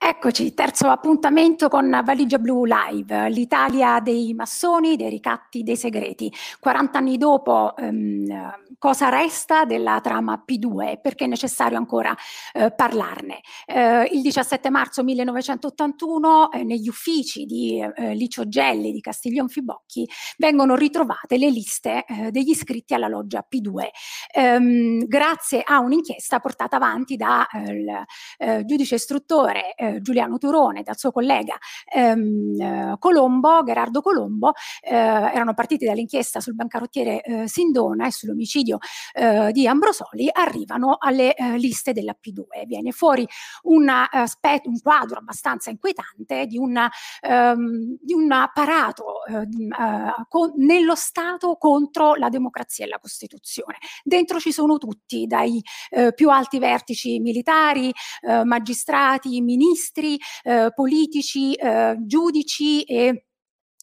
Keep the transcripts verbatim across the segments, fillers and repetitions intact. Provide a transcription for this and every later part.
Eccoci, terzo appuntamento con Valigia Blu Live, l'Italia dei massoni, dei ricatti, dei segreti. quaranta anni dopo ehm, cosa resta della trama P due? Perché è necessario ancora eh, parlarne. Eh, il diciassette marzo millenovecentottantuno eh, negli uffici di eh, Licio Gelli di Castiglion Fibocchi vengono ritrovate le liste eh, degli iscritti alla loggia P due, ehm, grazie a un'inchiesta portata avanti dal eh, eh, giudice istruttore eh, Giuliano Turone, dal suo collega ehm, Colombo, Gherardo Colombo. Eh, erano partiti dall'inchiesta sul bancarottiere eh, Sindona e sull'omicidio eh, di Ambrosoli, arrivano alle eh, liste della P due. Viene fuori una, uh, spe- un quadro abbastanza inquietante di, una, um, di un apparato uh, uh, con- nello Stato contro la democrazia e la Costituzione. Dentro ci sono tutti, dai uh, più alti vertici militari, uh, magistrati, ministri, Eh, politici, eh, giudici e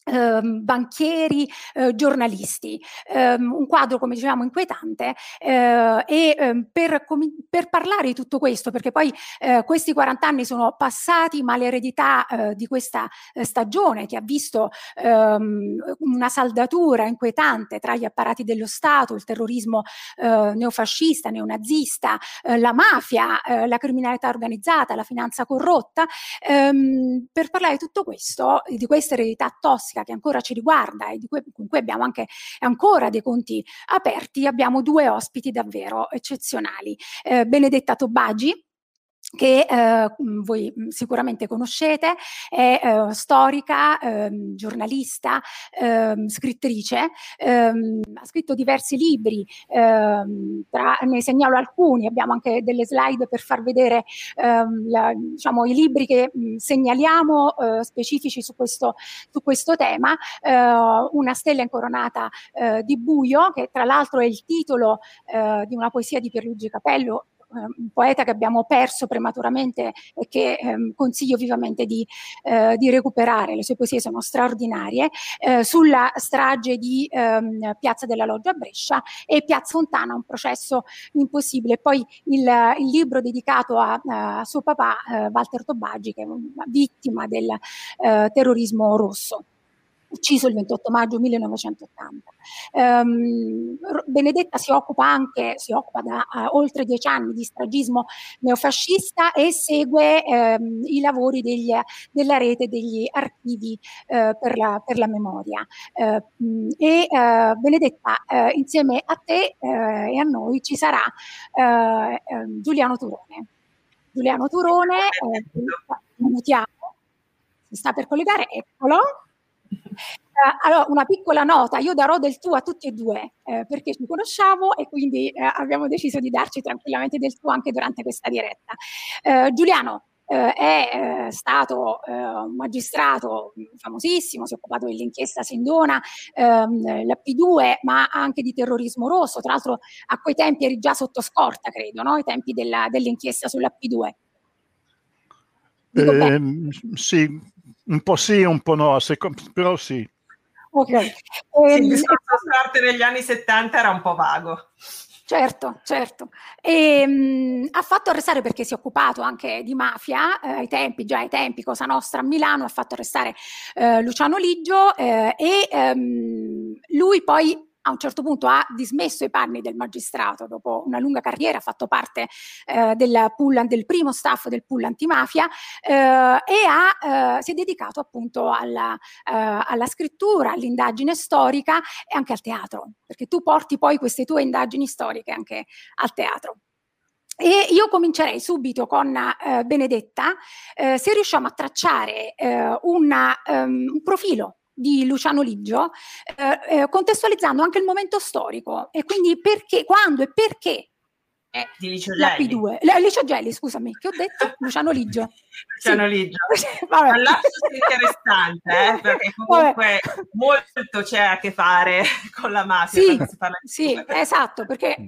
Eh, banchieri, eh, giornalisti, eh, un quadro, come dicevamo, inquietante eh, e eh, per, per parlare di tutto questo, perché poi eh, questi quaranta anni sono passati, ma l'eredità eh, di questa eh, stagione, che ha visto ehm, una saldatura inquietante tra gli apparati dello Stato, il terrorismo eh, neofascista, neonazista, eh, la mafia, eh, la criminalità organizzata, la finanza corrotta, ehm, per parlare di tutto questo, di questa eredità tossica che ancora ci riguarda e di cui, con cui abbiamo anche ancora dei conti aperti, abbiamo due ospiti davvero eccezionali. Eh, Benedetta Tobagi, che eh, voi sicuramente conoscete, è eh, storica, eh, giornalista, eh, scrittrice, eh, ha scritto diversi libri, eh, tra, ne segnalo alcuni, abbiamo anche delle slide per far vedere eh, la, diciamo, i libri che mh, segnaliamo eh, specifici su questo, su questo tema, eh, Una stella incoronata eh, di buio, che tra l'altro è il titolo eh, di una poesia di Pierluigi Capello, un poeta che abbiamo perso prematuramente e che ehm, consiglio vivamente di, eh, di recuperare. Le sue poesie sono straordinarie, eh, sulla strage di ehm, Piazza della Loggia a Brescia e Piazza Fontana, un processo impossibile. Poi il, il libro dedicato a, a suo papà, eh, Walter Tobagi, che è una vittima del eh, terrorismo rosso, ucciso il ventotto maggio millenovecentottanta. Um, Benedetta si occupa anche, si occupa da uh, oltre dieci anni di stragismo neofascista e segue um, i lavori degli, della rete degli archivi uh, per, la, per la memoria. Uh, e uh, Benedetta, uh, insieme a te uh, e a noi ci sarà uh, uh, Giuliano Turone. Giuliano Turone, salutiamo, uh, si sta per collegare, eccolo. Allora, una piccola nota: io darò del tu a tutti e due eh, perché ci conosciamo e quindi eh, abbiamo deciso di darci tranquillamente del tu anche durante questa diretta. Eh, Giuliano eh, è eh, stato un eh, magistrato famosissimo, si è occupato dell'inchiesta Sindona, ehm, la P due, ma anche di terrorismo rosso. Tra l'altro a quei tempi eri già sotto scorta, credo, no? Ai tempi della, dell'inchiesta sulla P due. Dico, eh, sì. Un po' sì, un po' no, però sì. Ok. Ehm, il discorso start negli anni settanta era un po' vago. Certo, certo. E, mh, ha fatto arrestare, perché si è occupato anche di mafia, eh, ai tempi, già ai tempi, Cosa Nostra a Milano, ha fatto arrestare eh, Luciano Liggio eh, e ehm, lui poi a un certo punto ha dismesso i panni del magistrato. Dopo una lunga carriera ha fatto parte eh, del, pool, del primo staff del pool antimafia eh, e ha, eh, si è dedicato appunto alla, eh, alla scrittura, all'indagine storica e anche al teatro, perché tu porti poi queste tue indagini storiche anche al teatro. E io comincerei subito con eh, Benedetta, eh, se riusciamo a tracciare eh, una, um, un profilo di Luciano Liggio, eh, eh, contestualizzando anche il momento storico, e quindi perché, quando e perché eh, di Licio la P due, la, Licio Gelli, scusami, che ho detto? Luciano Liggio. Luciano sì. Liggio, un lapsus interessante, eh, perché comunque vabbè, molto c'è a che fare con la mafia. Sì, si parla di sì, esatto, perché...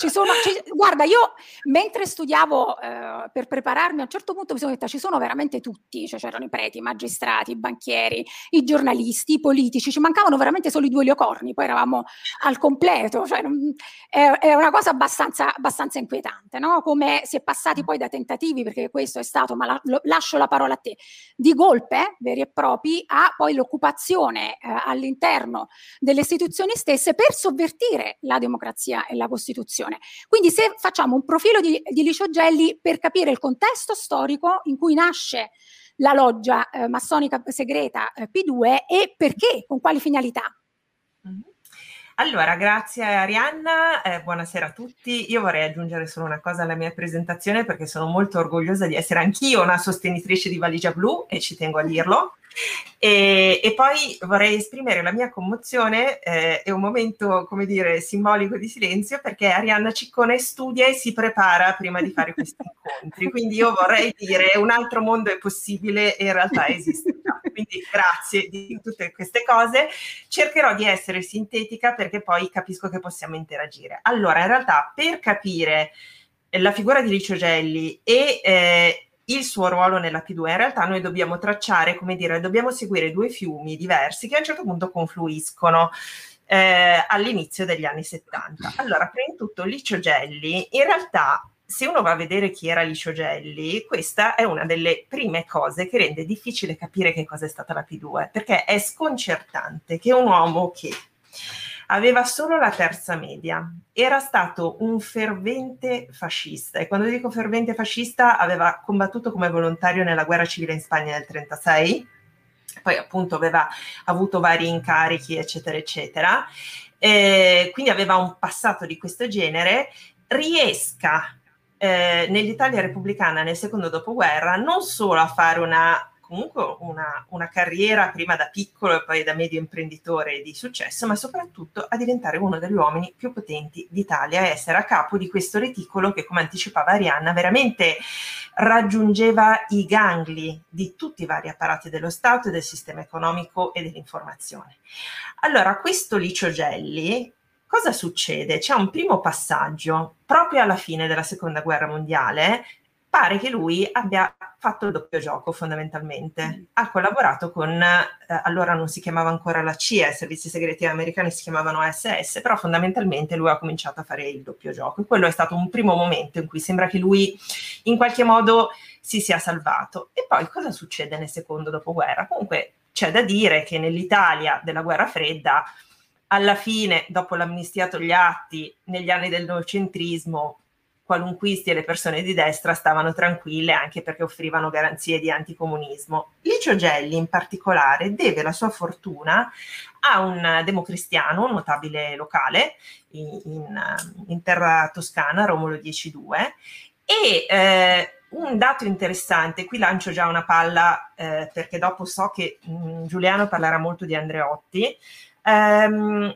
Ci sono, ci, guarda, io mentre studiavo eh, per prepararmi, a un certo punto mi sono detta, ci sono veramente tutti, cioè c'erano i preti, i magistrati, i banchieri, i giornalisti, i politici, ci mancavano veramente solo i due Leocorni, poi eravamo al completo, cioè non, è, è una cosa abbastanza, abbastanza inquietante, no? Come si è passati poi da tentativi, perché questo è stato, ma la, lo, lascio la parola a te, di golpe veri e propri, a poi l'occupazione eh, all'interno delle istituzioni stesse per sovvertire la democrazia e la Costituzione. Quindi se facciamo un profilo di, di Licio Gelli per capire il contesto storico in cui nasce la loggia eh, massonica segreta eh, P due e perché, con quali finalità. Allora, grazie Arianna, eh, buonasera a tutti. Io vorrei aggiungere solo una cosa alla mia presentazione, perché sono molto orgogliosa di essere anch'io una sostenitrice di Valigia Blu, e ci tengo a dirlo. E, e poi vorrei esprimere la mia commozione eh, e un momento, come dire, simbolico di silenzio, perché Arianna Ciccone studia e si prepara prima di fare questi incontri, quindi io vorrei dire un altro mondo è possibile e in realtà esiste, quindi grazie di tutte queste cose. Cercherò di essere sintetica perché poi capisco che possiamo interagire. Allora, in realtà, per capire la figura di Licio Gelli e eh, il suo ruolo nella P due, in realtà noi dobbiamo tracciare, come dire, dobbiamo seguire due fiumi diversi che a un certo punto confluiscono eh, all'inizio degli anni settanta. Allora, prima di tutto, Licio Gelli, in realtà, se uno va a vedere chi era Licio Gelli, questa è una delle prime cose che rende difficile capire che cosa è stata la P due, perché è sconcertante che un uomo che aveva solo la terza media, era stato un fervente fascista, e quando dico fervente fascista aveva combattuto come volontario nella guerra civile in Spagna nel trentasei, poi appunto aveva avuto vari incarichi eccetera eccetera, eh, quindi aveva un passato di questo genere, riesca eh, nell'Italia repubblicana nel secondo dopoguerra non solo a fare una comunque una, una carriera prima da piccolo e poi da medio imprenditore di successo, ma soprattutto a diventare uno degli uomini più potenti d'Italia e essere a capo di questo reticolo che, come anticipava Arianna, veramente raggiungeva i gangli di tutti i vari apparati dello Stato e del sistema economico e dell'informazione. Allora, questo Licio Gelli, cosa succede? C'è un primo passaggio, proprio alla fine della Seconda Guerra Mondiale, pare che lui abbia fatto il doppio gioco fondamentalmente, ha collaborato con, eh, allora non si chiamava ancora la C I A, i servizi segreti americani si chiamavano S S, però fondamentalmente lui ha cominciato a fare il doppio gioco, e quello è stato un primo momento in cui sembra che lui in qualche modo si sia salvato. E poi cosa succede nel secondo dopoguerra? Comunque c'è da dire che nell'Italia della guerra fredda, alla fine, dopo l'amnistia Togliatti, negli anni del novecentrismo, qualunquisti e le persone di destra stavano tranquille, anche perché offrivano garanzie di anticomunismo. Licio Gelli in particolare deve la sua fortuna a un democristiano, un notabile locale in, in, in terra toscana, Romolo dieci due, e eh, un dato interessante, qui lancio già una palla eh, perché dopo so che mh, Giuliano parlerà molto di Andreotti, ehm,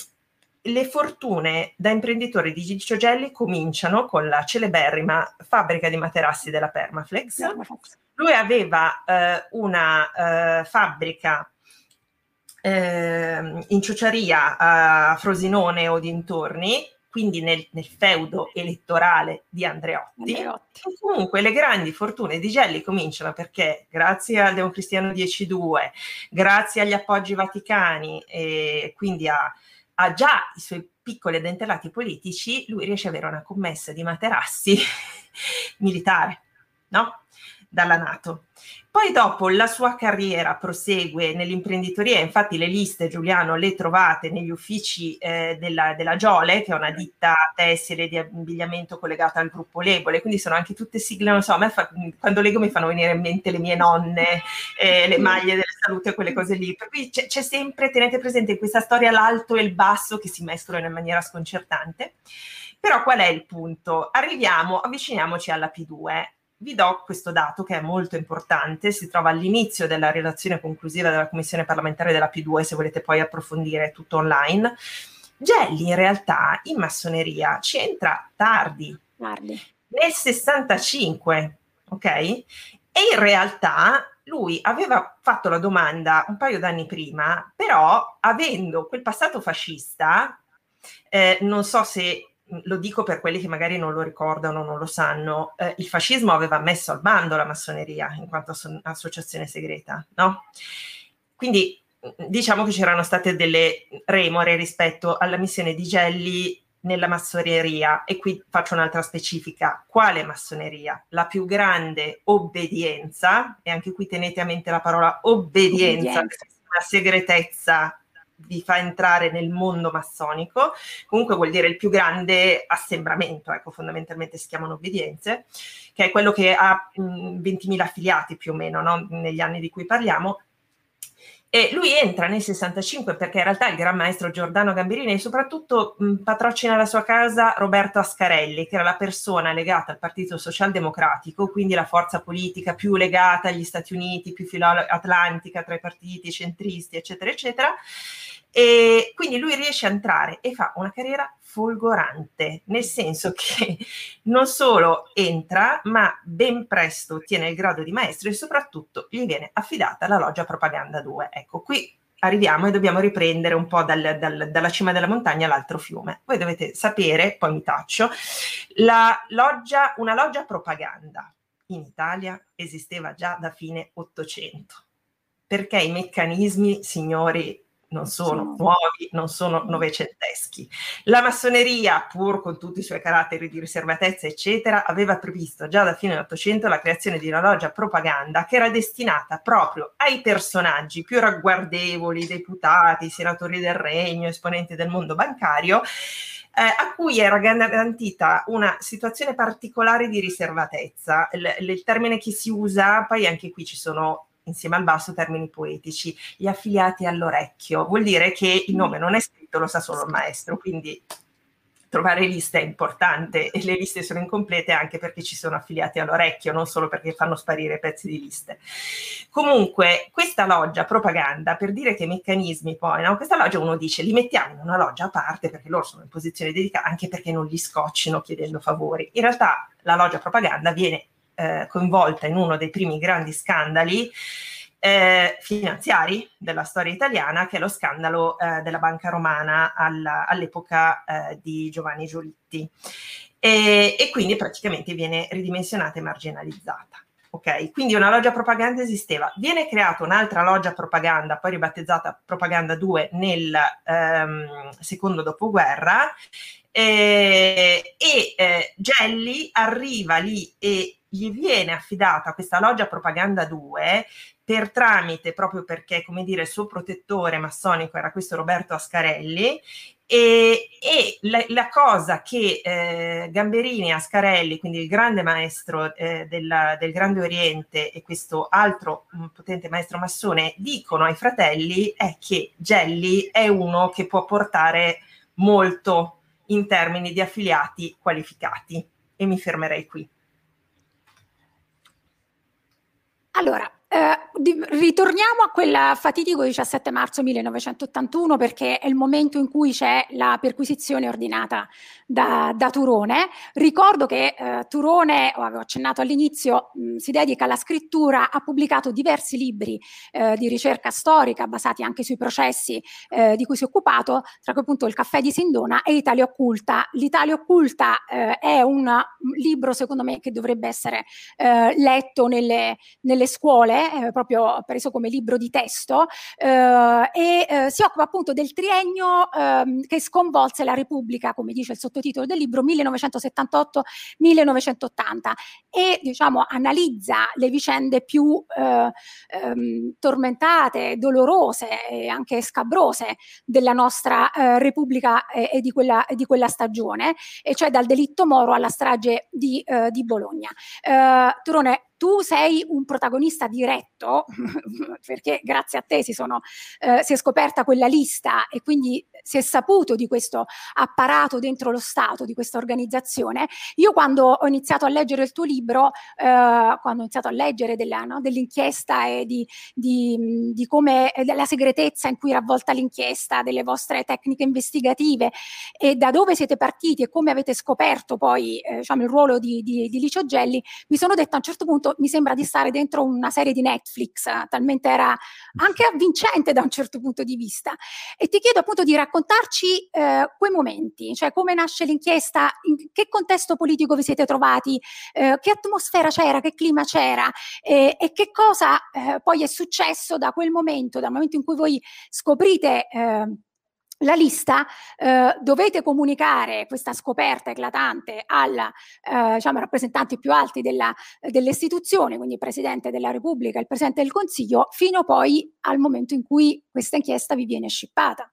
le fortune da imprenditore di Licio Gelli cominciano con la celeberrima fabbrica di materassi della Permaflex. Permaflex. Lui aveva eh, una eh, fabbrica eh, in ciociaria a Frosinone o dintorni, quindi nel, nel feudo elettorale di Andreotti. Andreotti. E comunque le grandi fortune di Gelli cominciano perché grazie al Democristiano dieci due, grazie agli appoggi vaticani e quindi a ha già i suoi piccoli addentellati politici, lui riesce ad avere una commessa di materassi militare, no? Dalla NATO. Poi dopo la sua carriera prosegue nell'imprenditoria, infatti le liste, Giuliano, le trovate negli uffici eh, della, della Giole, che è una ditta tessile di abbigliamento collegata al gruppo Lebole, quindi sono anche tutte sigle, non so, a me fa, quando leggo mi fanno venire in mente le mie nonne, eh, le maglie della salute, quelle cose lì. Per cui c'è sempre, tenete presente in questa storia l'alto e il basso che si mescolano in maniera sconcertante. Però qual è il punto? Arriviamo, avviciniamoci alla P due. vi do questo dato che è molto importante, si trova all'inizio della relazione conclusiva della Commissione parlamentare della P due, se volete poi approfondire, è tutto online. Gelli in realtà in massoneria ci entra tardi, tardi. nel sessantacinque, ok? E in realtà lui aveva fatto la domanda un paio d'anni prima, però avendo quel passato fascista, eh, non so se... lo dico per quelli che magari non lo ricordano, non lo sanno, eh, il fascismo aveva messo al bando la massoneria in quanto asso- associazione segreta, no? Quindi diciamo che c'erano state delle remore rispetto alla missione di Gelli nella massoneria, e qui faccio un'altra specifica. Quale massoneria? La più grande obbedienza, e anche qui tenete a mente la parola obbedienza, perché la segretezza vi fa entrare nel mondo massonico, comunque vuol dire il più grande assembramento, ecco, fondamentalmente si chiamano obbedienze, che è quello che ha mh, ventimila affiliati più o meno, no? Negli anni di cui parliamo. E lui entra nel sessantacinque perché in realtà il gran maestro Giordano Gamberini e soprattutto mh, patrocina la sua casa Roberto Ascarelli, che era la persona legata al Partito Socialdemocratico, quindi la forza politica più legata agli Stati Uniti, più filoatlantica tra i partiti centristi, eccetera, eccetera. E quindi lui riesce a entrare e fa una carriera folgorante, nel senso che non solo entra, ma ben presto ottiene il grado di maestro e soprattutto gli viene affidata la loggia Propaganda due. Ecco, qui arriviamo e dobbiamo riprendere un po' dal, dal, dalla cima della montagna all'altro fiume. Voi dovete sapere, poi mi taccio, la loggia, una loggia Propaganda in Italia esisteva già da fine Ottocento, perché i meccanismi, signori, non sono nuovi, non sono novecenteschi. La massoneria, pur con tutti i suoi caratteri di riservatezza, eccetera, aveva previsto già da fine dell'Ottocento la creazione di una loggia Propaganda che era destinata proprio ai personaggi più ragguardevoli, deputati, senatori del regno, esponenti del mondo bancario, Eh, a cui era garantita una situazione particolare di riservatezza. L- il termine che si usa, poi anche qui ci sono, insieme al basso, termini poetici, gli affiliati all'orecchio, vuol dire che il nome non è scritto, lo sa solo il maestro, quindi trovare liste è importante, e le liste sono incomplete anche perché ci sono affiliati all'orecchio, non solo perché fanno sparire pezzi di liste. Comunque questa loggia Propaganda, per dire che meccanismi poi, no? Questa loggia uno dice li mettiamo in una loggia a parte perché loro sono in posizione dedicata, anche perché non li scoccino chiedendo favori. In realtà la loggia Propaganda viene Eh, coinvolta in uno dei primi grandi scandali eh, finanziari della storia italiana, che è lo scandalo eh, della Banca Romana alla, all'epoca eh, di Giovanni Giolitti, e, e quindi praticamente viene ridimensionata e marginalizzata. Ok, quindi una loggia Propaganda esisteva, viene creata un'altra loggia Propaganda, poi ribattezzata Propaganda due nel ehm, secondo dopoguerra, eh, e eh, Gelli arriva lì e gli viene affidata questa loggia Propaganda due per tramite, proprio perché, come dire, il suo protettore massonico era questo Roberto Ascarelli, e, e la, la cosa che eh, Gamberini e Ascarelli, quindi il grande maestro eh, della, del Grande Oriente e questo altro mh, potente maestro massone, dicono ai fratelli è che Gelli è uno che può portare molto in termini di affiliati qualificati, e mi fermerei qui. Allora, eh, di, ritorniamo a quel fatidico diciassette marzo millenovecentottantuno, perché è il momento in cui c'è la perquisizione ordinata da, da Turone. Ricordo che eh, Turone, oh, avevo accennato all'inizio, mh, si dedica alla scrittura, ha pubblicato diversi libri eh, di ricerca storica basati anche sui processi eh, di cui si è occupato, tra cui appunto Il caffè di Sindona e Italia occulta. L'Italia occulta eh, è un libro, secondo me, che dovrebbe essere eh, letto nelle, nelle scuole, eh, proprio preso come libro di testo, eh, e eh, si occupa appunto del triennio eh, che sconvolse la Repubblica, come dice il sottotitolo del libro, millenovecentosettantotto millenovecentottanta, e diciamo analizza le vicende più eh, ehm, tormentate, dolorose e anche scabrose della nostra eh, Repubblica e, e, di quella, e di quella stagione, e cioè dal delitto Moro alla strage di, eh, di Bologna. Eh, Turone, tu sei un protagonista diretto perché grazie a te si, sono, eh, si è scoperta quella lista, e quindi si è saputo di questo apparato dentro lo Stato, di questa organizzazione. Io quando ho iniziato a leggere il tuo libro, eh, quando ho iniziato a leggere della, no, dell'inchiesta e di, di, di come, della segretezza in cui era avvolta l'inchiesta, delle vostre tecniche investigative e da dove siete partiti e come avete scoperto poi eh, diciamo, il ruolo di, di, di Licio Gelli, mi sono detta a un certo punto mi sembra di stare dentro una serie di Netflix, talmente era anche avvincente da un certo punto di vista. E ti chiedo appunto di raccontarci eh, quei momenti, cioè come nasce l'inchiesta, in che contesto politico vi siete trovati, eh, che atmosfera c'era, che clima c'era eh, e che cosa eh, poi è successo da quel momento, dal momento in cui voi scoprite eh, la lista, eh, dovete comunicare questa scoperta eclatante alla, eh, diciamo, rappresentanti più alti della, dell'istituzione, quindi il Presidente della Repubblica, il Presidente del Consiglio, fino poi al momento in cui questa inchiesta vi viene scippata.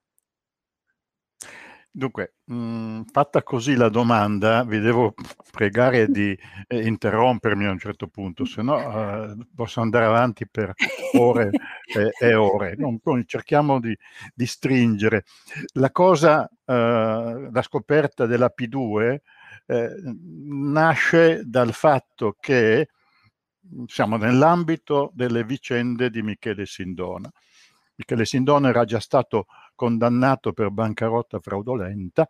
Dunque, mh, fatta così la domanda, vi devo pregare di eh, interrompermi a un certo punto, se no eh, posso andare avanti per ore e, e ore. Non, non, cerchiamo di, di stringere. La cosa, eh, la scoperta della P due eh, nasce dal fatto che siamo nell'ambito delle vicende di Michele Sindona. Michele Sindona era già stato condannato per bancarotta fraudolenta,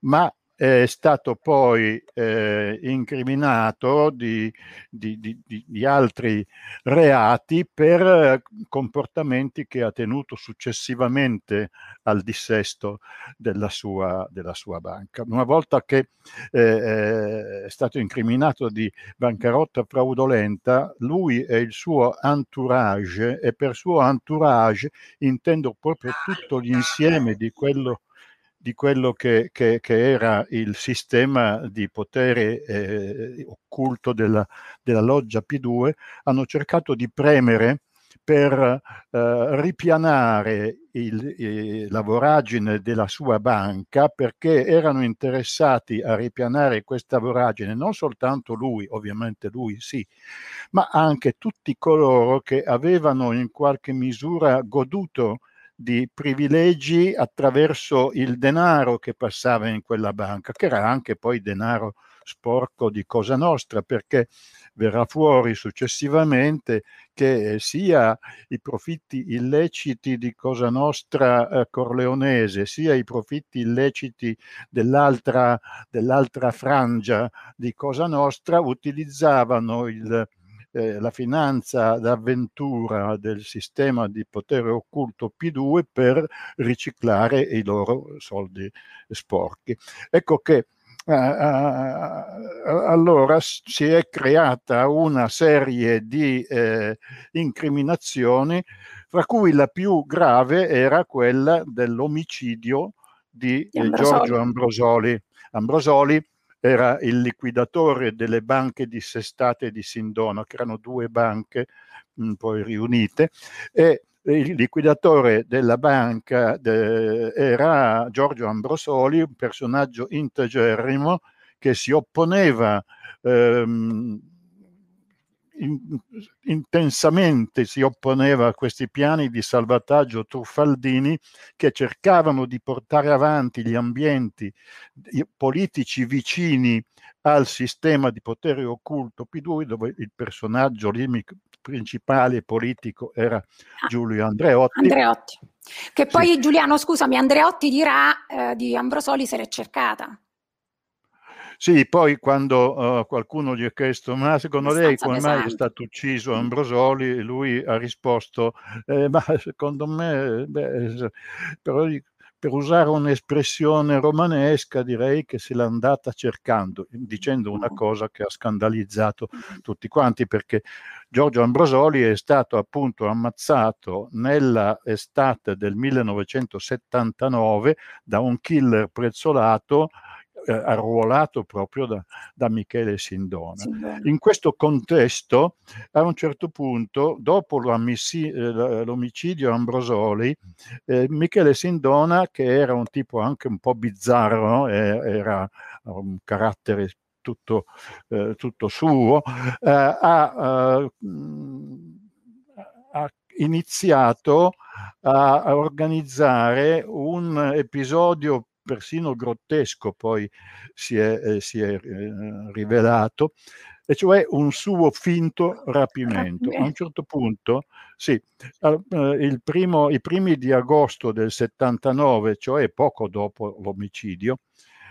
ma è stato poi eh, incriminato di, di, di, di altri reati per comportamenti che ha tenuto successivamente al dissesto della sua, della sua banca. Una volta che eh, è stato incriminato di bancarotta fraudolenta, lui e il suo entourage, e per suo entourage intendo proprio tutto l'insieme di quello di quello che, che, che era il sistema di potere eh, occulto della, della loggia P due, hanno cercato di premere per eh, ripianare il, il, la voragine della sua banca, perché erano interessati a ripianare questa voragine non soltanto lui, ovviamente lui sì, ma anche tutti coloro che avevano in qualche misura goduto di privilegi attraverso il denaro che passava in quella banca, che era anche poi denaro sporco di Cosa Nostra, perché verrà fuori successivamente che sia i profitti illeciti di Cosa Nostra eh, corleonese, sia i profitti illeciti dell'altra dell'altra frangia di Cosa Nostra utilizzavano il Eh, la finanza d'avventura del sistema di potere occulto P due per riciclare i loro soldi sporchi. Ecco che eh, allora si è creata una serie di eh, incriminazioni, fra cui la più grave era quella dell'omicidio di, di Ambrosoli. Giorgio Ambrosoli. Ambrosoli era il liquidatore delle banche dissestate di Sindona, che erano due banche mh, poi riunite, e il liquidatore della banca de, era Giorgio Ambrosoli, un personaggio integerrimo che si opponeva ehm, in, intensamente si opponeva a questi piani di salvataggio truffaldini che cercavano di portare avanti gli ambienti politici vicini al sistema di potere occulto P due, dove il personaggio principale politico era Giulio Andreotti. Andreotti. Che poi sì. Giuliano, scusami, Andreotti dirà eh, di Ambrosoli se l'è cercata. Sì, poi quando uh, qualcuno gli ha chiesto ma secondo lei come mai è stato ucciso Ambrosoli, lui ha risposto eh, ma secondo me, beh, però, per usare un'espressione romanesca, direi che se l'è andata cercando, dicendo una cosa che ha scandalizzato tutti quanti, perché Giorgio Ambrosoli è stato appunto ammazzato nella estate del millenovecentosettantanove da un killer prezzolato Eh, arruolato proprio da, da Michele Sindona. Sindona. In questo contesto, a un certo punto, dopo l'omicidio Ambrosoli, eh, Michele Sindona, che era un tipo anche un po' bizzarro, eh, era un carattere tutto, eh, tutto suo, eh, ha, eh, ha iniziato a organizzare un episodio persino grottesco, poi si è, eh, si è eh, rivelato, e cioè un suo finto rapimento. A un certo punto, sì, il primo, i primi di agosto del settantanove, cioè poco dopo l'omicidio,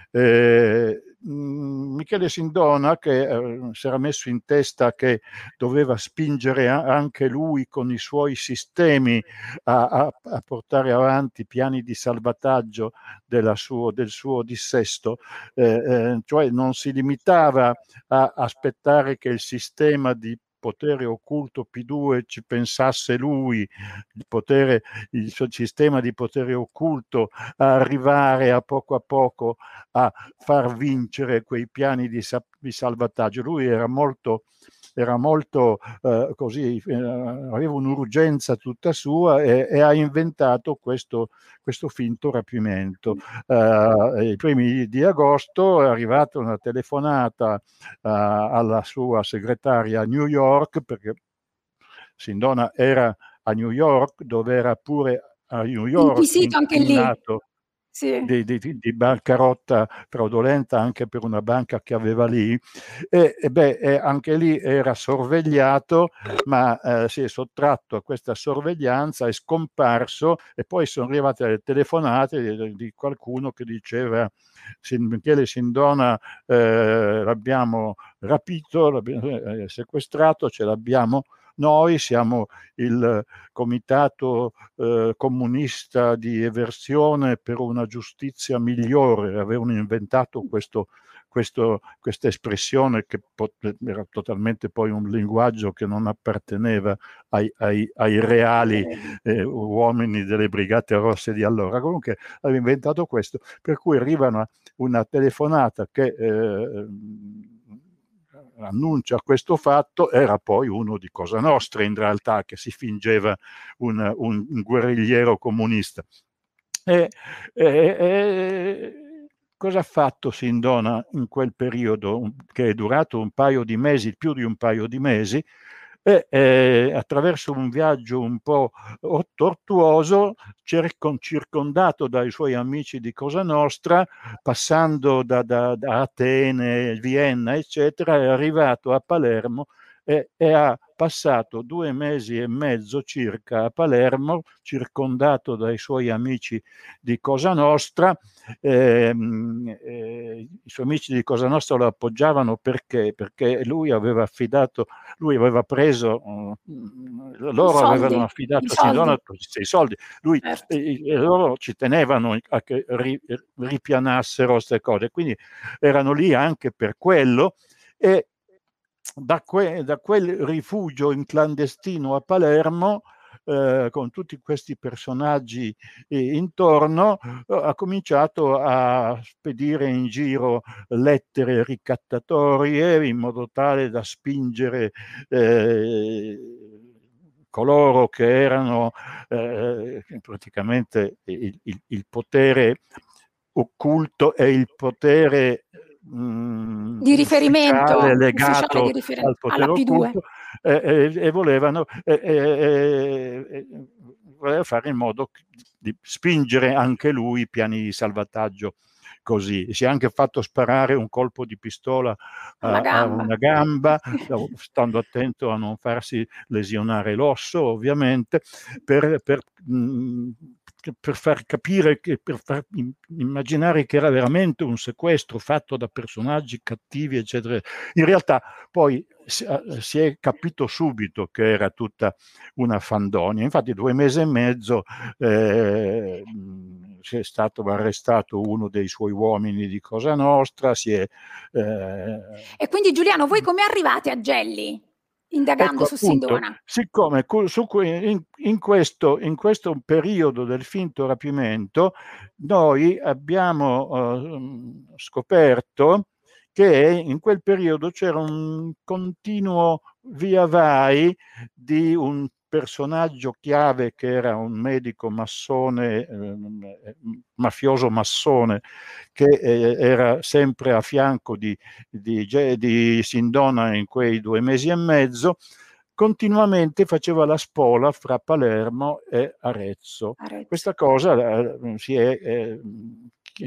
eh, Michele Sindona, che eh, si era messo in testa che doveva spingere a, anche lui con i suoi sistemi a, a, a portare avanti piani di salvataggio della suo, del suo dissesto, eh, eh, cioè non si limitava a aspettare che il sistema di potere occulto P due ci pensasse lui, il, potere, il suo sistema di potere occulto, a arrivare a poco a poco a far vincere quei piani di, di salvataggio. Lui era molto, era molto eh, così, eh, aveva un'urgenza tutta sua e, e ha inventato questo, questo finto rapimento. Eh, I primi di agosto è arrivata una telefonata eh, alla sua segretaria a New York, perché Sindona era a New York, dove era pure a New York inquisito anche lì. Sì. Di, di, di bancarotta fraudolenta anche per una banca che aveva lì, e, e beh, e anche lì era sorvegliato, ma eh, si è sottratto a questa sorveglianza, è scomparso, e poi sono arrivate le telefonate di, di qualcuno che diceva: Michele Sindona eh, l'abbiamo rapito, l'abbiamo eh, sequestrato, ce l'abbiamo noi, siamo il comitato eh, comunista di eversione per una giustizia migliore. Avevano inventato questo, questo, questa espressione che era totalmente poi un linguaggio che non apparteneva ai, ai, ai reali eh, uomini delle Brigate Rosse di allora. Comunque aveva inventato questo, per cui arriva una, una telefonata che... Eh, annuncia questo fatto. Era poi uno di Cosa Nostra, in realtà, che si fingeva un, un, un guerrigliero comunista. E, e, e cosa ha fatto Sindona in quel periodo, che è durato un paio di mesi, più di un paio di mesi? E, e attraverso un viaggio un po' tortuoso, circondato dai suoi amici di Cosa Nostra, passando da, da, da Atene, Vienna, eccetera, è arrivato a Palermo e, e ha passato due mesi e mezzo circa a Palermo, circondato dai suoi amici di Cosa Nostra. Eh, eh, i suoi amici di Cosa Nostra lo appoggiavano perché? Perché lui aveva affidato, lui aveva preso, loro avevano affidato a Sindona i soldi, lui, e, e loro ci tenevano a che ri, ripianassero queste cose, quindi erano lì anche per quello. E Da, que, da quel rifugio in clandestino a Palermo, eh, con tutti questi personaggi eh, intorno, eh, ha cominciato a spedire in giro lettere ricattatorie, in modo tale da spingere eh, coloro che erano eh, praticamente il, il, il potere occulto e il potere Mh, di riferimento legato di rifer al potere occulto, eh, eh, e volevano eh, eh, eh, voleva fare in modo di spingere anche lui i piani di salvataggio. Così si è anche fatto sparare un colpo di pistola a, a una gamba, stando attento a non farsi lesionare l'osso, ovviamente, per, per mh, per far capire, che, per far immaginare che era veramente un sequestro fatto da personaggi cattivi, eccetera. In realtà poi si è capito subito che era tutta una fandonia. Infatti due mesi e mezzo eh, si è stato arrestato uno dei suoi uomini di Cosa Nostra. Si è, eh... E quindi, Giuliano, voi come arrivate a Gelli? Indagando, ecco, su Sindona. Siccome su, in, in, questo, in questo periodo del finto rapimento noi abbiamo eh, scoperto che in quel periodo c'era un continuo via vai di un personaggio chiave che era un medico massone, eh, mafioso massone, che eh, era sempre a fianco di, di, di Sindona in quei due mesi e mezzo, continuamente faceva la spola fra Palermo e Arezzo. Arezzo. Questa cosa eh, si è eh,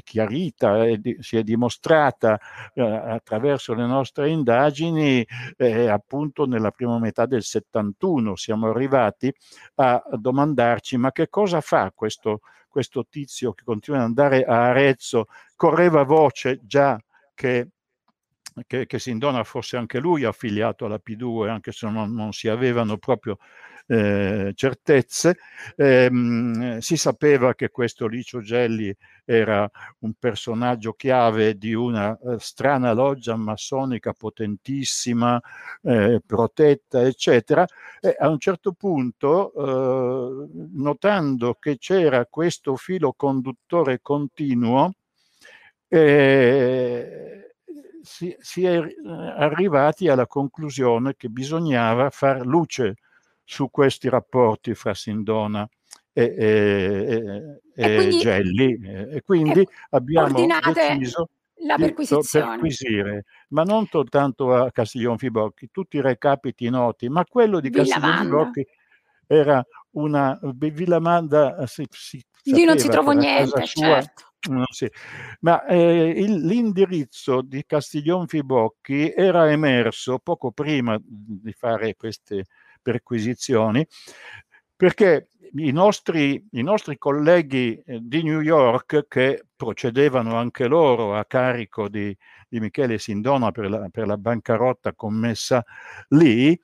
chiarita, eh, di, si è dimostrata eh, attraverso le nostre indagini eh, appunto nella prima metà del settantuno. Siamo arrivati a domandarci: ma che cosa fa questo, questo tizio che continua ad andare a Arezzo? Correva voce già che Che, che Sindona fosse anche lui affiliato alla P due, anche se non, non si avevano proprio eh, certezze. Ehm, si sapeva che questo Licio Gelli era un personaggio chiave di una eh, strana loggia massonica potentissima, eh, protetta, eccetera. E a un certo punto, eh, notando che c'era questo filo conduttore continuo, eh, Si, si è arrivati alla conclusione che bisognava far luce su questi rapporti fra Sindona e, e, e, e quindi, Gelli, e quindi e abbiamo deciso la di perquisire, ma non soltanto a Castiglion Fibocchi, tutti i recapiti noti, ma quello di Castiglion Fibocchi era una Villamanda, si, si lì non si trovò niente, certo. Sì. Ma eh, l'indirizzo di Castiglion Fibocchi era emerso poco prima di fare queste perquisizioni, perché i nostri, i nostri colleghi di New York, che procedevano anche loro a carico di, di Michele Sindona per la, per la bancarotta commessa lì,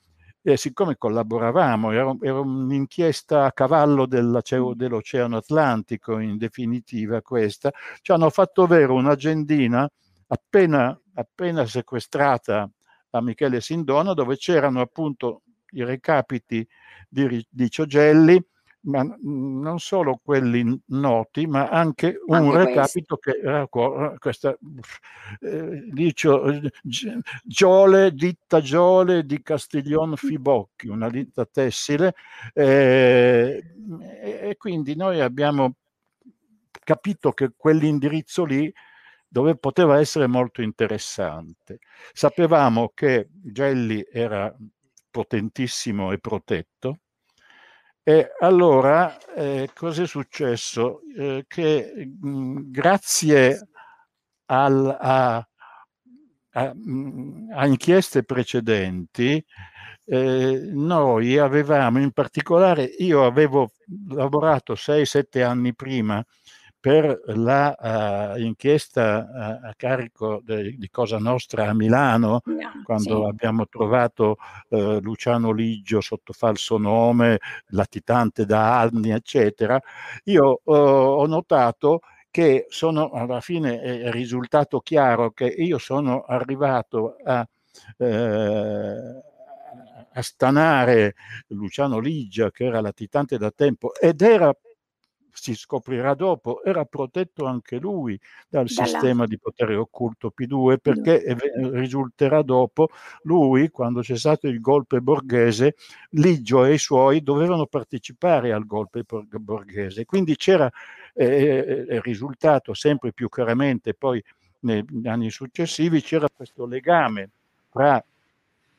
e siccome collaboravamo, era, era un'inchiesta a cavallo dell'Oceano Atlantico, in definitiva questa, ci hanno fatto avere un'agendina appena, appena sequestrata a Michele Sindona, dove c'erano appunto i recapiti di, di Ciogelli, ma non solo quelli noti, ma anche un anche recapito questo. che era questa eh, dicio, Giole, ditta Giole di Castiglion Fibocchi, una ditta tessile, eh, e quindi noi abbiamo capito che quell'indirizzo lì dove poteva essere molto interessante. Sapevamo che Gelli era potentissimo e protetto. E allora, eh, cosa è successo? Eh, che mh, grazie al, a, a, mh, a inchieste precedenti, eh, noi avevamo, in particolare io avevo lavorato sei sette anni prima per l'inchiesta a, a, a carico de, di Cosa Nostra a Milano, no, quando sì. abbiamo trovato eh, Luciano Liggio sotto falso nome, latitante da anni, eccetera. Io eh, ho notato che sono, alla fine è risultato chiaro che io sono arrivato a... Eh, a stanare Luciano Liggio, che era latitante da tempo, ed era, si scoprirà dopo, era protetto anche lui dal Dalla. sistema di potere occulto P due, perché risulterà dopo, lui, quando c'è stato il golpe borghese, Liggio e i suoi dovevano partecipare al golpe borghese, quindi c'era eh, risultato sempre più chiaramente poi nei anni successivi, c'era questo legame tra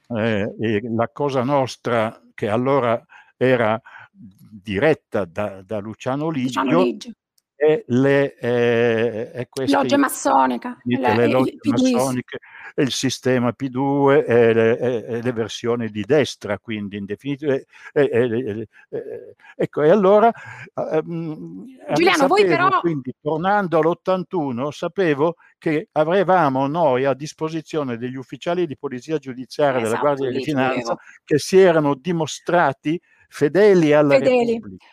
eh, la Cosa Nostra, che allora era diretta da, da Luciano Liggio, Luciano Liggio. e le eh, e queste, logge massoniche, le, le logge il, massoniche il, il sistema P due e le, e le versioni di destra, quindi in definitiva. E, e, e, e, ecco, e allora um, Giuliano, sapevo, voi però... quindi tornando all'ottantuno, sapevo che avevamo noi a disposizione degli ufficiali di polizia giudiziaria, esatto, della Guardia di Finanza, che si erano dimostrati fedeli alla fedeli. Repubblica.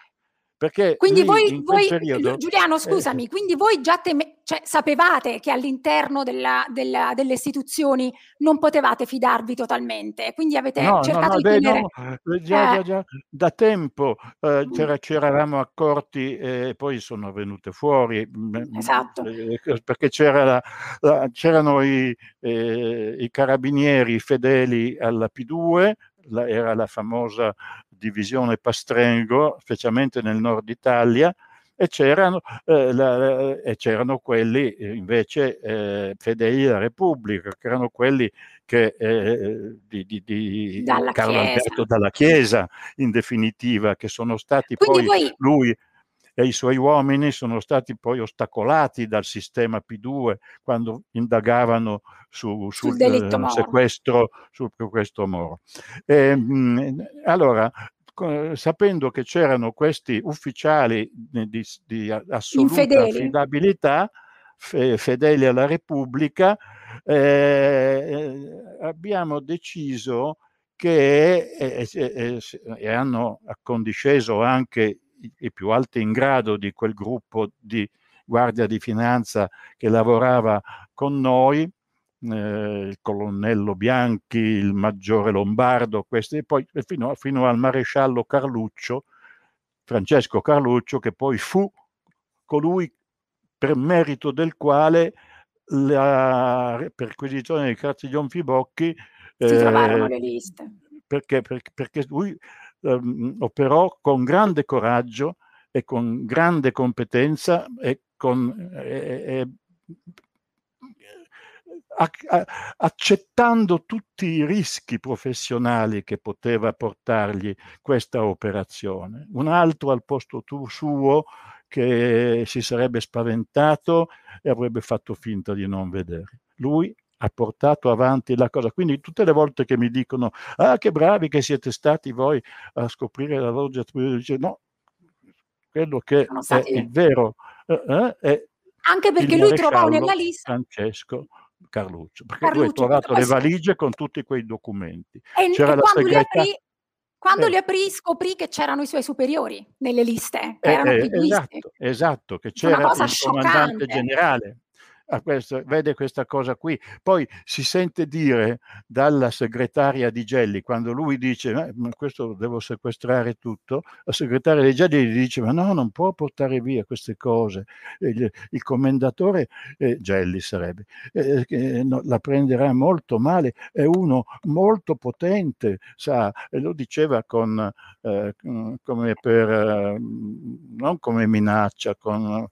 Perché quindi lì, voi, in quel voi periodo, Giuliano, scusami, eh, quindi voi già teme, cioè, sapevate che all'interno della, della, delle istituzioni non potevate fidarvi totalmente, quindi avete no, cercato no, no, di beh, tenere... No, già, eh. già, già, da tempo eh, ci eravamo accorti, eh, poi sono venute fuori, esatto. eh, perché c'erano c'era i, eh, i carabinieri fedeli alla P due, la, era la famosa divisione Pastrengo, specialmente nel nord Italia, e c'erano, eh, la, e c'erano quelli invece eh, fedeli alla Repubblica, che erano quelli che, eh, di, di, di Carlo Chiesa. Alberto Dalla Chiesa, in definitiva, che sono stati Quindi poi voi... lui... e i suoi uomini sono stati poi ostacolati dal sistema P due quando indagavano su, sul, sul sequestro sul sequestro Moro. E, allora, sapendo che c'erano questi ufficiali di, di assoluta Infedeli. affidabilità, fe, fedeli alla Repubblica, eh, abbiamo deciso che eh, eh, eh, hanno accondisceso anche i più alti in grado di quel gruppo di guardia di finanza che lavorava con noi, eh, il colonnello Bianchi, il maggiore Lombardo, questi, e poi fino, fino al maresciallo Carluccio, Francesco Carluccio, che poi fu colui per merito del quale la perquisizione di Castiglion Fibocchi eh, si trovarono le liste. Perché, perché, perché lui ehm, operò con grande coraggio e con grande competenza e con, eh, eh, accettando tutti i rischi professionali che poteva portargli questa operazione. Un altro al posto tu, suo che si sarebbe spaventato e avrebbe fatto finta di non vedere. Lui ha portato avanti la cosa. Quindi tutte le volte che mi dicono ah, che bravi che siete stati voi a scoprire la loggia, dice no, quello che è il vero eh, è anche perché lui trovò nella lista Francesco Carluccio, perché Carluccio, lui ha trovato le valigie con tutti quei documenti. E, e la quando, li aprì, quando eh, li aprì scoprì che c'erano i suoi superiori nelle liste, che eh, erano eh, esatto, esatto, che c'era il comandante generale. A questo, vede questa cosa qui, poi si sente dire dalla segretaria di Gelli, quando lui dice eh, ma questo devo sequestrare tutto, la segretaria di Gelli gli dice ma no, non può portare via queste cose, il, il commendatore eh, Gelli sarebbe eh, eh, no, la prenderà molto male, è uno molto potente, sa, e lo diceva con eh, come per eh, non come minaccia, con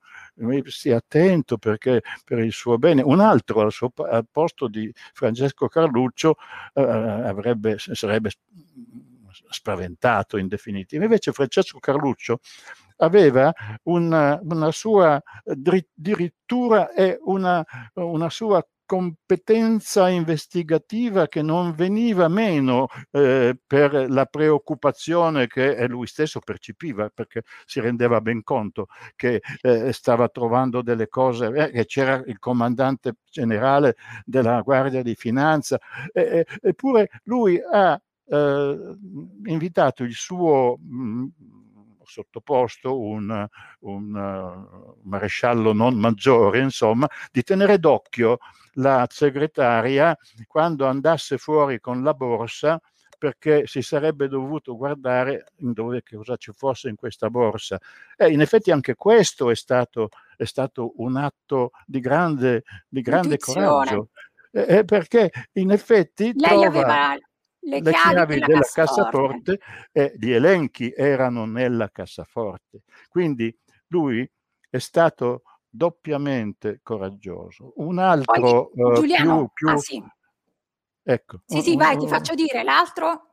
stia attento perché per il suo bene. Un altro al, suo, al posto di Francesco Carluccio eh, avrebbe, sarebbe spaventato in definitiva. Invece Francesco Carluccio aveva una, una sua dirittura e una, una sua competenza investigativa che non veniva meno eh, per la preoccupazione che lui stesso percepiva, perché si rendeva ben conto che eh, stava trovando delle cose, eh, c'era il comandante generale della Guardia di Finanza, eh, eppure lui ha eh, invitato il suo mh, sottoposto, un, un uh, maresciallo non maggiore, insomma, di tenere d'occhio la segretaria quando andasse fuori con la borsa, perché si sarebbe dovuto guardare dove, che cosa ci fosse in questa borsa. E in effetti anche questo è stato, è stato un atto di grande, di grande coraggio, eh, perché in effetti lei trova... aveva... Le chiavi, le chiavi della, della cassaforte, e gli elenchi erano nella cassaforte. Quindi lui è stato doppiamente coraggioso. Un altro Poi, Giuliano, uh, più, più... Ah, sì. Ecco. Sì, sì, vai, ti faccio dire l'altro.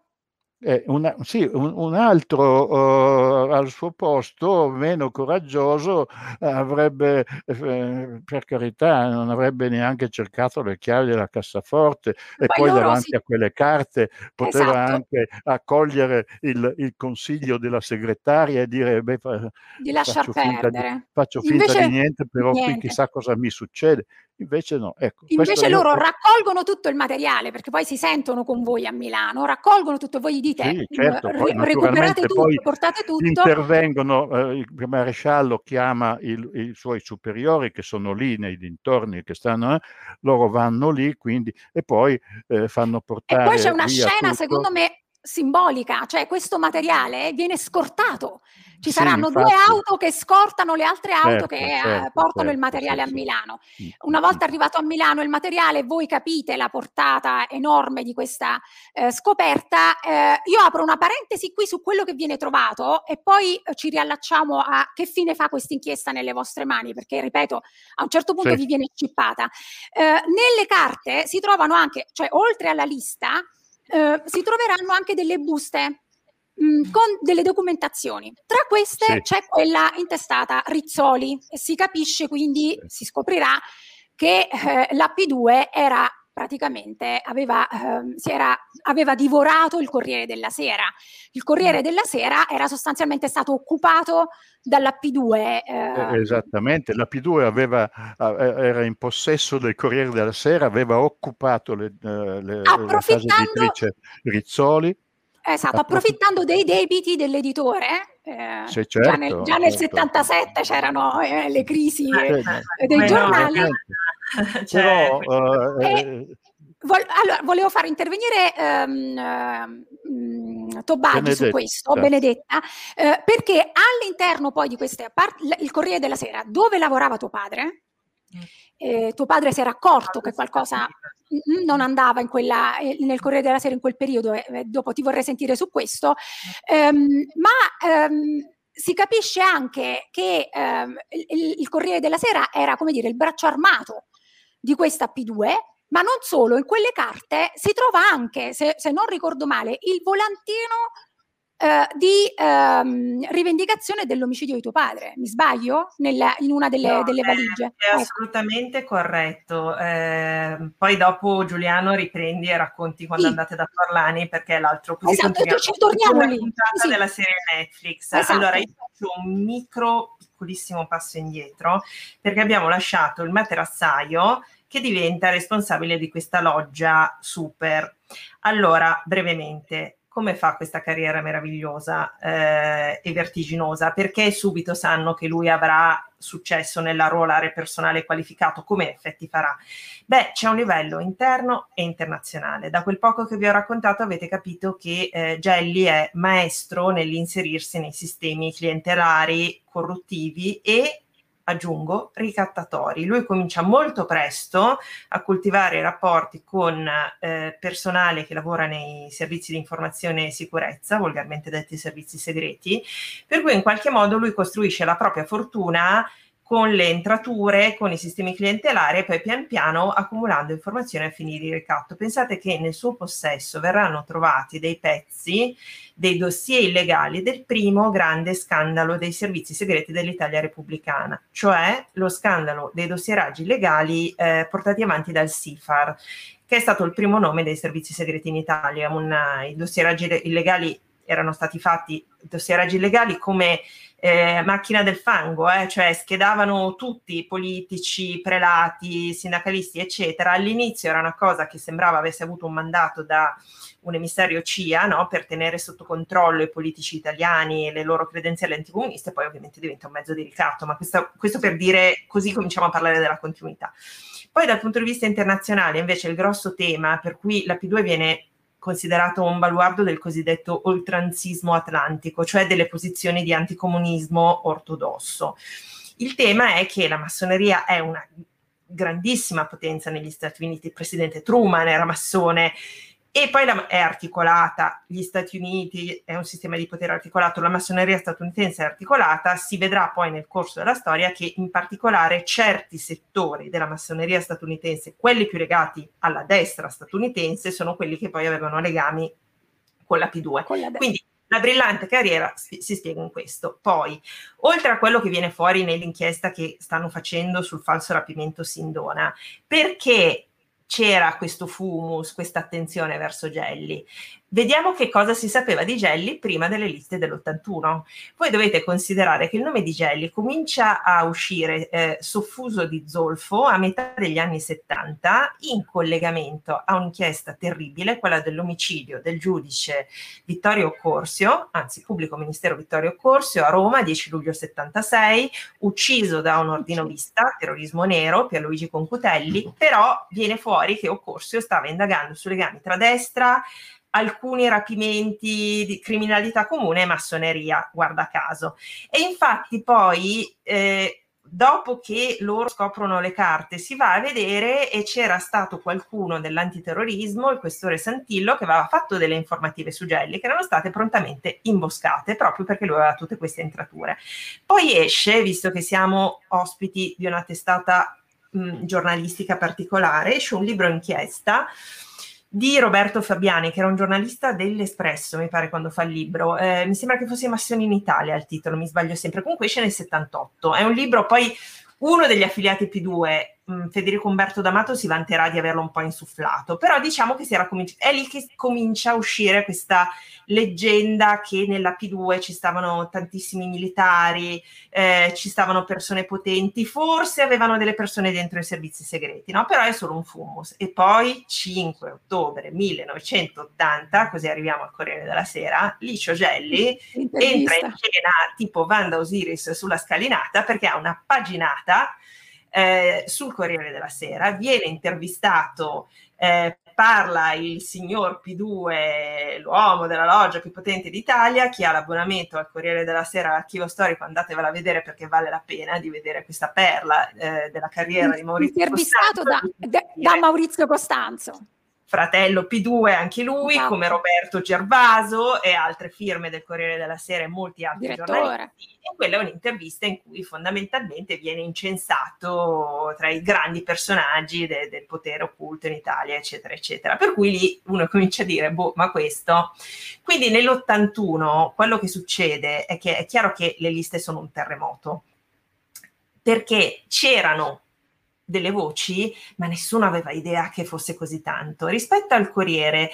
Eh, una, sì, un, un altro uh, al suo posto, meno coraggioso, avrebbe, eh, per carità, non avrebbe neanche cercato le chiavi della cassaforte, e poi, poi davanti sì. a quelle carte poteva esatto. anche accogliere il, il consiglio della segretaria e dire beh, fa, di faccio finta, di, faccio finta Invece, di niente, però niente. qui chissà cosa mi succede. Invece no, ecco. Invece loro io... raccolgono tutto il materiale, perché poi si sentono con voi a Milano, raccolgono tutto, voi gli dite sì, certo, poi, recuperate tutto, poi portate tutto. Intervengono, eh, il maresciallo chiama il, i suoi superiori che sono lì nei dintorni, che stanno, eh, loro vanno lì, quindi, e poi eh, fanno portare. E poi c'è una scena, tutto. secondo me, simbolica, cioè questo materiale viene scortato. Ci saranno sì, due auto che scortano le altre auto certo, che certo, portano certo, il materiale certo. a Milano. Una volta arrivato a Milano il materiale, voi capite la portata enorme di questa eh, scoperta. Eh, io apro una parentesi qui su quello che viene trovato e poi ci riallacciamo a che fine fa questa inchiesta nelle vostre mani, perché ripeto, a un certo punto sì. vi viene scippata. Eh, nelle carte si trovano anche, cioè oltre alla lista, Uh, si troveranno anche delle buste mh, con delle documentazioni. Tra queste sì. c'è quella intestata Rizzoli e si capisce quindi, sì. si scoprirà che eh, la P due era praticamente, aveva, eh, si era, aveva divorato il Corriere della Sera. Il Corriere della Sera era sostanzialmente stato occupato dalla P due. Eh. Esattamente, la P due aveva, era in possesso del Corriere della Sera, aveva occupato le, le, approfittando, la casa editrice Rizzoli. Esatto, approfittando dei debiti dell'editore. Eh, sì, certo, già nel, già nel certo. settantasette c'erano eh, le crisi eh, eh, dei giornali. No, cioè, Però, eh, eh, vol- allora, volevo far intervenire ehm, ehm, Tobagi su questo, Benedetta, eh, perché all'interno poi di queste part- il Corriere della Sera, dove lavorava tuo padre? Eh, tuo padre si era accorto che qualcosa non andava in quella, nel Corriere della Sera in quel periodo, eh, dopo ti vorrei sentire su questo, ehm, ma ehm, si capisce anche che ehm, il, il Corriere della Sera era, come dire, il braccio armato di questa P due, ma non solo, in quelle carte si trova anche, se, se non ricordo male, il volantino eh, di ehm, rivendicazione dell'omicidio di tuo padre, mi sbaglio? Nella, in una delle, no, delle valigie. È, è assolutamente corretto, eh, poi dopo Giuliano riprendi e racconti quando sì. andate da Forlani, perché è l'altro così esatto, ci torniamo lì. Puntata sì. della serie Netflix. Esatto. Allora io faccio un micro piccolissimo passo indietro, perché abbiamo lasciato il materassaio che diventa responsabile di questa loggia super. Allora, brevemente, come fa questa carriera meravigliosa eh, e vertiginosa? Perché subito sanno che lui avrà successo nella nell'arruolare personale qualificato, come in effetti farà? Beh, c'è un livello interno e internazionale. Da quel poco che vi ho raccontato avete capito che eh, Gelli è maestro nell'inserirsi nei sistemi clientelari, corruttivi e, aggiungo, ricattatori. Lui comincia molto presto a coltivare rapporti con eh, personale che lavora nei servizi di informazione e sicurezza, volgarmente detti servizi segreti, per cui in qualche modo lui costruisce la propria fortuna con le entrature, con i sistemi clientelari e poi pian piano accumulando informazioni a fini di ricatto. Pensate che nel suo possesso verranno trovati dei pezzi, dei dossier illegali del primo grande scandalo dei servizi segreti dell'Italia repubblicana, cioè lo scandalo dei dossieraggi illegali eh, portati avanti dal SIFAR, che è stato il primo nome dei servizi segreti in Italia. Una, I dossieraggi illegali erano stati fatti, dossieraggi illegali come... Eh, macchina del fango, eh? Cioè schedavano tutti, politici, prelati, sindacalisti eccetera. All'inizio era una cosa che sembrava avesse avuto un mandato da un emissario C I A, no? Per tenere sotto controllo i politici italiani e le loro credenziali anticomuniste, poi ovviamente diventa un mezzo di ricatto, ma questa, questo per dire, così cominciamo a parlare della continuità. Poi dal punto di vista internazionale invece il grosso tema per cui la P due viene considerato un baluardo del cosiddetto oltranzismo atlantico, cioè delle posizioni di anticomunismo ortodosso. Il tema è che la massoneria è una grandissima potenza negli Stati Uniti, il presidente Truman era massone, e poi la, è articolata, gli Stati Uniti è un sistema di potere articolato, la massoneria statunitense è articolata, si vedrà poi nel corso della storia che in particolare certi settori della massoneria statunitense, quelli più legati alla destra statunitense, sono quelli che poi avevano legami con la P due. Con la Quindi la brillante carriera si spiega in questo. Poi, oltre a quello che viene fuori nell'inchiesta che stanno facendo sul falso rapimento Sindona, perché c'era questo fumus, questa attenzione verso Gelli? Vediamo che cosa si sapeva di Gelli prima delle liste dell'ottantuno. Voi dovete considerare che il nome di Gelli comincia a uscire eh, soffuso di zolfo a metà degli anni settanta in collegamento a un'inchiesta terribile, quella dell'omicidio del giudice Vittorio Corsio, anzi pubblico ministero Vittorio Corsio a Roma, dieci luglio settantasei, ucciso da un ordinovista, terrorismo nero, Pierluigi Concutelli. Però viene fuori che Corsio stava indagando sui legami tra destra, alcuni rapimenti di criminalità comune e massoneria, guarda caso. E infatti poi eh, dopo che loro scoprono le carte si va a vedere, e c'era stato qualcuno dell'antiterrorismo, il questore Santillo, che aveva fatto delle informative su Gelli che erano state prontamente imboscate proprio perché lui aveva tutte queste entrature. Poi esce, visto che siamo ospiti di una testata mh, giornalistica particolare, esce un libro inchiesta di Roberto Fabiani, che era un giornalista dell'Espresso, mi pare, quando fa il libro, eh, mi sembra che fosse Massoni in Italia il titolo, mi sbaglio sempre, comunque esce nel settantotto, è un libro, poi uno degli affiliati P due, mh, Federico Umberto D'Amato, si vanterà di averlo un po' insufflato, però diciamo che si era cominci- è lì che comincia a uscire questa leggenda che nella P due ci stavano tantissimi militari, eh, ci stavano persone potenti, forse avevano delle persone dentro i servizi segreti, no? Però è solo un fumus. E poi cinque ottobre millenovecentottanta, così arriviamo al Corriere della Sera, Licio Gelli entra in scena tipo Wanda Osiris sulla scalinata, perché ha una paginata eh, sul Corriere della Sera, viene intervistato, eh, parla il signor P due, l'uomo della loggia più potente d'Italia. Chi ha l'abbonamento al Corriere della Sera, all'Archivio Storico, andatevela a vedere perché vale la pena di vedere questa perla eh, della carriera di Maurizio Costanzo. Intervistato da, da Maurizio Costanzo. Fratello P due, anche lui, esatto, come Roberto Gervaso e altre firme del Corriere della Sera e molti altri Direttore. giornalisti. E quella è un'intervista in cui fondamentalmente viene incensato tra i grandi personaggi de- del potere occulto in Italia, eccetera, eccetera. Per cui lì uno comincia a dire, boh, ma questo... Quindi nell'ottantuno quello che succede è che è chiaro che le liste sono un terremoto, perché c'erano delle voci, ma nessuno aveva idea che fosse così tanto. Rispetto al Corriere,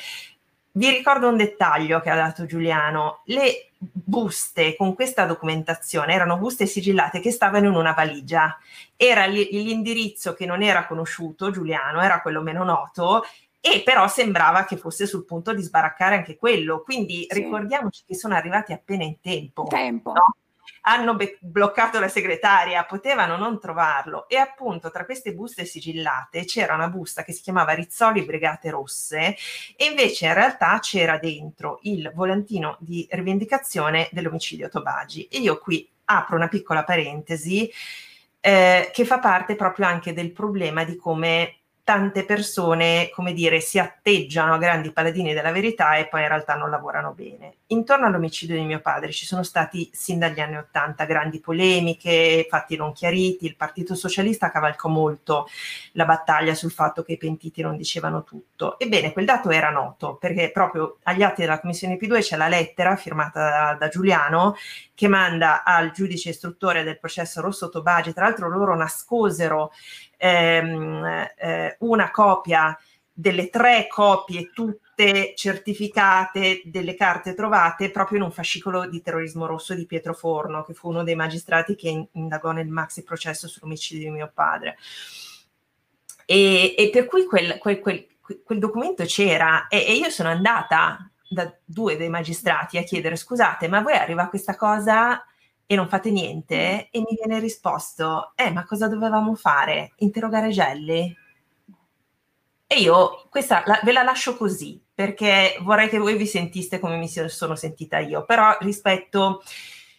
vi ricordo un dettaglio che ha dato Giuliano: le buste con questa documentazione erano buste sigillate che stavano in una valigia. Era l'indirizzo che non era conosciuto, Giuliano, era quello meno noto, e però sembrava che fosse sul punto di sbaraccare anche quello. Quindi sì, ricordiamoci che sono arrivati appena in tempo. Tempo. No? Hanno be- bloccato la segretaria, potevano non trovarlo. E appunto tra queste buste sigillate c'era una busta che si chiamava Rizzoli Brigate Rosse, e invece in realtà c'era dentro il volantino di rivendicazione dell'omicidio Tobagi. E io qui apro una piccola parentesi eh, che fa parte proprio anche del problema di come tante persone, come dire, si atteggiano a grandi paladini della verità e poi in realtà non lavorano bene. Intorno all'omicidio di mio padre ci sono stati sin dagli anni Ottanta grandi polemiche, fatti non chiariti, il Partito Socialista cavalcò molto la battaglia sul fatto che i pentiti non dicevano tutto. Ebbene, quel dato era noto, perché proprio agli atti della Commissione P due c'è la lettera firmata da, da Giuliano, che manda al giudice istruttore del processo Rosso Tobagi. Tra l'altro loro nascosero Ehm, eh, una copia delle tre copie tutte certificate delle carte trovate proprio in un fascicolo di terrorismo rosso di Pietro Forno, che fu uno dei magistrati che indagò nel maxi processo sull'omicidio di mio padre, e, e per cui quel, quel, quel, quel documento c'era, e, e io sono andata da due dei magistrati a chiedere: scusate, ma a voi arriva questa cosa e non fate niente? E mi viene risposto: eh, ma cosa dovevamo fare? Interrogare Gelli? E io questa la, ve la lascio così, perché vorrei che voi vi sentiste come mi sono sentita io, però rispetto...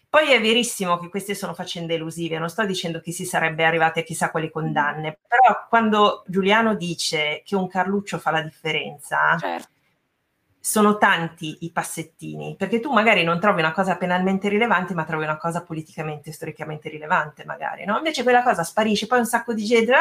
Poi è verissimo che queste sono faccende elusive, non sto dicendo che si sarebbe arrivate a chissà quali condanne, però quando Giuliano dice che un Carluccio fa la differenza... Certo. Sono tanti i passettini, perché tu magari non trovi una cosa penalmente rilevante, ma trovi una cosa politicamente, storicamente rilevante magari, no? Invece quella cosa sparisce, poi un sacco di gente.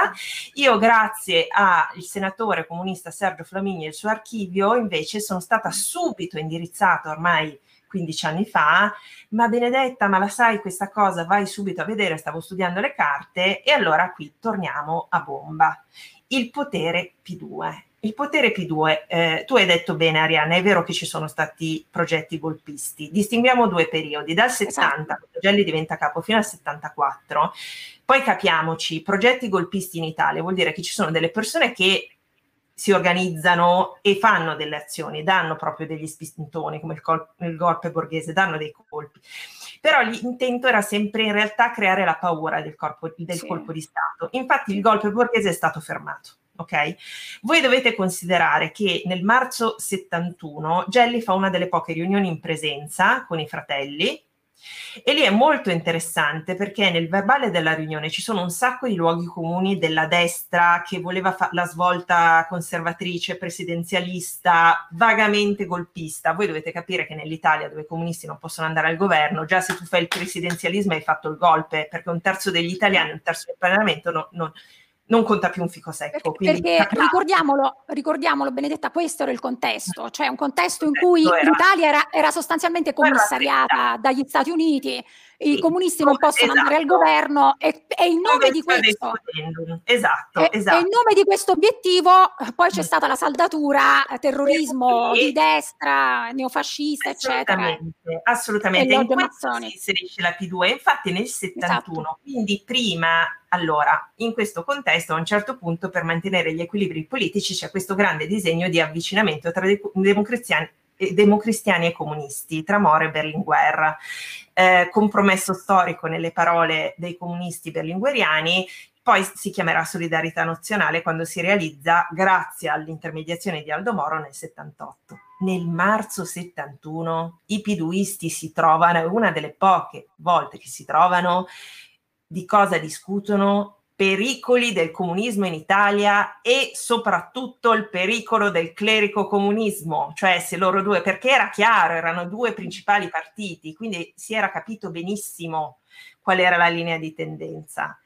Io, grazie al senatore comunista Sergio Flamini e il suo archivio, invece sono stata subito indirizzata ormai quindici anni fa: ma Benedetta, ma la sai questa cosa? Vai subito a vedere, stavo studiando le carte. E allora qui torniamo a bomba. Il potere P due. Il potere P due, eh, tu hai detto bene, Arianna, è vero che ci sono stati progetti golpisti. Distinguiamo due periodi, dal settanta, quando Gelli diventa capo, fino al settantaquattro. Poi capiamoci, progetti golpisti in Italia vuol dire che ci sono delle persone che si organizzano e fanno delle azioni, danno proprio degli spintoni, come il, col- il golpe borghese, danno dei colpi. Però l'intento era sempre in realtà creare la paura del, corpo, del sì. colpo di Stato. Infatti il golpe borghese è stato fermato. Ok? Voi dovete considerare che nel marzo settantuno Gelli fa una delle poche riunioni in presenza con i fratelli, e lì è molto interessante perché nel verbale della riunione ci sono un sacco di luoghi comuni della destra che voleva fa- la svolta conservatrice, presidenzialista, vagamente golpista. Voi dovete capire che nell'Italia, dove i comunisti non possono andare al governo, già se tu fai il presidenzialismo hai fatto il golpe, perché un terzo degli italiani, un terzo del Parlamento non... non non conta più un fico secco. Perché, perché ricordiamolo, ricordiamolo Benedetta, questo era il contesto, cioè un contesto in cui era, l'Italia era, era sostanzialmente commissariata era dagli Stati Uniti, i sì, comunisti non possono esatto. andare al governo e, e in nome Come di questo esatto, e, esatto. e in nome di questo obiettivo poi c'è stata la saldatura, terrorismo sì. di destra, neofascista, assolutamente, eccetera. Assolutamente, e in questo si inserisce la P due, infatti nel settantuno, esatto. quindi prima. Allora, in questo contesto, a un certo punto, per mantenere gli equilibri politici, c'è questo grande disegno di avvicinamento tra democristiani, democristiani e comunisti, tra Moro e Berlinguer. Eh, compromesso storico nelle parole dei comunisti berlingueriani, poi si chiamerà solidarietà nazionale quando si realizza grazie all'intermediazione di Aldo Moro nel settantotto. Nel marzo settantuno i piduisti si trovano, è una delle poche volte che si trovano, di cosa discutono? Pericoli del comunismo in Italia e soprattutto il pericolo del clerico comunismo, cioè se loro due, perché era chiaro, erano due principali partiti, quindi si era capito benissimo qual era la linea di tendenza.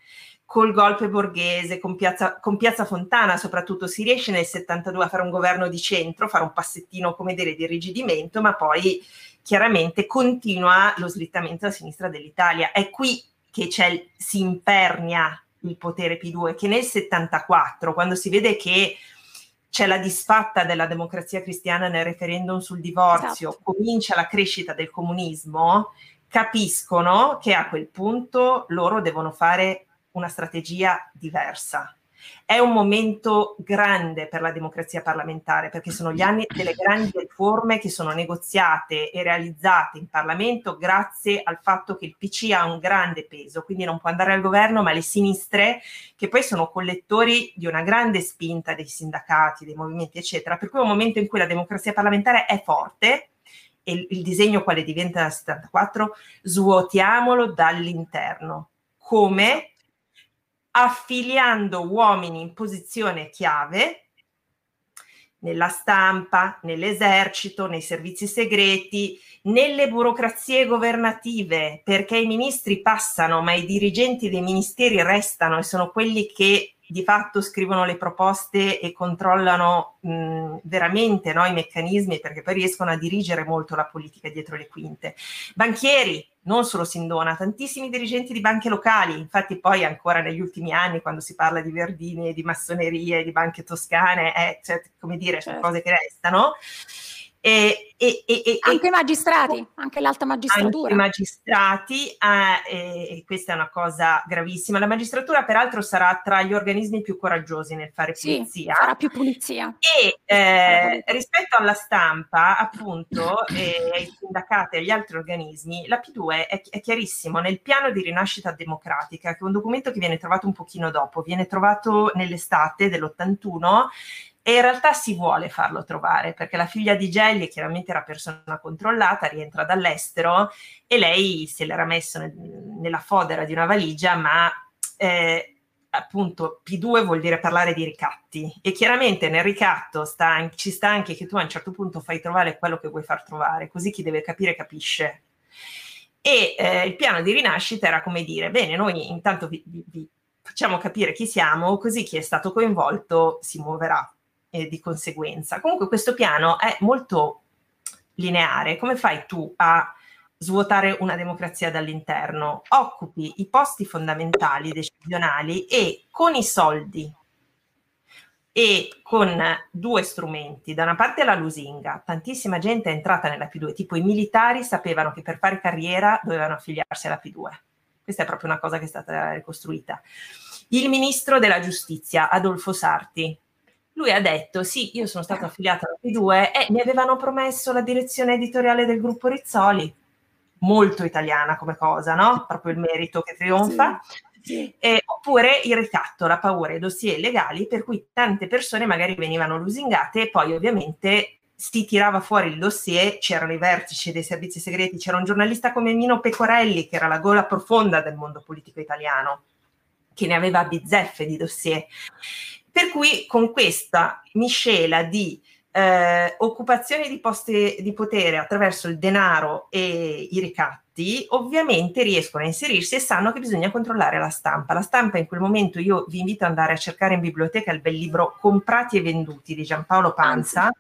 Col golpe borghese, con Piazza, con Piazza Fontana soprattutto, si riesce nel settantadue a fare un governo di centro, fare un passettino, come dire, di irrigidimento, ma poi chiaramente continua lo slittamento a sinistra dell'Italia. È qui che c'è, si impernia il potere P due, che nel settantaquattro, quando si vede che c'è la disfatta della Democrazia Cristiana nel referendum sul divorzio, esatto. comincia la crescita del comunismo, capiscono che a quel punto loro devono fare una strategia diversa. È un momento grande per la democrazia parlamentare, perché sono gli anni delle grandi riforme che sono negoziate e realizzate in Parlamento grazie al fatto che il P C ha un grande peso, quindi non può andare al governo, ma le sinistre, che poi sono collettori di una grande spinta dei sindacati, dei movimenti, eccetera, per cui è un momento in cui la democrazia parlamentare è forte e il, il disegno quale diventa dal settantaquattro, svuotiamolo dall'interno. Come? Affiliando uomini in posizione chiave nella stampa, nell'esercito, nei servizi segreti, nelle burocrazie governative, perché i ministri passano, ma i dirigenti dei ministeri restano e sono quelli che di fatto scrivono le proposte e controllano mh, veramente no, i meccanismi, perché poi riescono a dirigere molto la politica dietro le quinte. Banchieri, non solo Sindona, tantissimi dirigenti di banche locali, infatti poi ancora negli ultimi anni quando si parla di Verdini, di massonerie, di banche toscane, eh, cioè, come dire, certo. sono cose che restano. E, e, e, e, anche i magistrati, anche l'alta magistratura. Anche i magistrati, eh, e questa è una cosa gravissima. La magistratura, peraltro, sarà tra gli organismi più coraggiosi nel fare pulizia. Sì, farà più pulizia. E eh, rispetto alla stampa, appunto, e ai sindacati e agli altri organismi, la P due è, è chiarissimo nel piano di rinascita democratica, che è un documento che viene trovato un pochino dopo, viene trovato nell'estate dell'ottantuno. E in realtà si vuole farlo trovare, perché la figlia di Gelli chiaramente era persona controllata, rientra dall'estero e lei se l'era messo nel, nella fodera di una valigia, ma eh, appunto P due vuol dire parlare di ricatti. E chiaramente nel ricatto sta, ci sta anche che tu a un certo punto fai trovare quello che vuoi far trovare, così chi deve capire capisce. E eh, il piano di rinascita era come dire, bene, noi intanto vi, vi, vi facciamo capire chi siamo, così chi è stato coinvolto si muoverà. E di conseguenza. Comunque questo piano è molto lineare. Come fai tu a svuotare una democrazia dall'interno? Occupi i posti fondamentali decisionali e con i soldi e con due strumenti. Da una parte la lusinga. Tantissima gente è entrata nella P due, tipo i militari sapevano che per fare carriera dovevano affiliarsi alla P due. Questa è proprio una cosa che è stata ricostruita. Il ministro della giustizia, Adolfo Sarti, lui ha detto, sì, io sono stato affiliato alla P due e mi avevano promesso la direzione editoriale del gruppo Rizzoli, molto italiana come cosa, no? Proprio il merito che trionfa. Sì. sì. Eh, oppure il ricatto, la paura, i dossier illegali, per cui tante persone magari venivano lusingate e poi ovviamente si tirava fuori il dossier, c'erano i vertici dei servizi segreti, c'era un giornalista come Mino Pecorelli, che era la gola profonda del mondo politico italiano, che ne aveva bizzeffe di dossier. Per cui con questa miscela di eh, occupazione di posti di potere attraverso il denaro e i ricatti, ovviamente riescono a inserirsi e sanno che bisogna controllare la stampa. La stampa in quel momento, io vi invito ad andare a cercare in biblioteca il bel libro Comprati e venduti di Giampaolo Panza,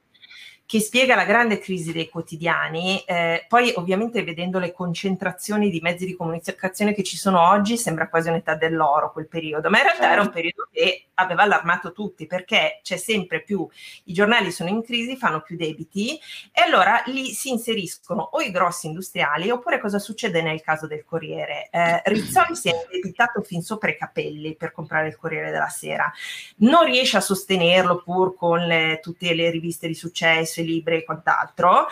che spiega la grande crisi dei quotidiani, eh, poi ovviamente vedendo le concentrazioni di mezzi di comunicazione che ci sono oggi sembra quasi un'età dell'oro quel periodo, ma in realtà era un periodo che aveva allarmato tutti, perché c'è sempre più, i giornali sono in crisi, fanno più debiti e allora lì si inseriscono o i grossi industriali, oppure cosa succede nel caso del Corriere. Eh, Rizzoli si è indebitato fin sopra i capelli per comprare il Corriere della Sera, non riesce a sostenerlo pur con le, tutte le riviste di successo, libri e quant'altro,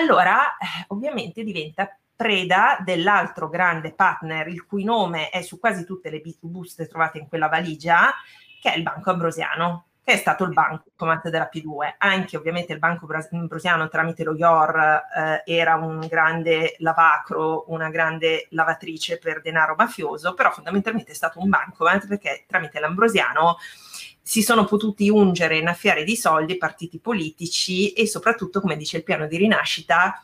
allora eh, ovviamente diventa preda dell'altro grande partner, il cui nome è su quasi tutte le buste trovate in quella valigia, che è il Banco Ambrosiano, che è stato il bancomat della P due. Anche ovviamente il Banco Ambrosiano tramite lo I O R eh, era un grande lavacro, una grande lavatrice per denaro mafioso, però fondamentalmente è stato un bancomat, perché tramite l'Ambrosiano si sono potuti ungere e innaffiare di soldi partiti politici e soprattutto, come dice il piano di rinascita,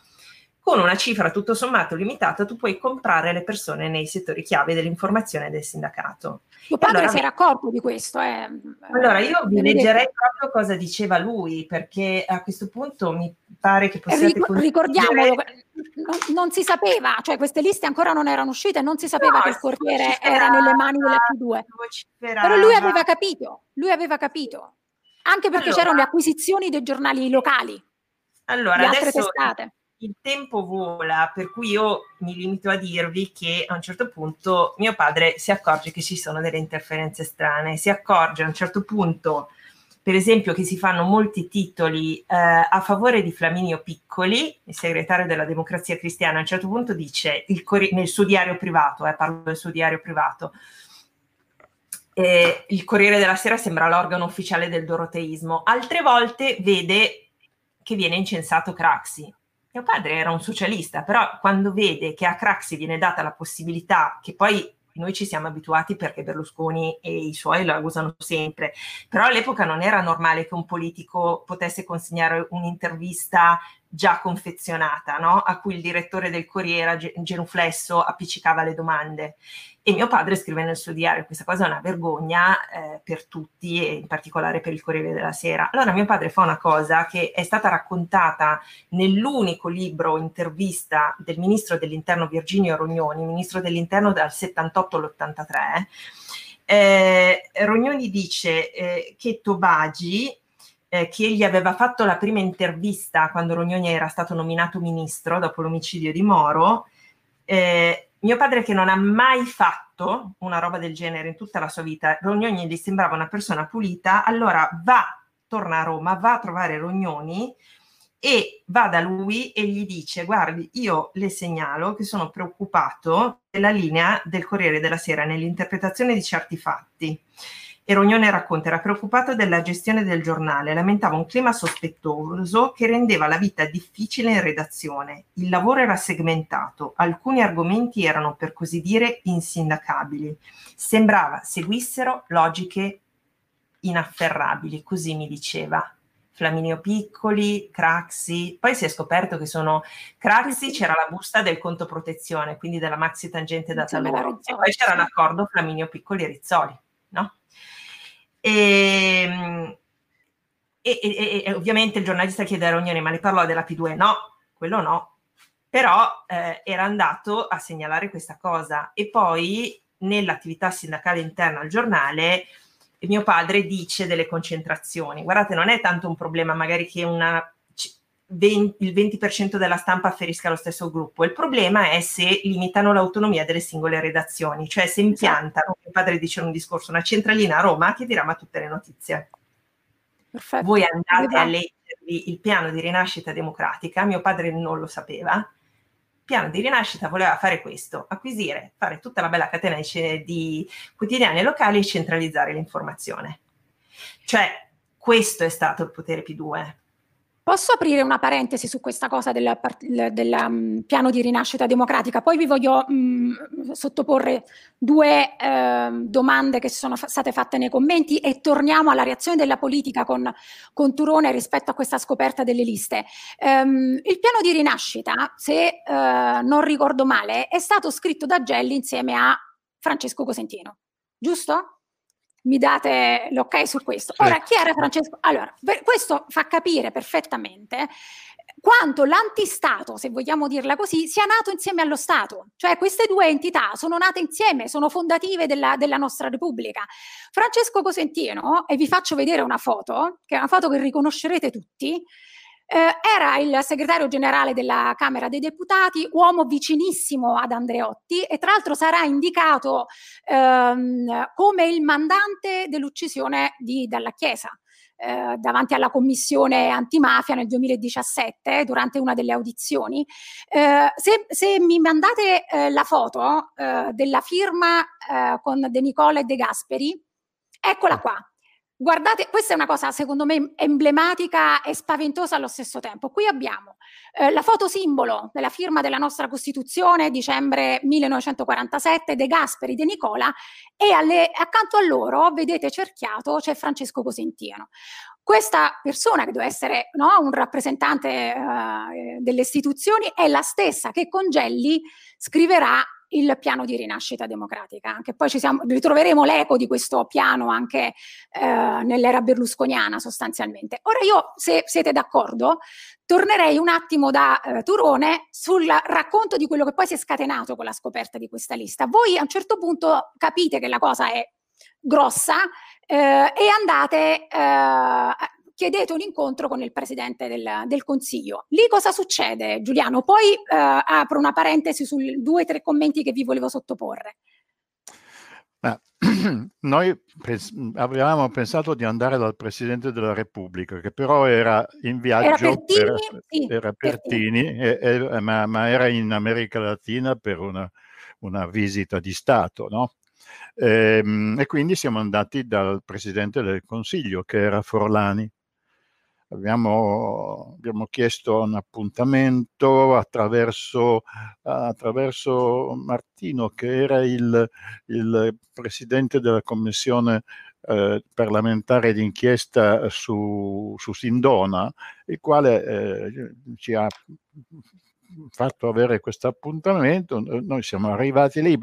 con una cifra tutto sommato limitata tu puoi comprare le persone nei settori chiave dell'informazione e del sindacato. Tuo padre allora, si era accorto di questo? Eh. Allora io vi leggerei proprio cosa diceva lui, perché a questo punto mi pare che possiate... Ric- ricordiamolo, non, non si sapeva, cioè queste liste ancora non erano uscite, non si sapeva no, che il Corriere era nelle mani della P due. Però lui aveva capito, lui aveva capito, anche perché allora, c'erano le acquisizioni dei giornali locali, allora, di altre adesso, testate. Il tempo vola, per cui io mi limito a dirvi che a un certo punto mio padre si accorge che ci sono delle interferenze strane, si accorge a un certo punto, per esempio, che si fanno molti titoli eh, a favore di Flaminio Piccoli, il segretario della Democrazia Cristiana. A un certo punto dice, il Corri- nel suo diario privato, eh, parlo del suo diario privato, eh, il Corriere della Sera sembra l'organo ufficiale del doroteismo, altre volte vede che viene incensato Craxi. Mio padre era un socialista, però quando vede che a Craxi viene data la possibilità, che poi noi ci siamo abituati perché Berlusconi e i suoi la usano sempre, però all'epoca non era normale che un politico potesse consegnare un'intervista già confezionata, no? A cui il direttore del Corriere genuflesso appiccicava le domande. E mio padre scrive nel suo diario, questa cosa è una vergogna eh, per tutti e in particolare per il Corriere della Sera. Allora mio padre fa una cosa che è stata raccontata nell'unico libro intervista del ministro dell'interno Virginio Rognoni, ministro dell'interno dal settantotto all'ottantatré. Eh, Rognoni dice eh, che Tobagi, Eh, che gli aveva fatto la prima intervista quando Rognoni era stato nominato ministro dopo l'omicidio di Moro, eh, mio padre che non ha mai fatto una roba del genere in tutta la sua vita, Rognoni gli sembrava una persona pulita, allora va, torna a Roma, va a trovare Rognoni e va da lui e gli dice: guardi, io le segnalo che sono preoccupato della linea del Corriere della Sera nell'interpretazione di certi fatti. E Rognone racconta, era preoccupato della gestione del giornale, lamentava un clima sospettoso che rendeva la vita difficile in redazione. Il lavoro era segmentato, alcuni argomenti erano per così dire insindacabili. Sembrava seguissero logiche inafferrabili, così mi diceva. Flaminio Piccoli, Craxi, poi si è scoperto che sono Craxi, c'era la busta del conto protezione, quindi della maxi tangente data loro, e poi c'era l'accordo Flaminio Piccoli e Rizzoli, no? E, e, e, e ovviamente il giornalista chiede a Rognoni: ma le parlò della P due? No, quello no, però eh, era andato a segnalare questa cosa. E poi nell'attività sindacale interna al giornale mio padre dice delle concentrazioni, guardate, non è tanto un problema magari che una, il venti per cento della stampa afferisca allo stesso gruppo, il problema è se limitano l'autonomia delle singole redazioni, cioè se impiantano, mio padre dice in un discorso, una centralina a Roma che dirama tutte le notizie. Perfetto. Voi andate a leggervi il piano di rinascita democratica, mio padre non lo sapeva, piano di rinascita voleva fare questo, acquisire, fare tutta la bella catena di quotidiani locali e centralizzare l'informazione. Cioè, questo è stato il potere P due. Posso aprire una parentesi su questa cosa del, del um, piano di rinascita democratica? Poi vi voglio mh, sottoporre due eh, domande che sono fa- state fatte nei commenti e torniamo alla reazione della politica con, con Turone rispetto a questa scoperta delle liste. Um, il piano di rinascita, se uh, non ricordo male, è stato scritto da Gelli insieme a Francesco Cosentino, giusto? Mi date l'ok su questo. Ora, chi era Francesco? Allora, per, questo fa capire perfettamente quanto l'antistato, se vogliamo dirla così, sia nato insieme allo Stato. Cioè queste due entità sono nate insieme, sono fondative della, della nostra Repubblica. Francesco Cosentino, e vi faccio vedere una foto, che è una foto che riconoscerete tutti, Eh, era il segretario generale della Camera dei Deputati, uomo vicinissimo ad Andreotti e tra l'altro sarà indicato ehm, come il mandante dell'uccisione di Dalla Chiesa eh, davanti alla commissione antimafia nel duemiladiciassette durante una delle audizioni. Eh, se, se mi mandate eh, la foto eh, della firma eh, con De Nicola e De Gasperi, eccola qua. Guardate, questa è una cosa secondo me emblematica e spaventosa allo stesso tempo. Qui abbiamo eh, la foto simbolo della firma della nostra Costituzione, dicembre millenovecentoquarantasette, De Gasperi, De Nicola, e alle, accanto a loro, vedete cerchiato, c'è Francesco Cosentino. Questa persona, che deve essere no, un rappresentante eh, delle istituzioni, è la stessa che con Gelli scriverà il piano di rinascita democratica, anche poi ci siamo, ritroveremo l'eco di questo piano anche eh, nell'era berlusconiana sostanzialmente. Ora io, se siete d'accordo, tornerei un attimo da eh, Turone sul racconto di quello che poi si è scatenato con la scoperta di questa lista. Voi a un certo punto capite che la cosa è grossa eh, e andate, eh, chiedete un incontro con il presidente del, del Consiglio. Lì cosa succede, Giuliano? Poi eh, apro una parentesi su due o tre commenti che vi volevo sottoporre. Ah, noi pens- avevamo pensato di andare dal presidente della Repubblica, che però era in viaggio, era Pertini, per, sì, era Pertini, Pertini. E, e, ma, ma era in America Latina per una, una visita di Stato, no? E, e quindi siamo andati dal presidente del Consiglio, che era Forlani. Abbiamo, abbiamo chiesto un appuntamento attraverso, attraverso Martino, che era il, il presidente della commissione eh, parlamentare d'inchiesta su, su Sindona, il quale eh, ci ha fatto avere questo appuntamento. Noi siamo arrivati lì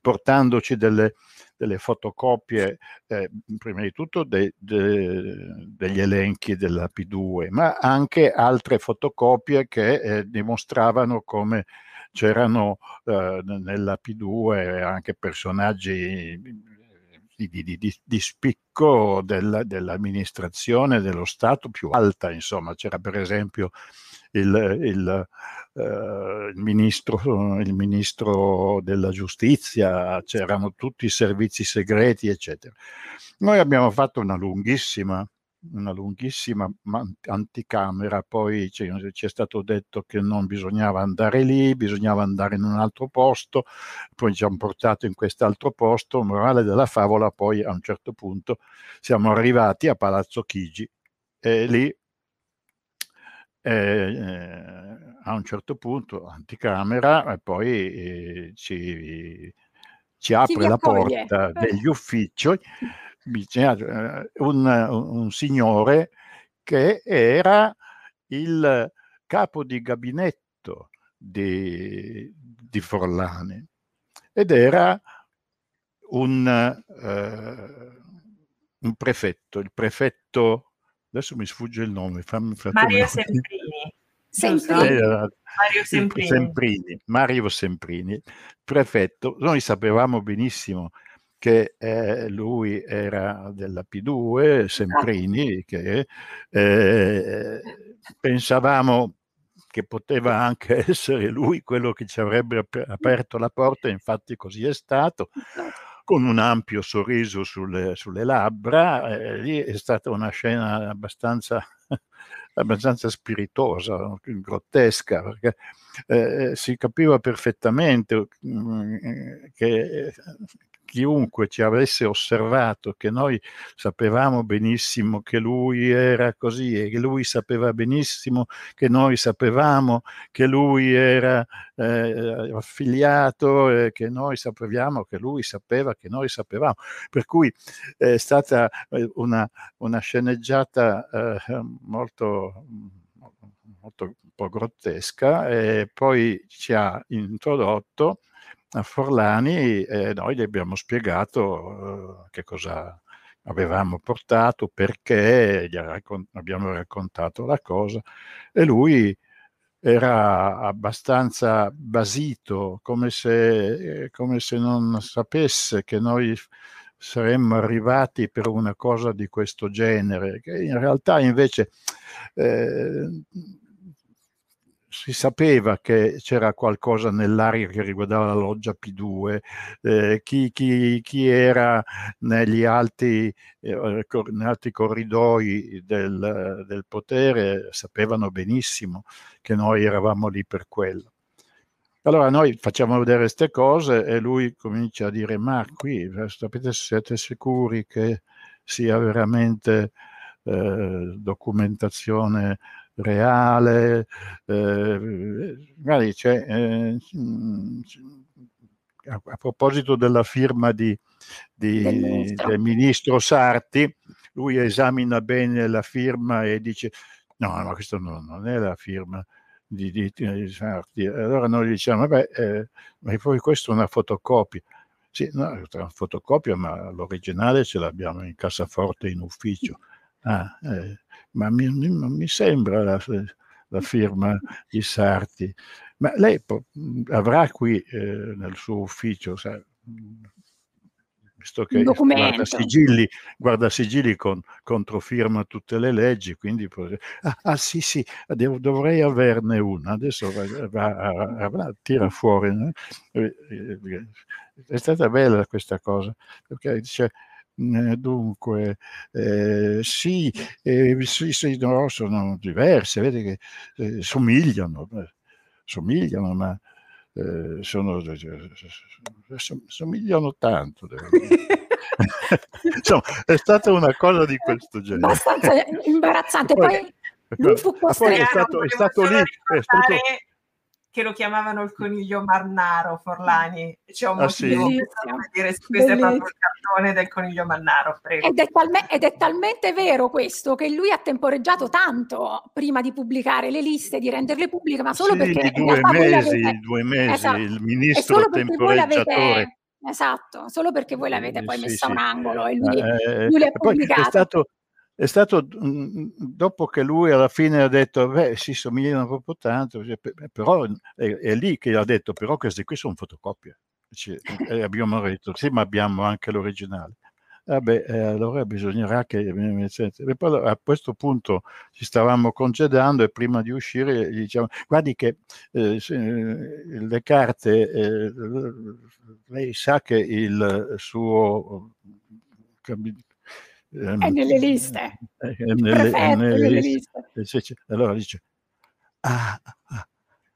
portandoci delle, delle fotocopie, eh, prima di tutto de, de, degli elenchi della P due, ma anche altre fotocopie che eh, dimostravano come c'erano eh, nella P due anche personaggi Di, di, di, di spicco della, dell'amministrazione dello Stato più alta, insomma. C'era per esempio il, il, eh, il, ministro, il ministro della giustizia, c'erano tutti i servizi segreti, eccetera. Noi abbiamo fatto una lunghissima una lunghissima anticamera, poi ci, ci è stato detto che non bisognava andare lì, bisognava andare in un altro posto, poi ci hanno portato in quest'altro posto. Morale della favola, poi a un certo punto siamo arrivati a Palazzo Chigi e lì eh, eh, a un certo punto anticamera e poi eh, ci, ci apre la porta degli uffici Un, un signore che era il capo di gabinetto di, di Forlani ed era un, uh, un prefetto, il prefetto, adesso mi sfugge il nome, fammi, Mario Semprini. Semprini. Era, Mario Semprini. Semprini, Mario Semprini, prefetto. Noi sapevamo benissimo che eh, lui era della P due, Semprini, che eh, pensavamo che poteva anche essere lui quello che ci avrebbe aperto la porta, infatti così è stato. con un ampio sorriso sulle, sulle labbra. Eh, lì è stata una scena abbastanza, abbastanza spiritosa, grottesca, perché eh, si capiva perfettamente mh, che chiunque ci avesse osservato, che noi sapevamo benissimo che lui era così e che lui sapeva benissimo che noi sapevamo che lui era eh, affiliato e che noi sapevamo che lui sapeva che noi sapevamo. Per cui è stata una, una sceneggiata eh, molto... molto un po' grottesca, e poi ci ha introdotto a Forlani e noi gli abbiamo spiegato eh, che cosa avevamo portato, perché gli raccont- abbiamo raccontato la cosa, e lui era abbastanza basito, come se, eh, come se non sapesse che noi saremmo arrivati per una cosa di questo genere, che in realtà invece eh, si sapeva che c'era qualcosa nell'aria che riguardava la loggia P due, eh, chi, chi, chi era negli alti, eh, cor- negli alti corridoi del, del potere, sapevano benissimo che noi eravamo lì per quello. Allora noi facciamo vedere queste cose e lui comincia a dire: ma qui sapete, siete sicuri che sia veramente eh, documentazione reale? Eh, magari c'è, eh, a, a proposito della firma di, di, del, ministro. del ministro Sarti, lui esamina bene la firma e dice: no, ma no, questa no, non è la firma Di, di, di Sarti. Allora noi gli diciamo: vabbè, eh, ma poi questa è una fotocopia. Sì, no, è una fotocopia, ma l'originale ce l'abbiamo in cassaforte in ufficio. Ah, eh, ma mi, mi, mi sembra la, la firma di Sarti. Ma lei po- avrà qui eh, nel suo ufficio, sa, visto che guarda sigilli, guarda sigilli con controfirma tutte le leggi, quindi ah, ah sì sì, devo, dovrei averne una, adesso va, va, va, tira fuori. È stata bella questa cosa, perché dice: dunque eh, sì, eh, sì, sì no, sono diverse, vedete che eh, somigliano, somigliano ma Eh, sono, somigliano tanto, devo dire. Insomma, è stata una cosa di questo genere abbastanza imbarazzante. Poi, poi lui fu costretto, è stato, è stato lì è stato... che lo chiamavano il coniglio Marnaro. Forlani, c'è un ah, motivo sì. per dire questo Bellissimo. È proprio il cartone del coniglio Marnaro, prego. Ed, è talme- ed è talmente vero questo che lui ha temporeggiato tanto prima di pubblicare le liste, di renderle pubbliche, ma solo sì, perché due mesi, avete... due mesi esatto. Il ministro temporeggiatore, esatto, solo perché voi l'avete eh, poi sì, messa a sì. un angolo e lui, eh, lui le ha pubblicate. È stato È stato dopo che lui alla fine ha detto: beh, si somigliano proprio tanto, però è, è lì che ha detto: però queste qui sono fotocopie. Cioè, abbiamo detto: sì, ma abbiamo anche l'originale. Vabbè, ah, eh, allora bisognerà che. E poi a questo punto ci stavamo concedendo e prima di uscire gli diciamo: guardi, che eh, le carte, eh, lei sa che il suo. È nelle liste, è nelle, è nelle liste. liste. Allora dice: ah, ah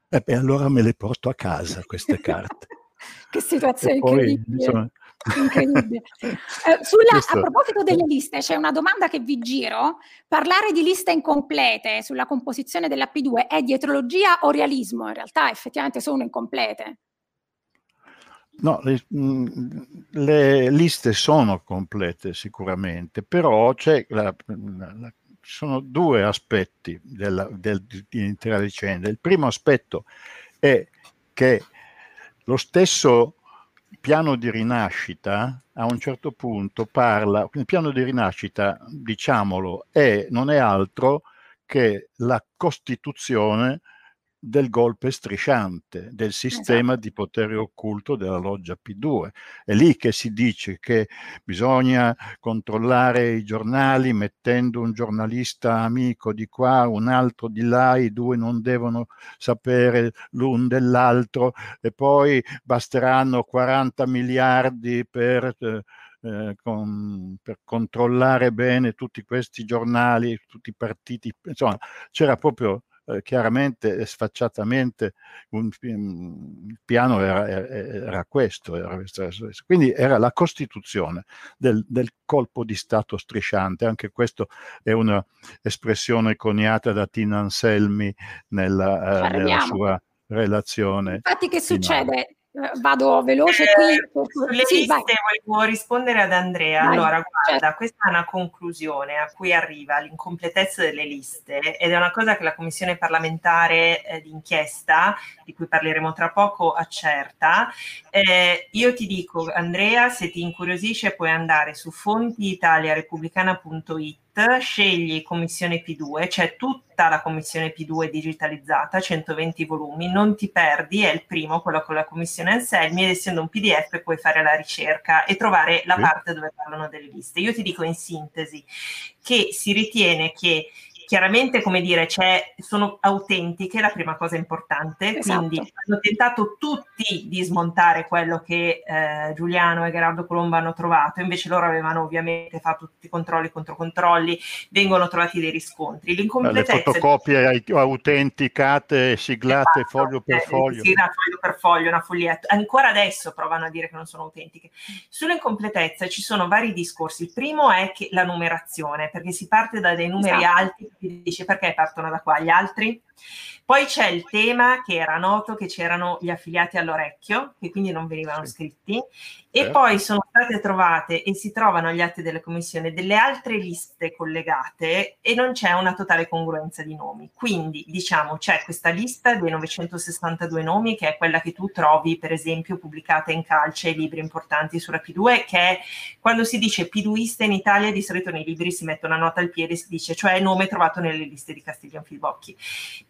e beh, allora me le porto a casa queste carte. Che situazione poi, incredibile! Insomma... incredibile. Eh, sulla, Questo... A proposito delle liste, c'è una domanda che vi giro: parlare di liste incomplete sulla composizione della P due è dietrologia o realismo? In realtà, effettivamente, sono incomplete. No, le, le liste sono complete sicuramente, però c'è la, la, sono due aspetti della, del, dell'intera vicenda. Il primo aspetto è che lo stesso piano di rinascita a un certo punto parla, il piano di rinascita, diciamolo, è, non è altro che la costituzione del golpe strisciante, del sistema esatto. di potere occulto della loggia P due. È lì che si dice che bisogna controllare i giornali mettendo un giornalista amico di qua, un altro di là, i due non devono sapere l'un dell'altro e poi basteranno quaranta miliardi per... Eh, Eh, con, per controllare bene tutti questi giornali, tutti i partiti, insomma c'era proprio eh, chiaramente e sfacciatamente un, il piano era, era, questo, era questo, quindi era la costituzione del, del colpo di stato strisciante. Anche questo è una espressione coniata da Tina Anselmi nella, eh, nella sua relazione. Infatti che succede? Finale. Vado veloce qui. Eh, sulle sì, liste volevo rispondere ad Andrea. Vai. Allora, guarda, certo. Questa è una conclusione a cui arriva l'incompletezza delle liste ed è una cosa che la Commissione parlamentare eh, d'inchiesta, di cui parleremo tra poco, accerta. Eh, io ti dico, Andrea, se ti incuriosisce puoi andare su fonti italia repubblicana punto it, scegli commissione P due, c'è tutta la commissione P due digitalizzata, centoventi volumi, non ti perdi, è il primo, quello con la commissione Anselmi, ed essendo un P D F puoi fare la ricerca e trovare la parte dove parlano delle liste. Io ti dico in sintesi che si ritiene che chiaramente, come dire, cioè, sono autentiche, la prima cosa importante, esatto. Quindi hanno tentato tutti di smontare quello che eh, Giuliano e Gherardo Colombo hanno trovato, invece loro avevano ovviamente fatto tutti i controlli e controcontrolli, vengono trovati dei riscontri. L'incompletezza... Le fotocopie autenticate, siglate esatto, foglio per eh, foglio. Sì, da foglio per foglio, una foglietta. Ancora adesso provano a dire che non sono autentiche. Sull'incompletezza ci sono vari discorsi. Il primo è che la numerazione, perché si parte da dei numeri esatto. alti, dice perché partono da qua gli altri. Poi c'è il tema che era noto, che c'erano gli affiliati all'orecchio, che quindi non venivano sì. scritti, e eh. poi sono state trovate e si trovano agli atti della commissione delle altre liste collegate e non c'è una totale congruenza di nomi. Quindi diciamo c'è questa lista dei novecentosessantadue nomi, che è quella che tu trovi per esempio pubblicata in Calce e libri importanti sulla P due, che è, quando si dice piduista in Italia di solito nei libri si mette una nota al piede e si dice cioè nome trovato nelle liste di Castiglionfilbocchi.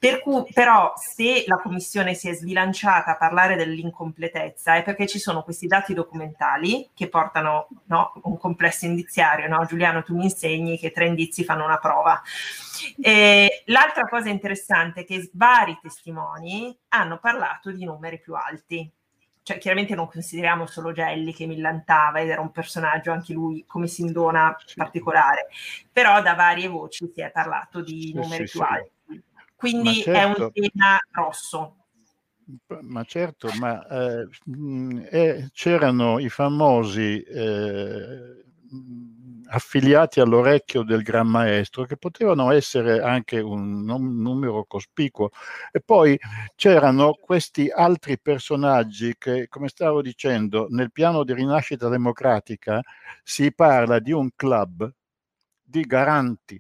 Per cui, però, se la Commissione si è sbilanciata a parlare dell'incompletezza è perché ci sono questi dati documentali che portano no, un complesso indiziario, no? Giuliano, tu mi insegni che tre indizi fanno una prova. E l'altra cosa interessante è che vari testimoni hanno parlato di numeri più alti. Cioè, chiaramente non consideriamo solo Gelli che millantava ed era un personaggio anche lui come Sindona sì. particolare, però da varie voci si è parlato di numeri sì, più sì. alti. Quindi certo, è un tema grosso. Ma certo, ma eh, eh, c'erano i famosi eh, affiliati all'orecchio del Gran Maestro, che potevano essere anche un, un numero cospicuo. E poi c'erano questi altri personaggi che, come stavo dicendo, nel piano di Rinascita Democratica si parla di un club di garanti.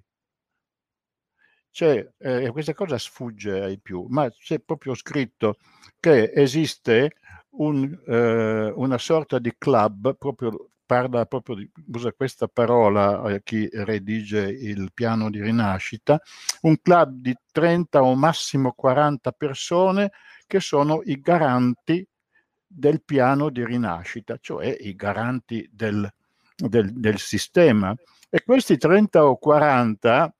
C'è, eh, questa cosa sfugge ai più, ma c'è proprio scritto che esiste un, eh, una sorta di club, proprio, parla proprio di, usa questa parola eh, chi redige il piano di Rinascita, un club di trenta o massimo quaranta persone che sono i garanti del piano di Rinascita, cioè i garanti del, del, del sistema. E questi trenta o quaranta...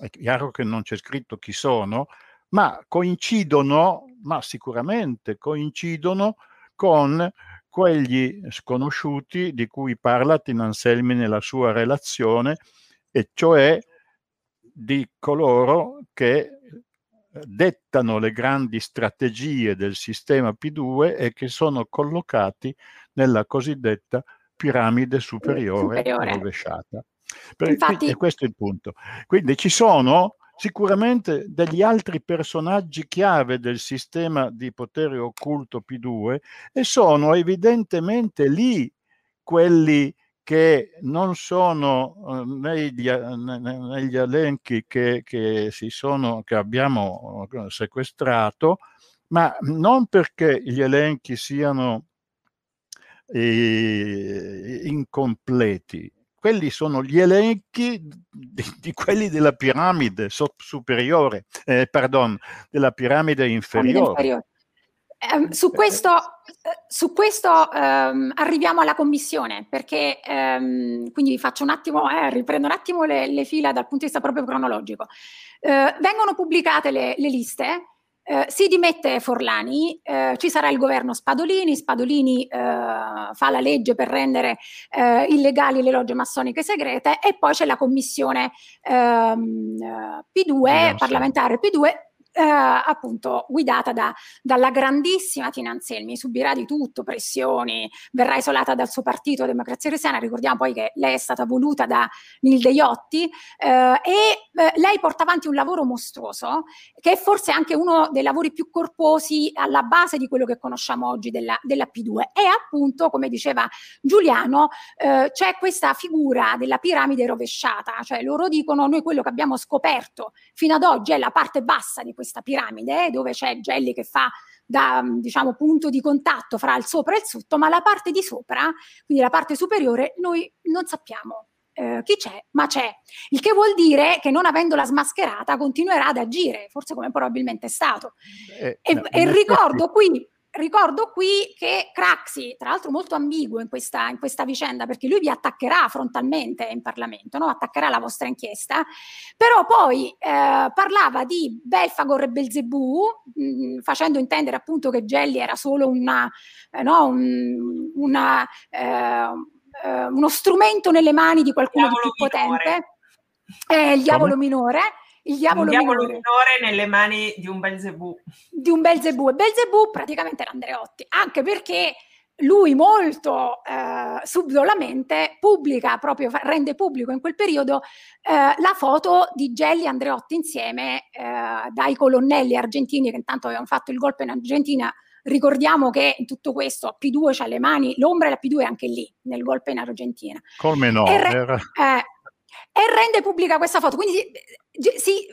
È chiaro che non c'è scritto chi sono, ma coincidono, ma sicuramente coincidono con quegli sconosciuti di cui parla Tina Anselmi nella sua relazione, e cioè di coloro che dettano le grandi strategie del sistema P due e che sono collocati nella cosiddetta piramide superiore, superiore. rovesciata. Per, Infatti, e questo è il punto. Quindi ci sono sicuramente degli altri personaggi chiave del sistema di potere occulto P due e sono evidentemente lì quelli che non sono negli, negli elenchi che, che, si sono, che abbiamo sequestrato, ma non perché gli elenchi siano eh, incompleti. quelli sono gli elenchi di, di quelli della piramide so, superiore, eh, pardon, della piramide inferiore. Eh, su questo, su questo ehm, arriviamo alla commissione, perché ehm, quindi faccio un attimo, eh, riprendo un attimo le, le fila dal punto di vista proprio cronologico. Eh, vengono pubblicate le, le liste. Eh, si dimette Forlani, eh, ci sarà il governo Spadolini, Spadolini eh, fa la legge per rendere eh, illegali le logge massoniche segrete, e poi c'è la commissione ehm, P due, parlamentare P due, eh, appunto guidata da, dalla grandissima Tina Anselmi. Subirà di tutto, pressioni, verrà isolata dal suo partito Democrazia Cristiana, ricordiamo poi che lei è stata voluta da Nilde Iotti, eh, e eh, lei porta avanti un lavoro mostruoso, che è forse anche uno dei lavori più corposi alla base di quello che conosciamo oggi della, della P due, e appunto, come diceva Giuliano, eh, c'è questa figura della piramide rovesciata, cioè loro dicono: noi quello che abbiamo scoperto fino ad oggi è la parte bassa di questa piramide, dove c'è Gelli che fa da, diciamo, punto di contatto fra il sopra e il sotto, ma la parte di sopra, quindi la parte superiore, noi non sappiamo eh, chi c'è, ma c'è. Il che vuol dire che, non avendola smascherata, continuerà ad agire, forse come probabilmente è stato. Eh, e, no, e ricordo qui... Ricordo qui che Craxi, tra l'altro molto ambiguo in questa, in questa vicenda, perché lui vi attaccherà frontalmente in Parlamento, no? Attaccherà la vostra inchiesta, però poi eh, parlava di Belfagor e Belzebù, mh, facendo intendere appunto che Gelli era solo una, eh, no, un, una, eh, eh, uno strumento nelle mani di qualcuno di più potente, eh, il diavolo minore. Il diavolo, il diavolo minore. minore nelle mani di un Belzebù. Di un Belzebù. E Belzebù praticamente era Andreotti, anche perché lui molto eh, subdolamente pubblica, proprio rende pubblico in quel periodo, eh, la foto di Gelli e Andreotti insieme, eh, dai colonnelli argentini che intanto avevano fatto il golpe in Argentina. Ricordiamo che in tutto questo P due c'ha le mani, l'ombra della P due è anche lì, nel golpe in Argentina. Come no? Re- eh, e rende pubblica questa foto, quindi si,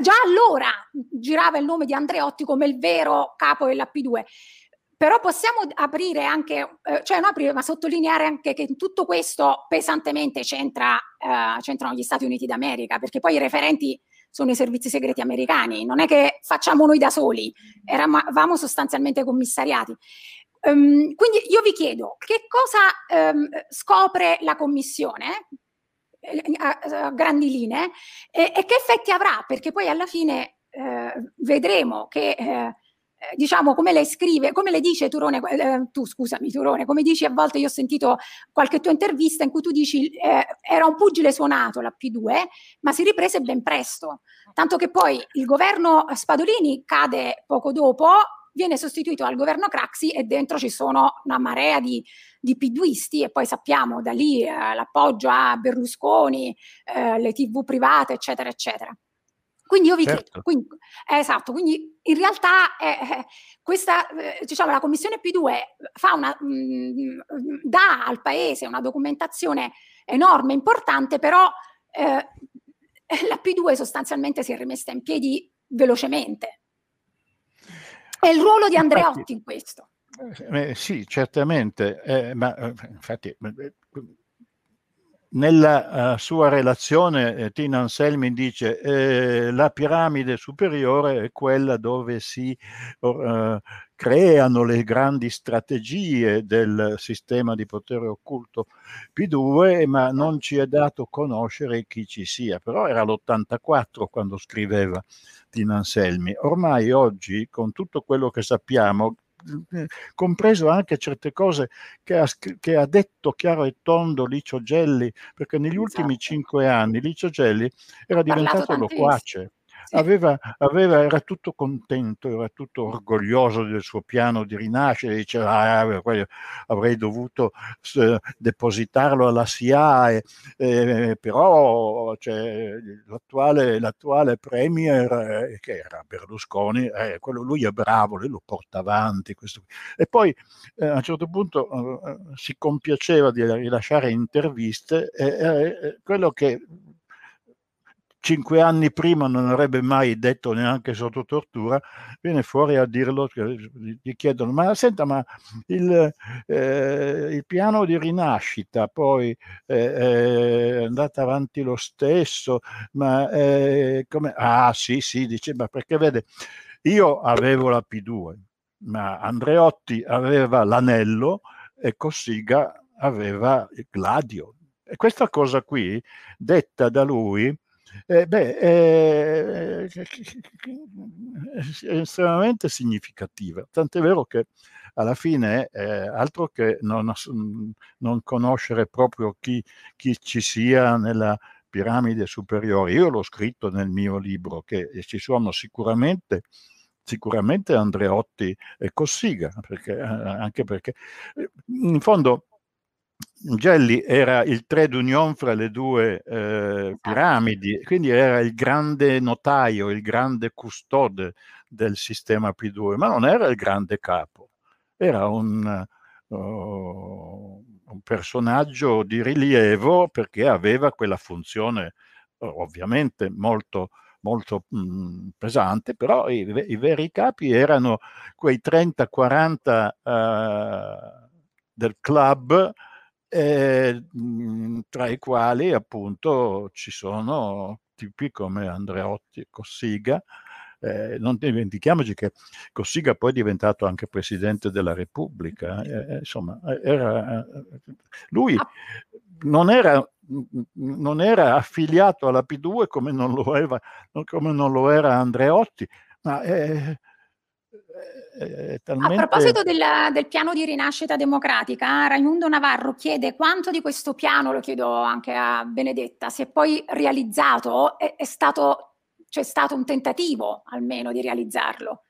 già allora girava il nome di Andreotti come il vero capo della P due. Però possiamo aprire anche, eh, cioè non aprire, ma sottolineare anche che in tutto questo pesantemente c'entra, eh, c'entrano gli Stati Uniti d'America, perché poi i referenti sono i servizi segreti americani, non è che facciamo noi da soli, eravamo sostanzialmente commissariati. Um, quindi io vi chiedo, che cosa um, scopre la commissione? A grandi linee, e, e che effetti avrà, perché poi alla fine eh, vedremo che eh, diciamo, come lei scrive, come le dice Turone, eh, tu scusami Turone, come dici a volte, io ho sentito qualche tua intervista in cui tu dici eh, era un pugile suonato la P due, ma si riprese ben presto, tanto che poi il governo Spadolini cade poco dopo, viene sostituito al governo Craxi, e dentro ci sono una marea di, di piduisti, e poi sappiamo da lì eh, l'appoggio a Berlusconi, eh, le tivù private, eccetera, eccetera. Quindi io vi certo. chiedo, quindi, eh, esatto, quindi in realtà eh, questa, eh, diciamo, la commissione P due fa una, mh, dà al paese una documentazione enorme, importante, però eh, la P due sostanzialmente si è rimessa in piedi velocemente. È il ruolo di Andreotti, infatti, in questo. Eh, sì, certamente, eh, ma infatti nella uh, sua relazione eh, Tina Anselmi dice eh, la piramide superiore è quella dove si uh, creano le grandi strategie del sistema di potere occulto P due, ma non ci è dato conoscere chi ci sia. Però era l'ottantaquattro quando scriveva Tina Anselmi. Ormai oggi, con tutto quello che sappiamo, compreso anche certe cose che ha, che ha detto chiaro e tondo Licio Gelli, perché negli esatto. ultimi cinque anni Licio Gelli era diventato loquace. Sì. Aveva, aveva, era tutto contento, era tutto orgoglioso del suo piano di rinascita, diceva ah, avrei dovuto eh, depositarlo alla S I A E, eh, però cioè, l'attuale, l'attuale premier eh, che era Berlusconi, eh, quello, lui è bravo, lui lo porta avanti questo. E poi eh, a un certo punto eh, si compiaceva di rilasciare interviste, eh, eh, quello che cinque anni prima non avrebbe mai detto neanche sotto tortura, viene fuori a dirlo, gli chiedono, ma senta, ma il, eh, il piano di rinascita poi eh, è andato avanti lo stesso, ma eh, come... Ah sì, sì, diceva, perché vede, io avevo la P due, ma Andreotti aveva l'anello e Cossiga aveva il Gladio. E questa cosa qui, detta da lui, eh, beh, eh, è estremamente significativa. Tant'è vero che alla fine, eh, altro che non, non conoscere proprio chi, chi ci sia nella piramide superiore, io l'ho scritto nel mio libro, che ci sono sicuramente... sicuramente Andreotti e Cossiga, perché, anche perché in fondo Gelli era il trade union fra le due eh, piramidi, quindi era il grande notaio, il grande custode del sistema P due, ma non era il grande capo, era un, oh, un personaggio di rilievo, perché aveva quella funzione ovviamente molto molto mh, pesante, però i, i veri capi erano quei trenta quaranta uh, del club, eh, mh, tra i quali appunto ci sono tipi come Andreotti e Cossiga. Eh, non dimentichiamoci che Cossiga poi è diventato anche presidente della Repubblica, eh, insomma, era, lui non era, non era affiliato alla P due come non lo era, come non lo era Andreotti, ma è, è talmente... A proposito della, del piano di rinascita democratica, Raimundo Navarro chiede quanto di questo piano, lo chiedo anche a Benedetta, si è poi realizzato, è, è stato... c'è stato un tentativo almeno di realizzarlo,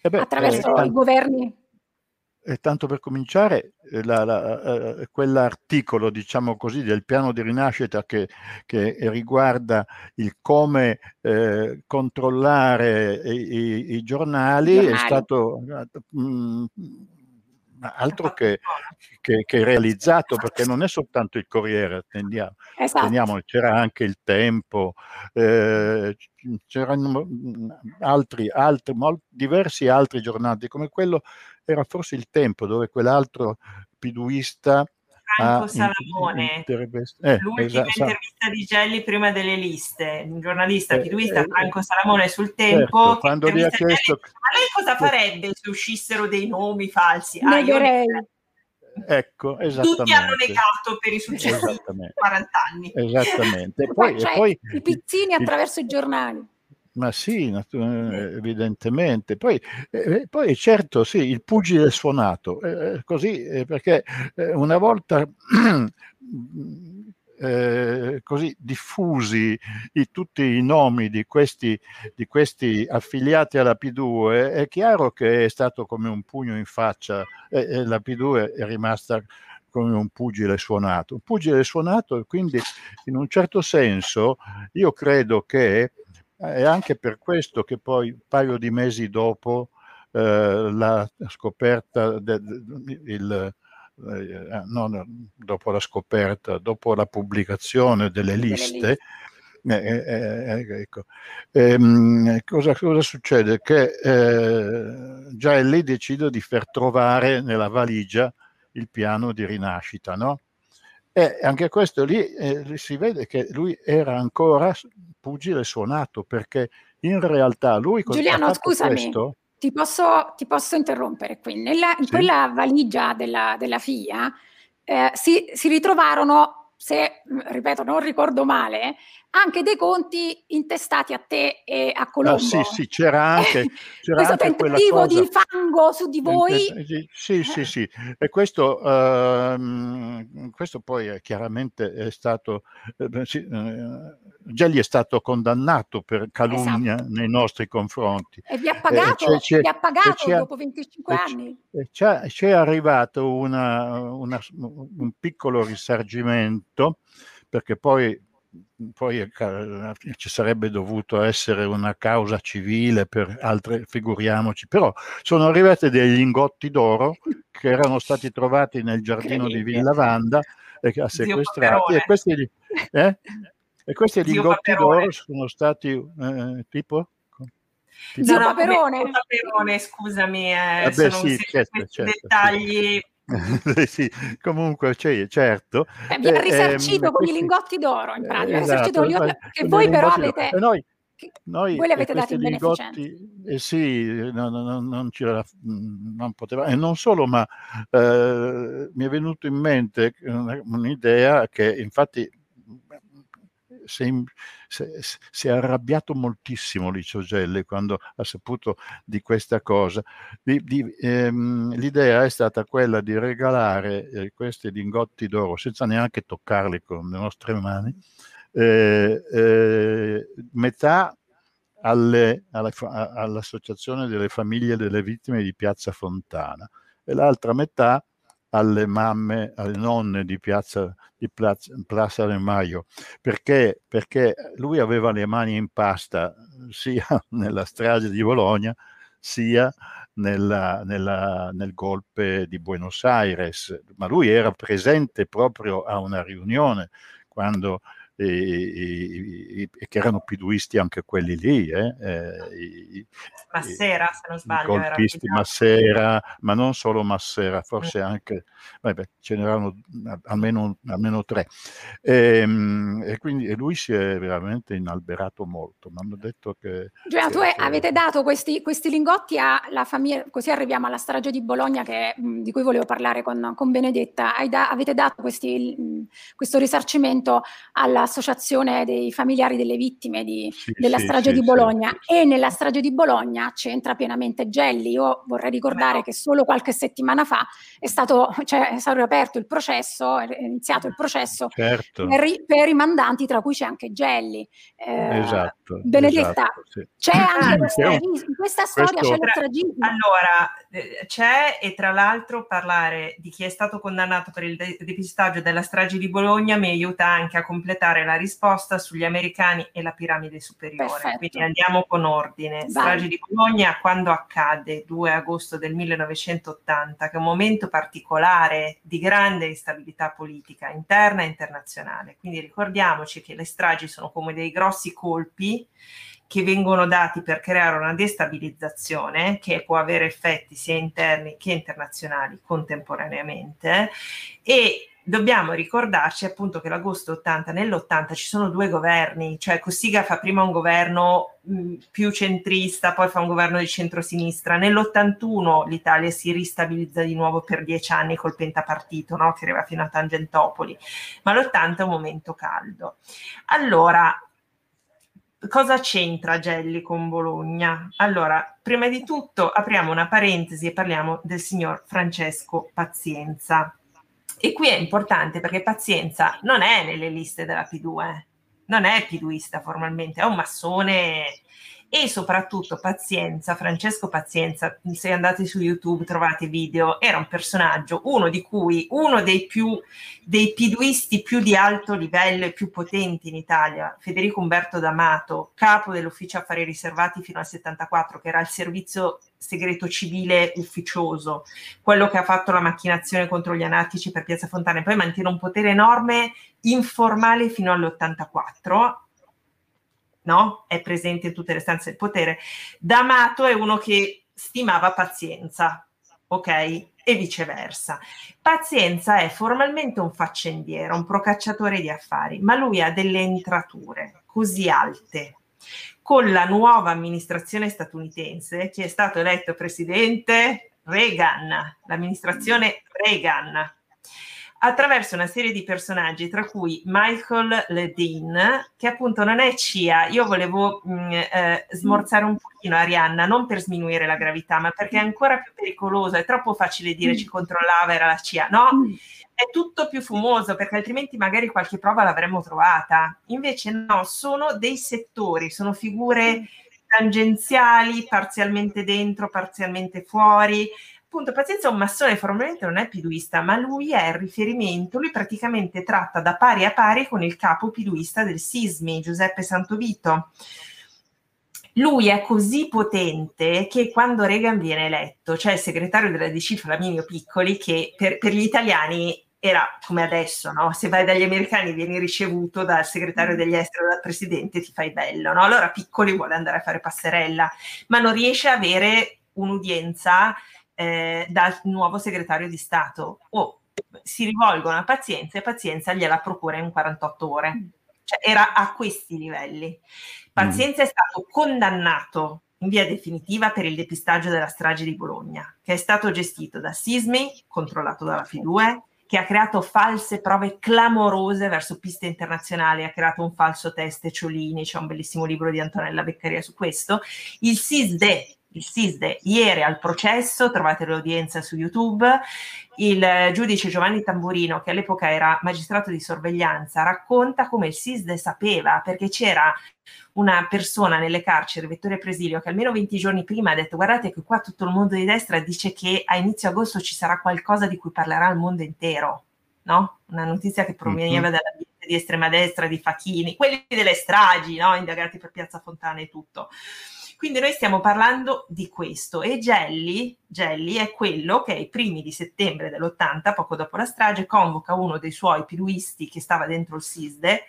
eh beh, attraverso eh, i governi. E tanto per cominciare, eh, quell'articolo, diciamo così, del piano di rinascita che, che riguarda il come eh, controllare i, i, i giornali, giornali è stato mh, altro che, che, che realizzato, perché non è soltanto il Corriere, tendiamo, esatto. Teniamo, c'era anche il Tempo, eh, c'erano altri, altri, diversi altri giornali, come quello era forse il Tempo, dove quell'altro piduista Franco Salamone, intervist eh, l'ultima esatto. intervista di Gelli prima delle liste, un giornalista piduista, eh, Franco Salamone, sul Tempo, certo, quando gli ha chiesto... Gelli, ma lei cosa farebbe se uscissero dei nomi falsi? Ah, io... Ecco, esattamente. Tutti hanno negato per i successivi quaranta anni. Esattamente. E poi, cioè, e poi, i pizzini attraverso i giornali. Ma sì, evidentemente. Poi, eh, poi certo, sì, il pugile sfonato, eh, così, eh, perché eh, una volta eh, così diffusi i, tutti i nomi di questi, di questi affiliati alla P due, è chiaro che è stato come un pugno in faccia, e, e la P due è rimasta come un pugile sfonato. Un pugile sfonato, quindi in un certo senso io credo che... È anche per questo che poi un paio di mesi dopo eh, la scoperta, de, de, il, eh, no, no, dopo la scoperta, dopo la pubblicazione delle liste, eh, eh, ecco, eh, cosa, cosa succede? Che eh, Gelli decide di far trovare nella valigia il piano di rinascita, no? E anche questo lì eh, si vede che lui era ancora pugile suonato, perché in realtà lui... Giuliano, scusami, questo... ti, posso, ti posso interrompere qui. Nella, in sì? quella valigia della, della F I A eh, si, si ritrovarono, se ripeto non ricordo male, anche dei conti intestati a te e a Colombo. No, sì, sì, c'era anche... Questo anche tentativo di fango su di voi. Sì, sì, sì. E questo, uh, questo poi è chiaramente è stato... Eh, sì, eh, Gelli è stato condannato per calunnia, esatto, nei nostri confronti. E vi ha pagato, eh, cioè, vi ha pagato dopo venticinque anni. C'è arrivato una, una, un piccolo risarcimento, perché poi... poi ci sarebbe dovuto essere una causa civile per altre, figuriamoci, però sono arrivati dei lingotti d'oro che erano stati trovati nel giardino di Villa Vanda e sequestrati, e questi, eh? E questi lingotti d'oro sono stati eh, tipo? tipo? Zio Paperone. Zio Paperone, scusami, eh, Vabbè, sono sì, certo, certo, dettagli... Sì. Sì, comunque cioè, certo eh, vi ha risarcito eh, con i lingotti d'oro in pratica, eh, esatto, con gli otto, che voi però avete eh, noi, noi voi li avete dati in beneficenza eh, sì, no, no, no, non c'era non poteva, e non solo ma eh, mi è venuto in mente un'idea che infatti si è arrabbiato moltissimo Licio Gelli quando ha saputo di questa cosa. Di, di, ehm, l'idea è stata quella di regalare eh, questi lingotti d'oro senza neanche toccarli con le nostre mani, eh, eh, metà alle, alla, all'Associazione delle Famiglie delle Vittime di Piazza Fontana e l'altra metà alle mamme, alle nonne di Piazza di Plaza de Mayo, perché, perché lui aveva le mani in pasta sia nella strage di Bologna sia nella, nella, nel golpe di Buenos Aires, ma lui era presente proprio a una riunione quando e, e, e che erano piduisti anche quelli lì eh, e, Massera e, se non sbaglio colpisti, era Massera, ma non solo Massera, forse anche vabbè, ce n'erano almeno, almeno tre e, e quindi e lui si è veramente inalberato molto. Mi hanno detto che Giuliano, tu è, avete dato questi, questi lingotti alla famiglia, così arriviamo alla strage di Bologna che, di cui volevo parlare con, con Benedetta. Hai da, avete dato questi, questo risarcimento alla Associazione dei Familiari delle Vittime di, sì, della sì, strage sì, di Bologna sì, sì. E nella strage di Bologna c'entra pienamente Gelli. Io vorrei ricordare che solo qualche settimana fa è stato, cioè, è stato aperto il processo, è iniziato il processo certo. per, i, per i mandanti, tra cui c'è anche Gelli. Eh, esatto. Benedetta, esatto, sì. c'è anche questa, in questa storia Questo... c'è lo tragismo. Allora, c'è, e tra l'altro parlare di chi è stato condannato per il depistaggio della strage di Bologna mi aiuta anche a completare la risposta sugli americani e la piramide superiore. Perfetto. Quindi andiamo con ordine. Vai. Strage di Bologna, quando accadde? due agosto del millenovecentottanta, che è un momento particolare di grande instabilità politica interna e internazionale, quindi ricordiamoci che le stragi sono come dei grossi colpi che vengono dati per creare una destabilizzazione che può avere effetti sia interni che internazionali contemporaneamente. E dobbiamo ricordarci appunto che l'agosto ottanta, nell'ottanta ci sono due governi, cioè Cossiga fa prima un governo mh, più centrista, poi fa un governo di centrosinistra. Nell'ottantuno l'Italia si ristabilizza di nuovo per dieci anni col pentapartito, no? Che arriva fino a Tangentopoli, ma l'ottanta è un momento caldo. Allora, cosa c'entra Gelli con Bologna? Allora, prima di tutto apriamo una parentesi e parliamo del signor Francesco Pazienza. E qui è importante perché Pazienza non è nelle liste della P due, non è piduista formalmente, è un massone. E soprattutto Pazienza, Francesco Pazienza, se andate su YouTube trovate video, era un personaggio, uno di cui, uno dei più, dei piduisti più di alto livello e più potenti in Italia, Federico Umberto D'Amato, capo dell'ufficio affari riservati fino al settantaquattro, che era il servizio segreto civile ufficioso, quello che ha fatto la macchinazione contro gli anarchici per Piazza Fontana, e poi mantiene un potere enorme informale fino all'ottantaquattro, no? È presente in tutte le stanze del potere. D'Amato è uno che stimava Pazienza, ok? E viceversa. Pazienza è formalmente un faccendiero, un procacciatore di affari, ma lui ha delle entrature così alte. Con la nuova amministrazione statunitense, chi è stato eletto presidente? Reagan, l'amministrazione Reagan, attraverso una serie di personaggi, tra cui Michael Ledeen, che appunto non è C I A. Io volevo mh, eh, smorzare un pochino Arianna, non per sminuire la gravità, ma perché è ancora più pericoloso, è troppo facile dire ci controllava, era la C I A, no? È tutto più fumoso, perché altrimenti magari qualche prova l'avremmo trovata. Invece no, sono dei settori, sono figure tangenziali, parzialmente dentro, parzialmente fuori. Appunto, Pazienza è un massone, formalmente non è piduista, ma lui è il riferimento, lui praticamente tratta da pari a pari con il capo piduista del SISMI, Giuseppe Santovito. Lui è così potente che quando Reagan viene eletto, cioè il segretario della D C Flaminio Piccoli, che per, per gli italiani era come adesso, no? Se vai dagli americani vieni ricevuto dal segretario degli esteri o dal presidente, ti fai bello, no? Allora Piccoli vuole andare a fare passerella, ma non riesce a avere un'udienza eh, dal nuovo segretario di Stato. O si rivolgono a Pazienza e Pazienza gliela procura in quarantotto ore. Cioè, era a questi livelli. Pazienza mm. è stato condannato in via definitiva per il depistaggio della strage di Bologna, che è stato gestito da Sismi, controllato dalla F due, che ha creato false prove clamorose verso piste internazionali, ha creato un falso test Ciolini, c'è un bellissimo libro di Antonella Beccaria su questo. Il SISDE, il SISDE ieri al processo, trovate l'udienza su YouTube, il giudice Giovanni Tamburino, che all'epoca era magistrato di sorveglianza, racconta come il SISDE sapeva, perché c'era una persona nelle carceri, Vettorio Presilio, che almeno venti giorni prima ha detto: guardate che qua tutto il mondo di destra dice che a inizio agosto ci sarà qualcosa di cui parlerà il mondo intero, no? Una notizia che proveniva mm-hmm. dall'ambiente di estrema destra, di Facchini, quelli delle stragi, no? Indagati per Piazza Fontana e tutto. Quindi noi stiamo parlando di questo, e Gelli, Gelli è quello che ai primi di settembre dell'ottanta, poco dopo la strage, convoca uno dei suoi piluisti che stava dentro il SISDE,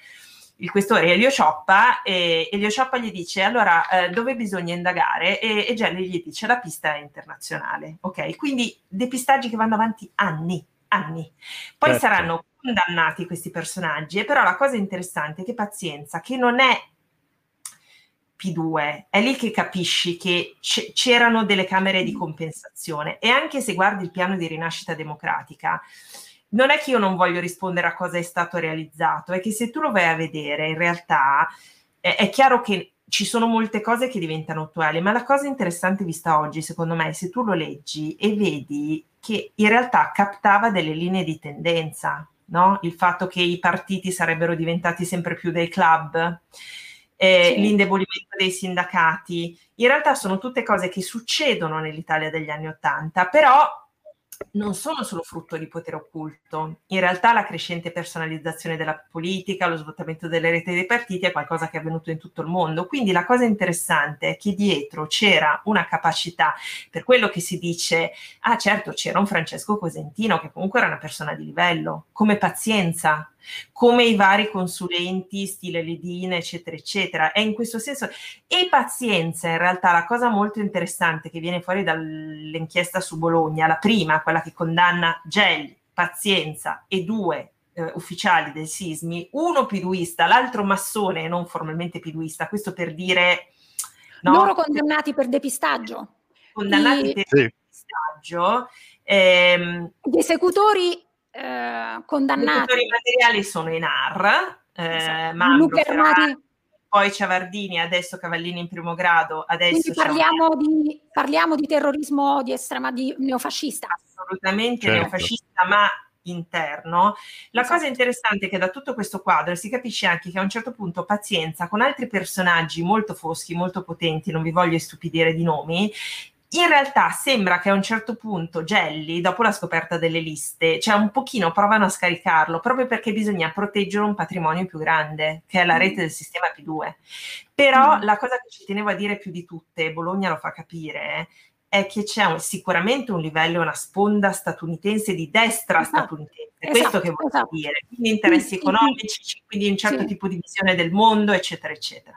il questore Elio Cioppa, e Elio Cioppa gli dice: allora eh, dove bisogna indagare? E, e Gelli gli dice: la pista è internazionale. Ok, quindi depistaggi che vanno avanti anni, anni. Poi certo. saranno condannati questi personaggi, e però la cosa interessante è che Pazienza, che non è P due, è lì che capisci che c- c'erano delle camere di compensazione. E anche se guardi il piano di Rinascita Democratica, non è che io non voglio rispondere a cosa è stato realizzato, è che se tu lo vai a vedere in realtà è, è chiaro che ci sono molte cose che diventano attuali, ma la cosa interessante vista oggi, secondo me, se tu lo leggi e vedi che in realtà captava delle linee di tendenza, no? Il fatto che i partiti sarebbero diventati sempre più dei club, Eh, sì. l'indebolimento dei sindacati, in realtà sono tutte cose che succedono nell'Italia degli anni Ottanta, però non sono solo frutto di potere occulto. In realtà la crescente personalizzazione della politica, lo svuotamento delle reti dei partiti è qualcosa che è avvenuto in tutto il mondo. Quindi la cosa interessante è che dietro c'era una capacità, per quello che si dice, ah certo c'era un Francesco Cosentino che comunque era una persona di livello, come Pazienza, come i vari consulenti stile Ledina, eccetera eccetera. È in questo senso. E Pazienza, in realtà, la cosa molto interessante che viene fuori dall'inchiesta su Bologna, la prima, quella che condanna Gelli, Pazienza e due eh, ufficiali del Sismi, uno piduista, l'altro massone e non formalmente piduista, questo per dire, no? Loro condannati per depistaggio, condannati e... per sì. depistaggio, ehm, gli esecutori Eh, condannati. I materiali sono in A R, eh, esatto. Mambro, Ferrari, poi Ciavardini, adesso Cavallini in primo grado. Adesso Quindi parliamo, un... di, parliamo di terrorismo di estrema, di neofascista. Assolutamente certo. Neofascista, ma interno. La esatto. cosa interessante è che da tutto questo quadro si capisce anche che a un certo punto Pazienza, con altri personaggi molto foschi, molto potenti, non vi voglio istupidire di nomi, in realtà sembra che a un certo punto Gelli, dopo la scoperta delle liste, cioè un pochino provano a scaricarlo, proprio perché bisogna proteggere un patrimonio più grande, che è la rete del sistema P due. Però mm. la cosa che ci tenevo a dire più di tutte, Bologna lo fa capire, è che c'è un, sicuramente un livello, una sponda statunitense, di destra esatto. statunitense, esatto. questo che voglio esatto. dire, quindi interessi sì, economici, sì. quindi un certo sì. tipo di visione del mondo, eccetera, eccetera.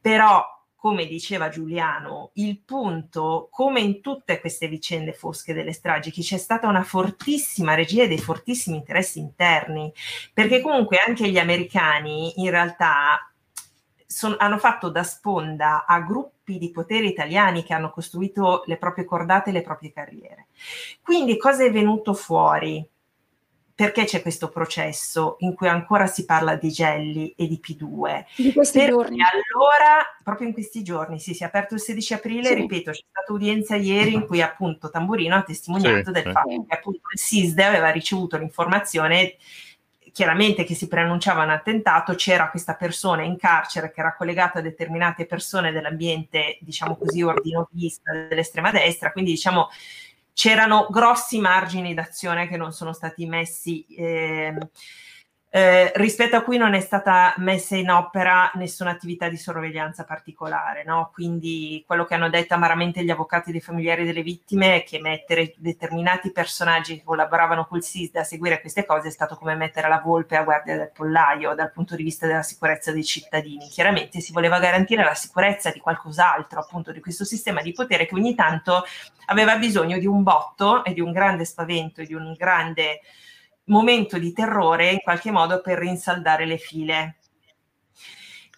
Però, come diceva Giuliano, il punto, come in tutte queste vicende fosche delle stragi, che c'è stata una fortissima regia e dei fortissimi interessi interni, perché comunque anche gli americani in realtà son, hanno fatto da sponda a gruppi di potere italiani che hanno costruito le proprie cordate e le proprie carriere. Quindi cosa è venuto fuori? Perché c'è questo processo in cui ancora si parla di Gelli e di P due? Di questi Perché giorni. Allora, proprio in questi giorni, sì, si è aperto il sedici aprile, sì. ripeto, c'è stata udienza ieri in cui appunto Tamburino ha testimoniato sì, del sì. fatto che appunto il SISDE aveva ricevuto l'informazione, chiaramente, che si preannunciava un attentato, c'era questa persona in carcere che era collegata a determinate persone dell'ambiente, diciamo così, ordinovista, dell'estrema destra, quindi diciamo... C'erano grossi margini d'azione che non sono stati messi eh, eh, rispetto a cui non è stata messa in opera nessuna attività di sorveglianza particolare, no? Quindi quello che hanno detto amaramente gli avvocati dei familiari delle vittime è che mettere determinati personaggi che collaboravano col SISDA a seguire queste cose è stato come mettere la volpe a guardia del pollaio dal punto di vista della sicurezza dei cittadini. Chiaramente si voleva garantire la sicurezza di qualcos'altro, appunto di questo sistema di potere che ogni tanto aveva bisogno di un botto e di un grande spavento e di un grande momento di terrore in qualche modo per rinsaldare le file.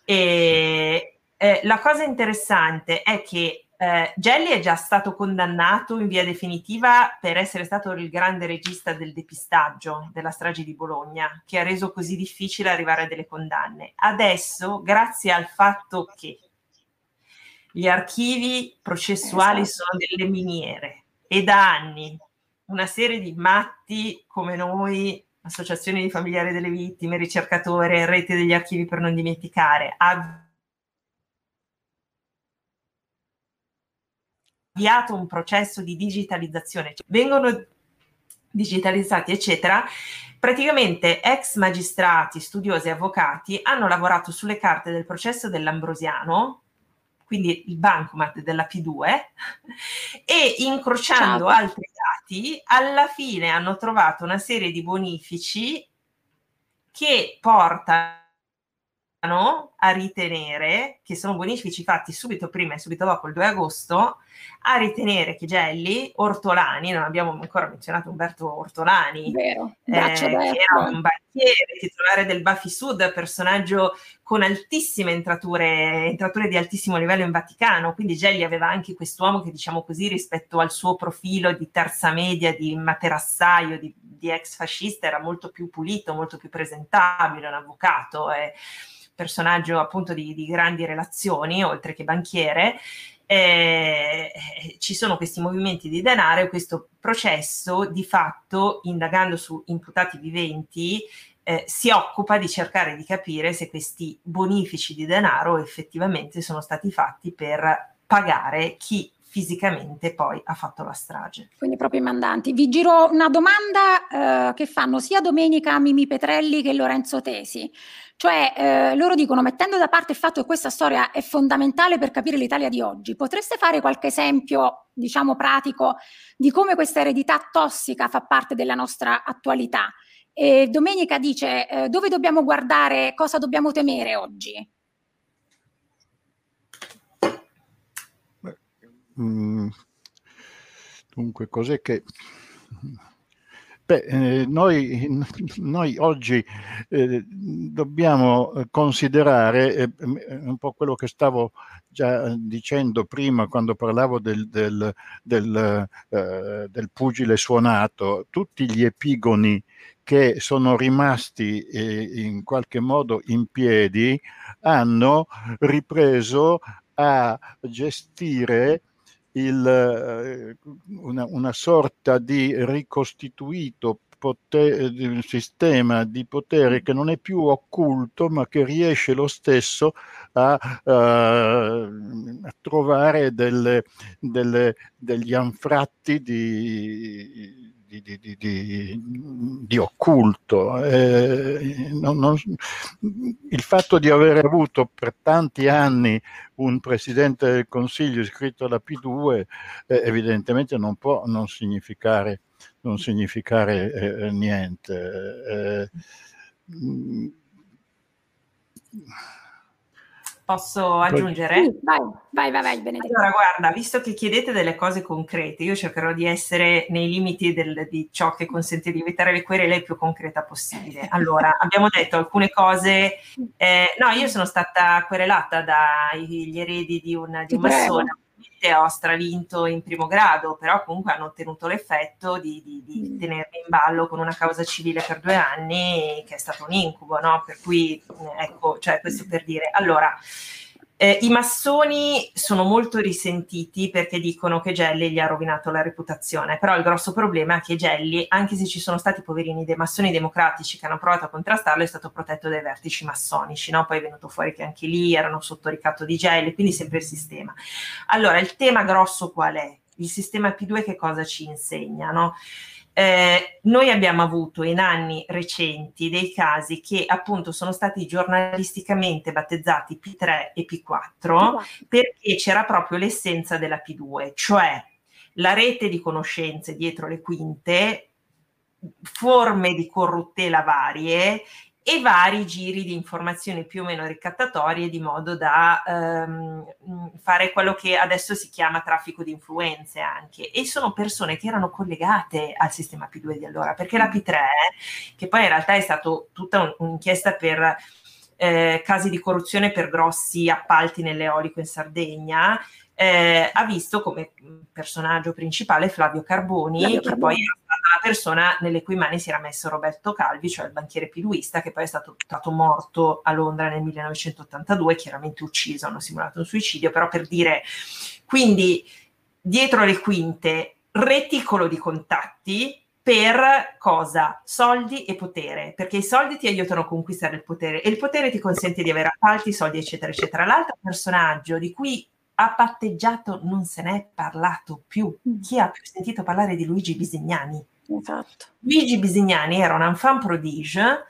E, eh, la cosa interessante è che eh, Gelli è già stato condannato in via definitiva per essere stato il grande regista del depistaggio della strage di Bologna, che ha reso così difficile arrivare a delle condanne. Adesso, grazie al fatto che gli archivi processuali esatto. sono delle miniere e da anni una serie di matti come noi, associazioni di familiari delle vittime, ricercatore, rete degli archivi per non dimenticare, ha avviato un processo di digitalizzazione. Vengono digitalizzati, eccetera. Praticamente ex magistrati, studiosi e avvocati hanno lavorato sulle carte del processo dell'Ambrosiano, quindi il bancomat della P due, e incrociando Ciao. altri dati, alla fine hanno trovato una serie di bonifici che portano a ritenere, che sono bonifici fatti subito prima e subito dopo il due agosto, a ritenere che Gelli, Ortolani, non abbiamo ancora menzionato Umberto Ortolani, Vero. Eh, che era un banchiere, titolare del Bafisud, personaggio con altissime entrature, entrature di altissimo livello in Vaticano, quindi Gelli aveva anche quest'uomo che, diciamo così, rispetto al suo profilo di terza media, di materassaio, di, di ex fascista, era molto più pulito, molto più presentabile, un avvocato, eh, personaggio appunto di, di grandi relazioni, oltre che banchiere. Eh, ci sono questi movimenti di denaro e questo processo di fatto, indagando su imputati viventi, eh, si occupa di cercare di capire se questi bonifici di denaro effettivamente sono stati fatti per pagare chi fisicamente poi ha fatto la strage. Quindi proprio i mandanti. Vi giro una domanda eh, che fanno sia Domenica Mimì Petrelli che Lorenzo Tesi. Cioè, eh, loro dicono, mettendo da parte il fatto che questa storia è fondamentale per capire l'Italia di oggi, potreste fare qualche esempio, diciamo, pratico di come questa eredità tossica fa parte della nostra attualità? E Domenica dice, eh, dove dobbiamo guardare, cosa dobbiamo temere oggi? Beh, mh, dunque, cos'è che... Beh, eh, noi, noi oggi eh, dobbiamo considerare eh, un po' quello che stavo già dicendo prima quando parlavo del, del, del, eh, del pugile suonato, tutti gli epigoni che sono rimasti eh, in qualche modo in piedi hanno ripreso a gestire Il, una, una sorta di ricostituito potere, sistema di potere che non è più occulto ma che riesce lo stesso a, uh, a trovare delle, delle, degli anfratti di Di, di, di, di, di occulto. Eh, non, non, il fatto di aver avuto per tanti anni un Presidente del Consiglio iscritto alla P due eh, evidentemente non può non significare, non significare eh, niente. Eh, Posso aggiungere? Sì, vai, vai, vai, vai Benedetta. Allora, guarda, visto che chiedete delle cose concrete, io cercherò di essere nei limiti del, di ciò che consente di evitare le querele il più concreta possibile. Allora, abbiamo detto alcune cose. Eh, no, io sono stata querelata dagli eredi di un, di un massone. Ho stravinto in primo grado, però comunque hanno ottenuto l'effetto di, di, di tenermi in ballo con una causa civile per due anni che è stato un incubo, no? Per cui, ecco, cioè questo per dire. Allora, eh, i massoni sono molto risentiti perché dicono che Gelli gli ha rovinato la reputazione, però il grosso problema è che Gelli, anche se ci sono stati poverini dei massoni democratici che hanno provato a contrastarlo, è stato protetto dai vertici massonici, no? Poi è venuto fuori che anche lì erano sotto ricatto di Gelli, quindi sempre il sistema. Allora, il tema grosso qual è? Il sistema P due che cosa ci insegna, no? Eh, noi abbiamo avuto in anni recenti dei casi che appunto sono stati giornalisticamente battezzati P tre e P quattro perché c'era proprio l'essenza della P due, cioè la rete di conoscenze dietro le quinte, forme di corruttela varie e vari giri di informazioni più o meno ricattatorie di modo da ehm, fare quello che adesso si chiama traffico di influenze anche. E sono persone che erano collegate al sistema P due di allora, perché la P tre, che poi in realtà è stata tutta un, un'inchiesta per eh, casi di corruzione per grossi appalti nell'eolico in Sardegna, Eh, ha visto come personaggio principale Flavio Carboni, Flavio che Carboni. Poi era stata la persona nelle cui mani si era messo Roberto Calvi, cioè il banchiere piduista, che poi è stato trovato morto a Londra nel millenovecentottantadue, chiaramente ucciso, hanno simulato un suicidio, però per dire, quindi dietro le quinte, reticolo di contatti per cosa? Soldi e potere, perché i soldi ti aiutano a conquistare il potere e il potere ti consente di avere appalti, soldi, eccetera, eccetera. L'altro personaggio di cui ha patteggiato, non se n'è parlato più. Chi ha più sentito parlare di Luigi Bisignani? Esatto. Luigi Bisignani era un enfant prodige,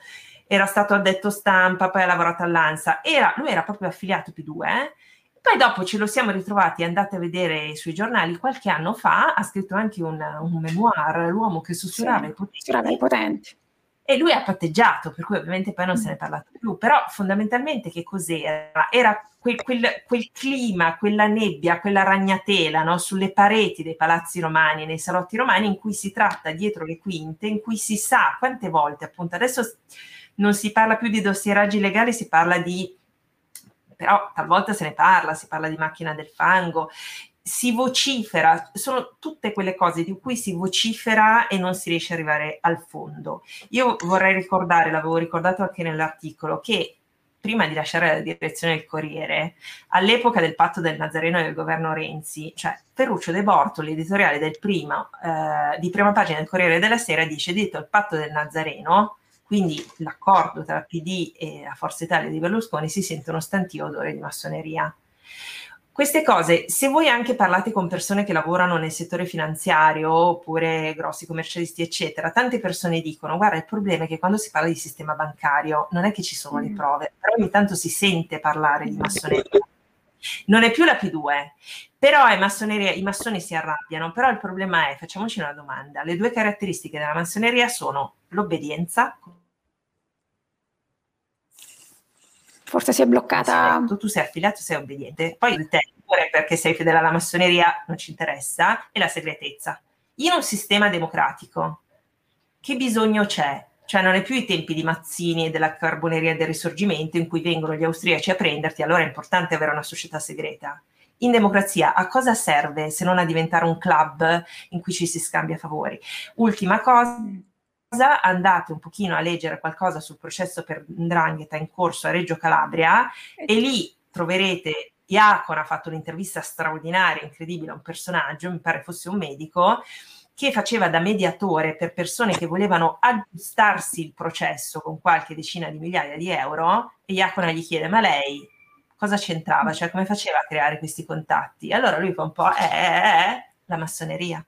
era stato addetto stampa, poi ha lavorato all'Ansa, era, lui era proprio affiliato P due, eh? Poi dopo ce lo siamo ritrovati, andate a vedere sui giornali, qualche anno fa ha scritto anche un, un memoir, L'uomo che sussurrava sì, i potenti. Sussurrava i potenti. E lui ha patteggiato, per cui ovviamente poi non se ne è parlato più, però fondamentalmente che cos'era? Era quel, quel, quel clima, quella nebbia, quella ragnatela, no? Sulle pareti dei palazzi romani, nei salotti romani, in cui si tratta dietro le quinte, in cui si sa quante volte, appunto, adesso non si parla più di dossieraggi legali, si parla di, però talvolta se ne parla, si parla di macchina del fango, si vocifera, sono tutte quelle cose di cui si vocifera e non si riesce ad arrivare al fondo. Io vorrei ricordare, l'avevo ricordato anche nell'articolo, che prima di lasciare la direzione del Corriere, all'epoca del patto del Nazareno e del governo Renzi, cioè Ferruccio De Bortoli, l'editoriale del prima, eh, di prima pagina del Corriere della Sera, dice: detto il patto del Nazareno, quindi l'accordo tra P D e la Forza Italia di Berlusconi, si sente uno stantio odore di massoneria. Queste cose, se voi anche parlate con persone che lavorano nel settore finanziario oppure grossi commercialisti, eccetera, tante persone dicono: guarda, il problema è che quando si parla di sistema bancario non è che ci sono le prove, però ogni tanto si sente parlare di massoneria. Non è più la P due, però è massoneria, i massoni si arrabbiano, però il problema è, facciamoci una domanda, le due caratteristiche della massoneria sono l'obbedienza. Forse si è bloccata. Tu sei affiliato, sei obbediente. Poi il terrore, perché sei fedele alla massoneria, non ci interessa, e la segretezza. In un sistema democratico, che bisogno c'è? Cioè non è più i tempi di Mazzini e della carboneria del risorgimento in cui vengono gli austriaci a prenderti, allora è importante avere una società segreta. In democrazia a cosa serve se non a diventare un club in cui ci si scambia favori? Ultima cosa... andate un pochino a leggere qualcosa sul processo per 'ndrangheta in corso a Reggio Calabria e lì troverete, Iacona ha fatto un'intervista straordinaria, incredibile, a un personaggio, mi pare fosse un medico, che faceva da mediatore per persone che volevano aggiustarsi il processo con qualche decina di migliaia di euro, e Iacona gli chiede: ma lei cosa c'entrava? Cioè come faceva a creare questi contatti? Allora lui fa un po' eh, eh, eh, la massoneria.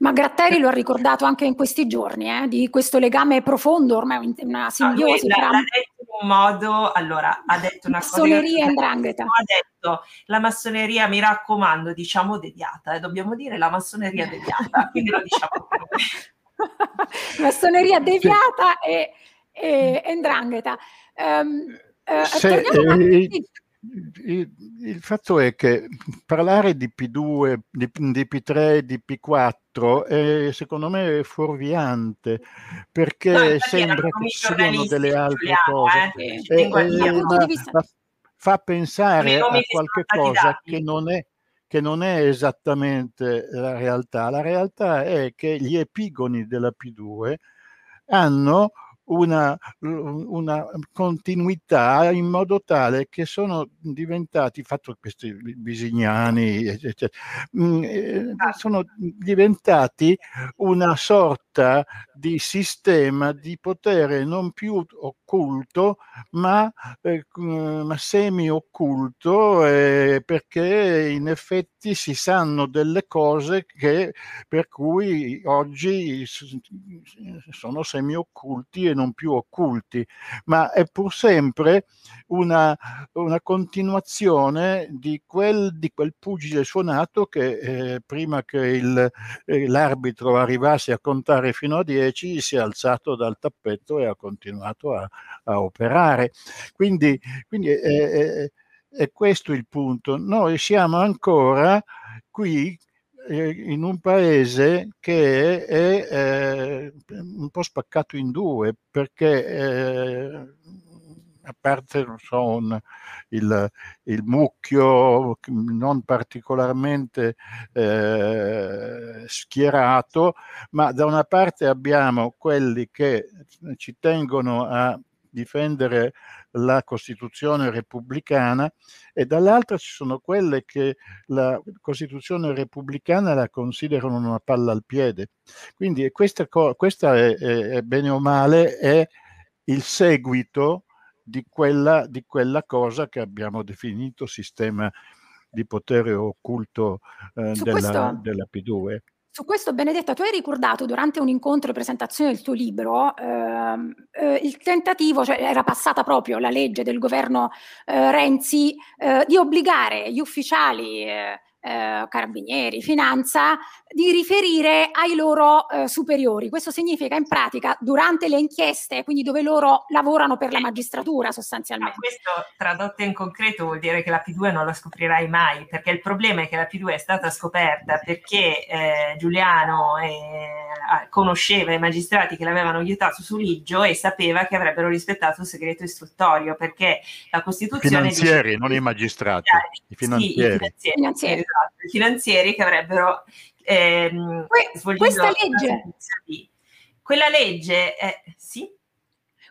Ma Gratteri lo ha ricordato anche in questi giorni, eh, di questo legame profondo, ormai una simbiosi. No, tra... l'ha detto in un modo, allora, ha detto una massoneria cosa... Massoneria Ha detto, la massoneria, mi raccomando, diciamo deviata, eh, dobbiamo dire la massoneria deviata, quindi lo diciamo. Massoneria deviata e, e, e 'ndrangheta. Um, eh, Se, eh, Il, il fatto è che parlare di P due, di, di P tre, di P quattro è secondo me fuorviante, perché no, sembra che ci siano delle altre cose, eh, eh, eh, ma, ma fa pensare a qualche cosa che non è che non è esattamente la realtà. La realtà è che gli epigoni della P due hanno Una, una continuità in modo tale che sono diventati, fatto questi Bisignani, eccetera, sono diventati una sorta possibilità di sistema, di potere non più occulto ma, eh, ma semi-occulto, eh, perché in effetti si sanno delle cose che, per cui oggi sono semi-occulti e non più occulti, ma è pur sempre una, una continuazione di quel, di quel pugile suonato che eh, prima che il, eh, l'arbitro arrivasse a contare fino a dieci si è alzato dal tappeto e ha continuato a, a operare. Quindi, quindi è, è, è questo il punto. Noi siamo ancora qui eh, in un paese che è, è un po' spaccato in due, perché eh, a parte non so, un, il, il mucchio non particolarmente eh, schierato, ma da una parte abbiamo quelli che ci tengono a difendere la Costituzione repubblicana e dall'altra ci sono quelle che la Costituzione repubblicana la considerano una palla al piede. Quindi questa, questa è, è bene o male è il seguito Di quella, di quella cosa che abbiamo definito sistema di potere occulto eh, della, questo, della P due. Su questo, Benedetta, tu hai ricordato durante un incontro e presentazione del tuo libro ehm, eh, il tentativo, cioè era passata proprio la legge del governo eh, Renzi eh, di obbligare gli ufficiali eh, Eh, carabinieri, finanza, di riferire ai loro eh, superiori. Questo significa in pratica durante le inchieste, quindi dove loro lavorano per la magistratura sostanzialmente. Ma questo tradotto in concreto vuol dire che la P due non la scoprirai mai, perché il problema è che la P due è stata scoperta perché eh, Giuliano eh, conosceva i magistrati che l'avevano aiutato su Liggio e sapeva che avrebbero rispettato il segreto istruttorio, perché la Costituzione... Finanzieri, dice... non i magistrati, i finanzieri. Sì, i finanzieri. finanzieri. Esatto, i finanzieri che avrebbero ehm, svolgito la legge. Quella legge è, sì?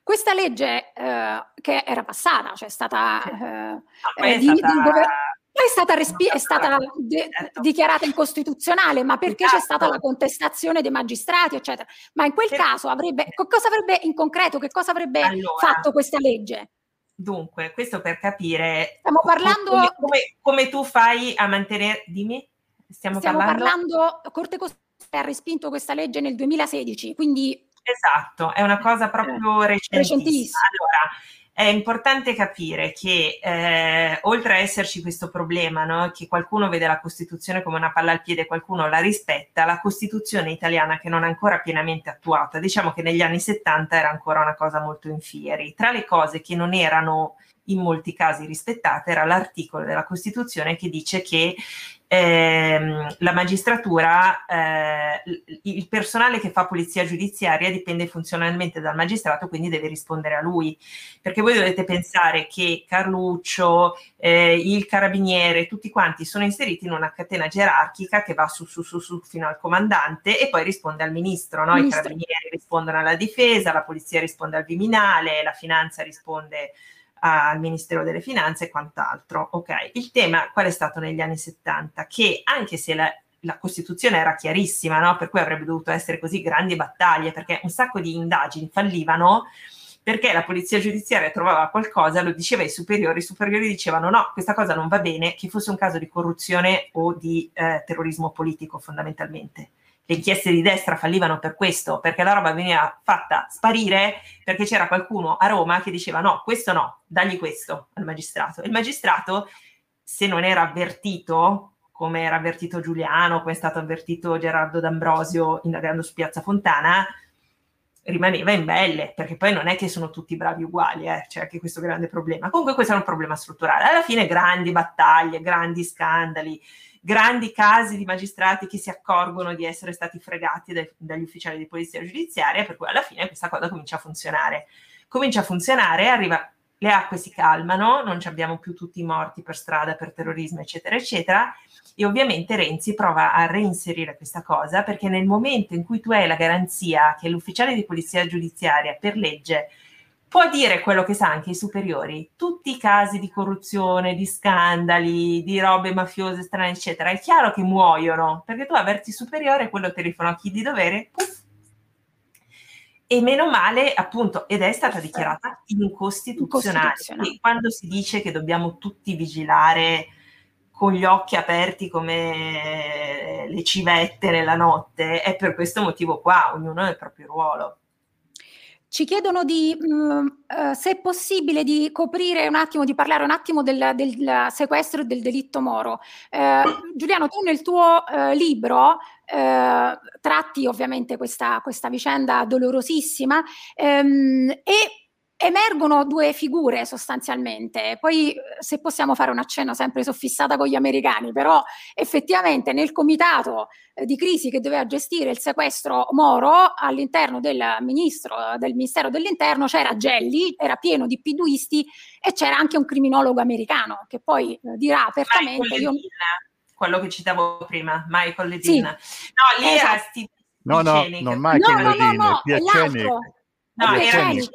Questa legge eh, che era passata, cioè è stata, eh, no, è, di, stata... Di gover... è stata, respi... è stata de... dichiarata incostituzionale, ma perché esatto. C'è stata la contestazione dei magistrati, eccetera. Ma in quel per... caso avrebbe, cosa avrebbe in concreto, che cosa avrebbe allora... fatto questa legge? Dunque, questo per capire... Stiamo parlando... Come, come, come tu fai a mantenere... Dimmi, stiamo, stiamo parlando... parlando... Corte Costituzionale ha respinto questa legge nel duemilasedici, quindi... Esatto, è una cosa proprio recentissima. recentissima. Allora, è importante capire che eh, oltre a esserci questo problema, no, che qualcuno vede la Costituzione come una palla al piede e qualcuno la rispetta, la Costituzione italiana che non è ancora pienamente attuata, diciamo che negli anni settanta era ancora una cosa molto in fieri. Tra le cose che non erano in molti casi rispettate era l'articolo della Costituzione che dice che ehm, la magistratura, eh, il personale che fa polizia giudiziaria dipende funzionalmente dal magistrato, quindi deve rispondere a lui, perché voi dovete pensare che Carluccio, eh, il carabiniere, tutti quanti sono inseriti in una catena gerarchica che va su su su, su fino al comandante e poi risponde al ministro, no? Ministro. I carabinieri rispondono alla difesa, la polizia risponde al Viminale, la finanza risponde al Ministero delle Finanze e quant'altro. Ok, il tema qual è stato negli anni settanta? Che anche se la, la Costituzione era chiarissima, no? Per cui avrebbe dovuto essere così grandi battaglie, perché un sacco di indagini fallivano perché la polizia giudiziaria trovava qualcosa, lo diceva ai superiori, i superiori dicevano no, questa cosa non va bene, che fosse un caso di corruzione o di eh, terrorismo politico fondamentalmente. Le inchieste di destra fallivano per questo, perché la roba veniva fatta sparire perché c'era qualcuno a Roma che diceva no, questo no, dagli questo al magistrato. Il magistrato, se non era avvertito, come era avvertito Giuliano, come è stato avvertito Gerardo D'Ambrosio indagando su Piazza Fontana, rimaneva in belle, perché poi non è che sono tutti bravi uguali, eh? C'è anche questo grande problema. Comunque questo è un problema strutturale. Alla fine grandi battaglie, grandi scandali, grandi casi di magistrati che si accorgono di essere stati fregati dai, dagli ufficiali di polizia giudiziaria, per cui alla fine questa cosa comincia a funzionare. Comincia a funzionare, arriva, le acque si calmano, non abbiamo più tutti i morti per strada, per terrorismo, eccetera, eccetera, e ovviamente Renzi prova a reinserire questa cosa, perché nel momento in cui tu hai la garanzia che l'ufficiale di polizia giudiziaria per legge può dire quello che sa anche i superiori, tutti i casi di corruzione, di scandali, di robe mafiose, strane, eccetera, è chiaro che muoiono, perché tu avverti superiore, quello telefona a chi di dovere, puff, E meno male, appunto, ed è stata dichiarata incostituzionale. Quindi quando si dice che dobbiamo tutti vigilare con gli occhi aperti come le civette nella notte, è per questo motivo qua, ognuno ha il proprio ruolo. Ci chiedono di, mh, se è possibile, di coprire un attimo, di parlare un attimo del, del sequestro e del delitto Moro. Eh, Giuliano, tu nel tuo eh, libro eh, tratti ovviamente questa, questa vicenda dolorosissima ehm, e emergono due figure sostanzialmente. Poi, se possiamo fare un accenno, sempre soffissata con gli americani, però effettivamente nel comitato eh, di crisi che doveva gestire il sequestro Moro, all'interno del ministro del Ministero dell'Interno c'era Gelli, era pieno di piduisti e c'era anche un criminologo americano che poi eh, dirà apertamente io... quello che citavo prima, Michael Ledina. Sì. No, lì esatto. era sti... No, no, non Michael no, Ledina, no, no, Piacenic. No, Piacenic.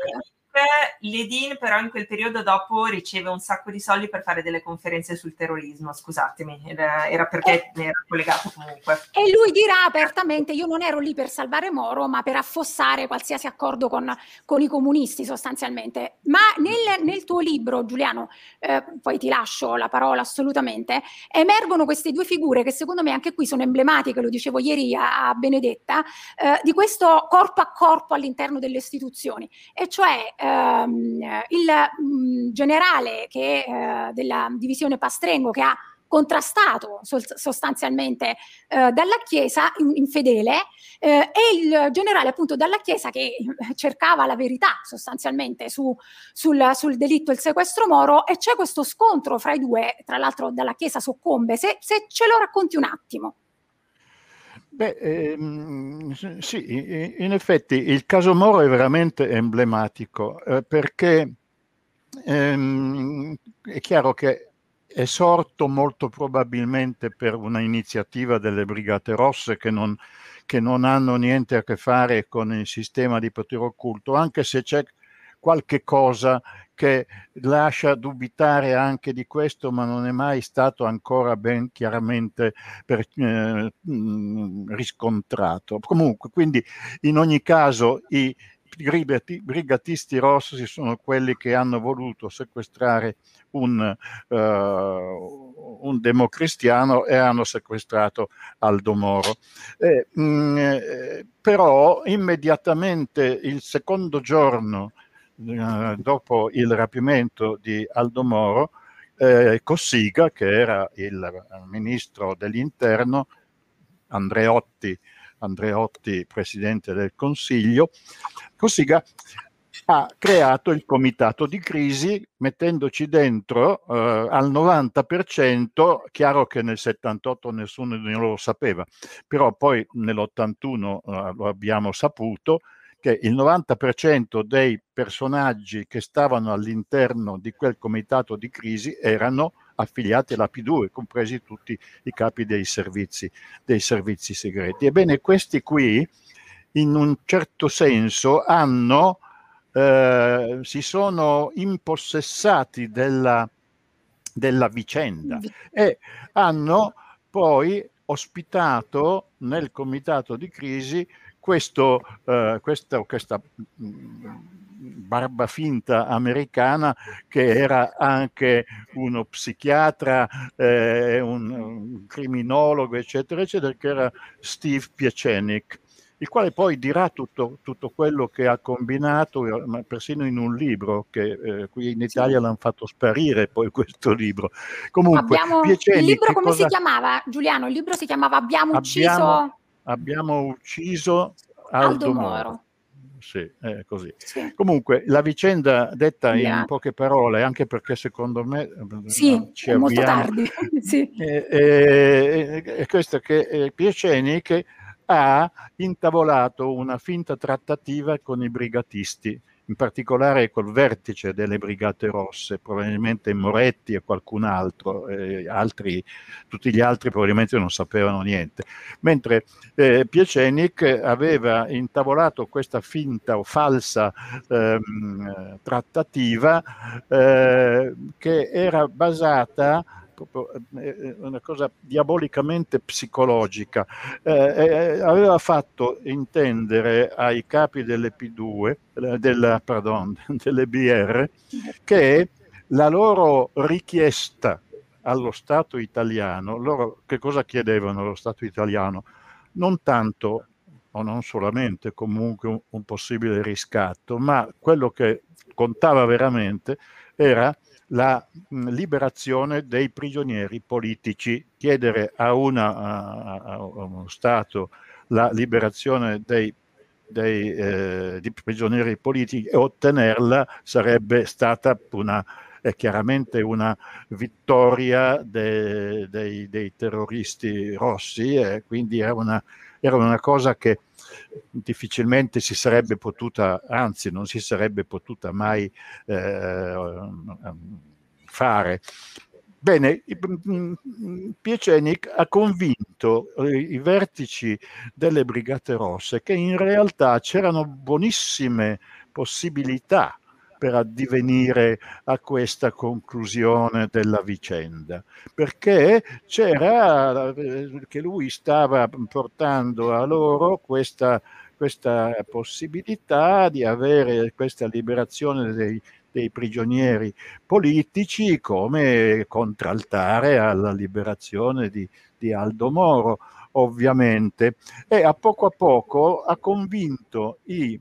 Ledin però in quel periodo dopo riceve un sacco di soldi per fare delle conferenze sul terrorismo, scusatemi, era, era perché ne era collegato comunque. E lui dirà apertamente: io non ero lì per salvare Moro, ma per affossare qualsiasi accordo con, con i comunisti sostanzialmente. Ma nel, nel tuo libro, Giuliano, eh, poi ti lascio la parola assolutamente, emergono queste due figure che secondo me anche qui sono emblematiche, lo dicevo ieri a, a Benedetta, eh, di questo corpo a corpo all'interno delle istituzioni, e cioè Um, il um, generale che, uh, della divisione Pastrengo, che ha contrastato sol- sostanzialmente uh, Dalla Chiesa, infedele, in uh, e il generale appunto Dalla Chiesa che cercava la verità sostanzialmente su, sul, sul delitto e il sequestro Moro, e c'è questo scontro fra i due, tra l'altro Dalla Chiesa soccombe. Se, se ce lo racconti un attimo. Beh, ehm, sì, in effetti il caso Moro è veramente emblematico eh, perché ehm, è chiaro che è sorto molto probabilmente per una iniziativa delle Brigate Rosse che non, che non hanno niente a che fare con il sistema di potere occulto, anche se c'è qualche cosa che lascia dubitare anche di questo, ma non è mai stato ancora ben chiaramente per, eh, riscontrato. Comunque, quindi, in ogni caso, i brigati, brigatisti rossi sono quelli che hanno voluto sequestrare un, eh, un democristiano e hanno sequestrato Aldo Moro. Eh, mh, però, immediatamente, il secondo giorno dopo il rapimento di Aldo Moro, eh, Cossiga, che era il ministro dell'Interno, Andreotti, Andreotti presidente del Consiglio, Cossiga ha creato il comitato di crisi mettendoci dentro eh, al novanta per cento, chiaro che nel settantotto nessuno lo sapeva, però poi nell'ottantuno eh, lo abbiamo saputo, che il novanta per cento dei personaggi che stavano all'interno di quel comitato di crisi erano affiliati alla P due, compresi tutti i capi dei servizi, dei servizi segreti. Ebbene, questi qui, in un certo senso, hanno, eh, si sono impossessati della, della vicenda e hanno poi ospitato nel comitato di crisi Questo, eh, questa, questa barbafinta americana che era anche uno psichiatra, eh, un, un criminologo, eccetera, eccetera, che era Steve Piacenic, il quale poi dirà tutto, tutto quello che ha combinato, persino in un libro, che eh, qui in Italia l'hanno fatto sparire poi questo libro. Comunque, abbiamo, Piacenic, il libro come cosa... si chiamava, Giuliano? Il libro si chiamava Abbiamo ucciso... Abbiamo... Abbiamo ucciso Aldo, Aldo Moro. Sì, è così. Sì. Comunque, la vicenda detta yeah. in poche parole, anche perché secondo me sì, ci è molto tardi. Sì. È, è, è questo, che Piacenic ha intavolato una finta trattativa con i brigatisti, in particolare col vertice delle Brigate Rosse, probabilmente Moretti e qualcun altro, eh, altri, tutti gli altri probabilmente non sapevano niente, mentre eh, Piacenic aveva intavolato questa finta o falsa eh, trattativa eh, che era basata è una cosa diabolicamente psicologica, eh, aveva fatto intendere ai capi delle P due, della, pardon, delle B R, che la loro richiesta allo Stato italiano, loro che cosa chiedevano allo Stato italiano? Non tanto o non solamente comunque un, un possibile riscatto, ma quello che contava veramente era la mh, liberazione dei prigionieri politici. Chiedere a, una, a, a uno Stato la liberazione dei, dei eh, di prigionieri politici e ottenerla sarebbe stata una, è chiaramente una vittoria de, dei, dei terroristi rossi, e quindi era una, era una cosa che difficilmente si sarebbe potuta, anzi non si sarebbe potuta mai eh, fare. Bene, Pieczenik ha convinto i vertici delle Brigate Rosse che in realtà c'erano buonissime possibilità per addivenire a questa conclusione della vicenda, perché c'era che lui stava portando a loro questa, questa possibilità di avere questa liberazione dei, dei prigionieri politici come contraltare alla liberazione di, di Aldo Moro, ovviamente, e a poco a poco ha convinto i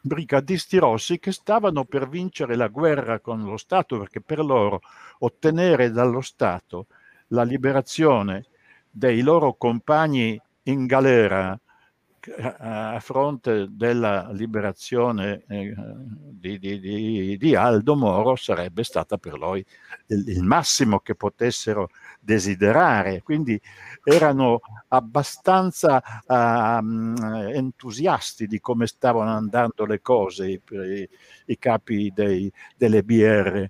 brigadisti rossi che stavano per vincere la guerra con lo Stato, perché per loro ottenere dallo Stato la liberazione dei loro compagni in galera a fronte della liberazione di, di, di, di Aldo Moro sarebbe stata per loro il, il massimo che potessero desiderare, quindi erano abbastanza uh, entusiasti di come stavano andando le cose i, i, i capi dei, delle B R,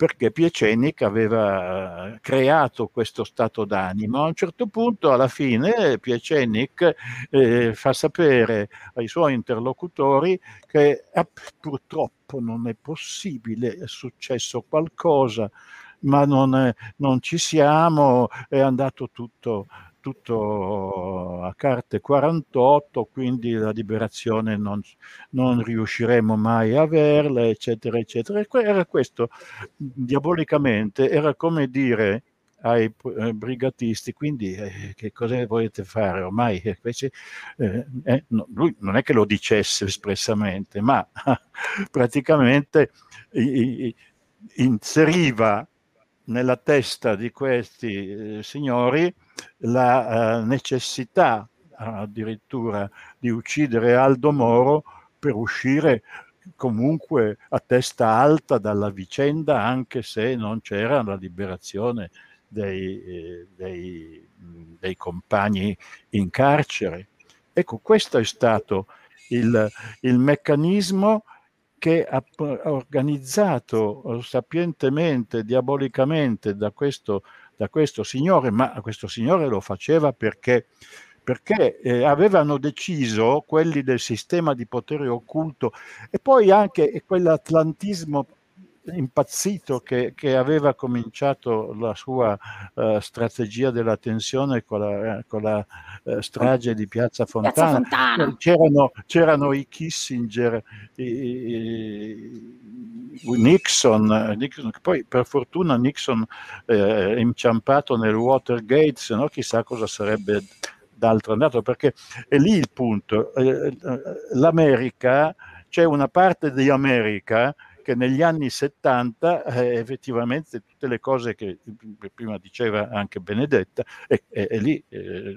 perché Pieczenik aveva creato questo stato d'animo. A un certo punto, alla fine, Pieczenik eh, fa sapere ai suoi interlocutori che ah, purtroppo non è possibile, è successo qualcosa, ma non, è, non ci siamo, è andato tutto, tutto a carte quarantotto, quindi la liberazione non, non riusciremo mai a averla, eccetera, eccetera. Era questo, diabolicamente, era come dire ai brigatisti, quindi eh, che cosa volete fare ormai? Eh, eh, no, lui non è che lo dicesse espressamente, ma praticamente eh, inseriva nella testa di questi eh, signori la eh, necessità addirittura di uccidere Aldo Moro per uscire comunque a testa alta dalla vicenda, anche se non c'era la liberazione dei, eh, dei, dei compagni in carcere. Ecco, questo è stato il, il meccanismo che ha organizzato sapientemente, diabolicamente da questo, da questo signore, ma questo signore lo faceva perché, perché eh, avevano deciso quelli del sistema di potere occulto, e poi anche quell'atlantismo impazzito che, che aveva cominciato la sua uh, strategia della tensione con la, con la uh, strage di Piazza Fontana. C'erano i Kissinger, i, i, i Nixon, Nixon, poi per fortuna Nixon eh, è inciampato nel Watergate, se no chissà cosa sarebbe d'altro andato, perché è lì il punto. Eh, L'America, c'è una parte di America che negli anni settanta eh, effettivamente tutte le cose che prima diceva anche Benedetta, e, e, e lì eh,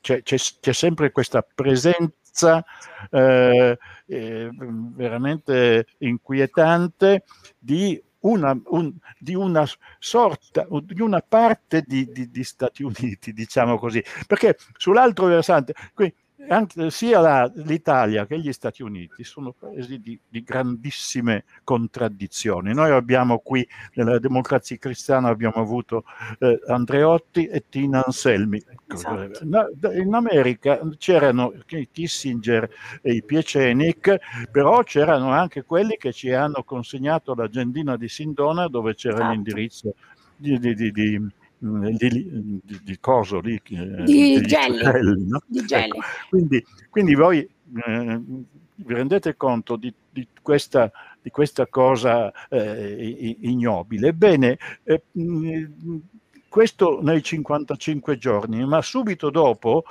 c'è sempre questa presenza eh, eh, veramente inquietante di una, un, di una sorta, di una parte di, di, di Stati Uniti, diciamo così, perché sull'altro versante, quindi, anche, sia l'Italia che gli Stati Uniti sono paesi di, di grandissime contraddizioni. Noi abbiamo qui, nella Democrazia Cristiana, abbiamo avuto eh, Andreotti e Tina Anselmi. Esatto. In America c'erano Kissinger e i Pieczenik, però c'erano anche quelli che ci hanno consegnato l'agendina di Sindona, dove c'era, esatto, l'indirizzo di, di, di, di Di, di, di coso di, di gelli, uccelli, no? Di gelli. Ecco, quindi, quindi voi eh, vi rendete conto di, di, questa, di questa cosa eh, ignobile. Ebbene, eh, questo nei cinquantacinque giorni, ma subito dopo,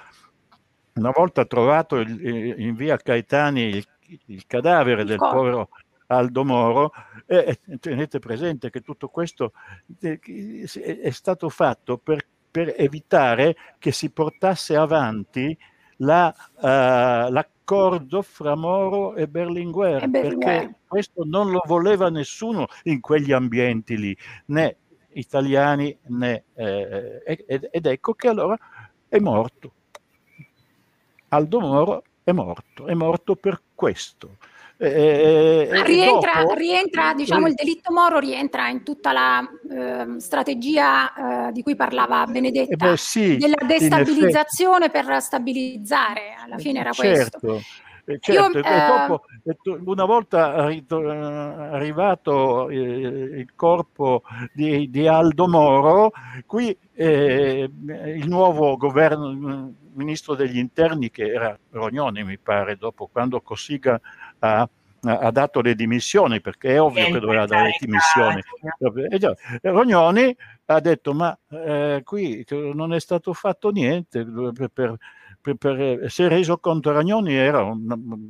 una volta trovato il, in via Caetani il, il cadavere il del corpo. povero Aldo Moro, eh, tenete presente che tutto questo è stato fatto per, per evitare che si portasse avanti la, uh, l'accordo fra Moro e Berlinguer, e Berlinguer, perché questo non lo voleva nessuno in quegli ambienti lì, né italiani né... Eh, ed, ed ecco che allora è morto. Aldo Moro è morto, è morto per questo. Eh, eh, rientra, dopo, rientra, diciamo, eh, il delitto Moro rientra in tutta la eh, strategia eh, di cui parlava Benedetta, eh beh, sì, della destabilizzazione per stabilizzare, alla fine era certo, questo. Eh, certo, Io, eh, dopo, una volta arrivato eh, il corpo di, di Aldo Moro, qui eh, il nuovo governo, ministro degli interni, che era Rognoni mi pare, dopo, quando Cossiga ha, ha dato le dimissioni, perché è ovvio che doveva dare le dimissioni, e già, Rognoni ha detto ma eh, qui non è stato fatto niente per, per, per, per, si è reso conto Rognoni era un,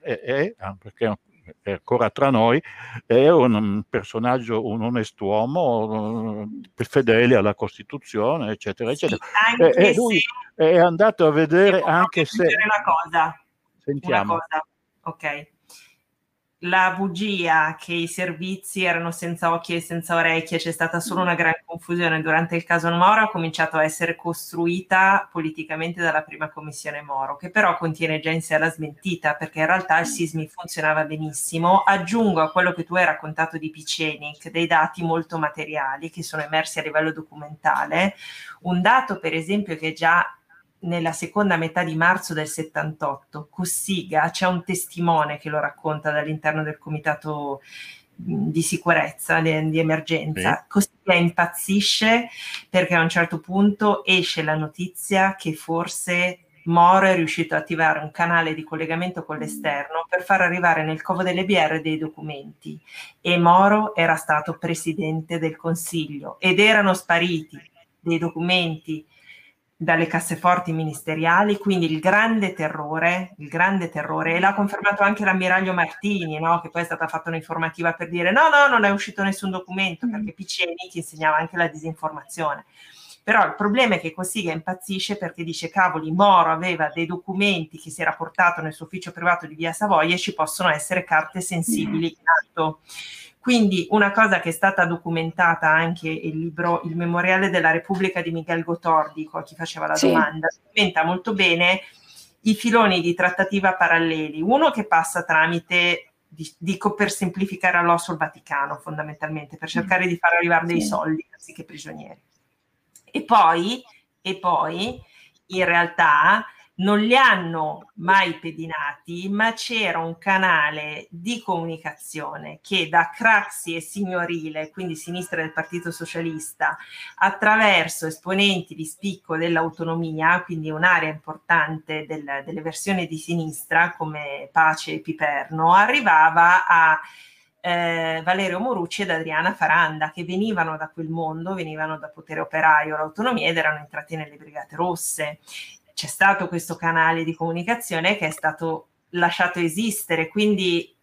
è, è, perché è ancora tra noi, è un personaggio, un onest'uomo fedele alla Costituzione, eccetera eccetera, sì, e, e lui è andato a vedere anche se una cosa, sentiamo una cosa. Ok, la bugia che i servizi erano senza occhi e senza orecchie, c'è stata solo una gran confusione durante il caso Moro, ha cominciato a essere costruita politicamente dalla prima commissione Moro, che però contiene già in sé la smentita, perché in realtà il Sismi funzionava benissimo. Aggiungo a quello che tu hai raccontato di Picenic dei dati molto materiali che sono emersi a livello documentale, un dato per esempio che già nella seconda metà di marzo del settantotto, Cossiga, c'è un testimone che lo racconta dall'interno del comitato di sicurezza, di, di emergenza, sì. Cossiga impazzisce perché a un certo punto esce la notizia che forse Moro è riuscito a attivare un canale di collegamento con l'esterno per far arrivare nel covo delle B R dei documenti, e Moro era stato presidente del Consiglio ed erano spariti dei documenti dalle casseforti ministeriali, quindi il grande terrore, il grande terrore, e l'ha confermato anche l'ammiraglio Martini, no? Che poi è stata fatta un'informativa per dire no, no, non è uscito nessun documento, perché Piceni ti insegnava anche la disinformazione. Però il problema è che Cossiga impazzisce perché dice cavoli, Moro aveva dei documenti che si era portato nel suo ufficio privato di Via Savoia e ci possono essere carte sensibili in atto. Quindi una cosa che è stata documentata anche il libro Il Memoriale della Repubblica di Miguel Gotordico, a chi faceva la sì. domanda, documenta molto bene i filoni di trattativa paralleli, uno che passa tramite, dico per semplificare, all'osso il Vaticano fondamentalmente, per cercare mm. di far arrivare dei sì. soldi anziché prigionieri. E poi, e poi in realtà non li hanno mai pedinati, ma c'era un canale di comunicazione che da Craxi e Signorile, quindi sinistra del Partito Socialista, attraverso esponenti di spicco dell'Autonomia, quindi un'area importante del, delle versioni di sinistra come Pace e Piperno, arrivava a Eh, Valerio Morucci ed Adriana Faranda, che venivano da quel mondo, venivano da Potere Operaio, l'Autonomia, ed erano entrati nelle Brigate Rosse. C'è stato questo canale di comunicazione che è stato lasciato esistere, quindi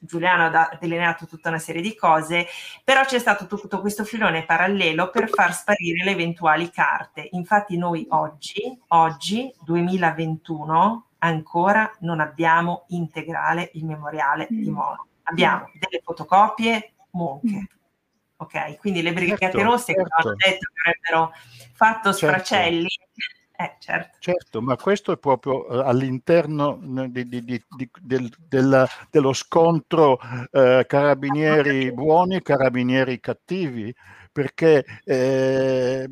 Giuliano ha delineato tutta una serie di cose, però c'è stato tutto questo filone parallelo per far sparire le eventuali carte. Infatti noi oggi, oggi duemilaventuno, ancora non abbiamo integrale il memoriale di Moro. Abbiamo delle fotocopie monche, ok? Quindi le Brigate certo, Rosse certo. che avevano detto che avrebbero fatto sfracelli, certo. eh, certo. certo, ma questo è proprio all'interno di, di, di, di, del, della, dello scontro eh, carabinieri buoni, carabinieri cattivi, perché eh,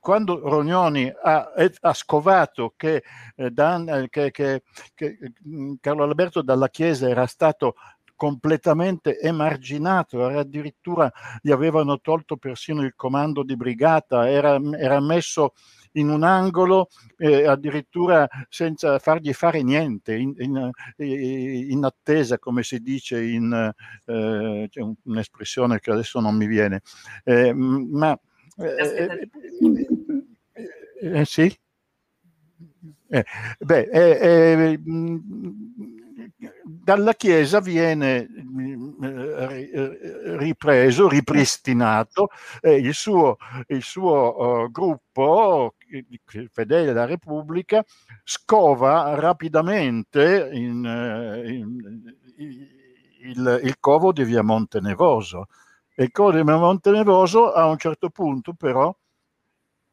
quando Rognoni ha, ha scovato che, eh, Dan, che, che, che Carlo Alberto Dalla Chiesa era stato completamente emarginato, era addirittura, gli avevano tolto persino il comando di brigata, era, era messo in un angolo, eh, addirittura senza fargli fare niente, in, in, in attesa, come si dice, in eh, c'è un'espressione che adesso non mi viene, eh, ma eh, eh, eh, sì? Eh, beh, eh, eh, dalla Chiesa viene ripreso, ripristinato eh, il suo, il suo uh, gruppo fedele alla Repubblica, scova rapidamente in, uh, in, in, il, il covo di via Montenevoso. Il covo di via Montenevoso a un certo punto però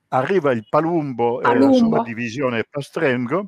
arriva il Palumbo, Palumbo. e la sua divisione Pastrengo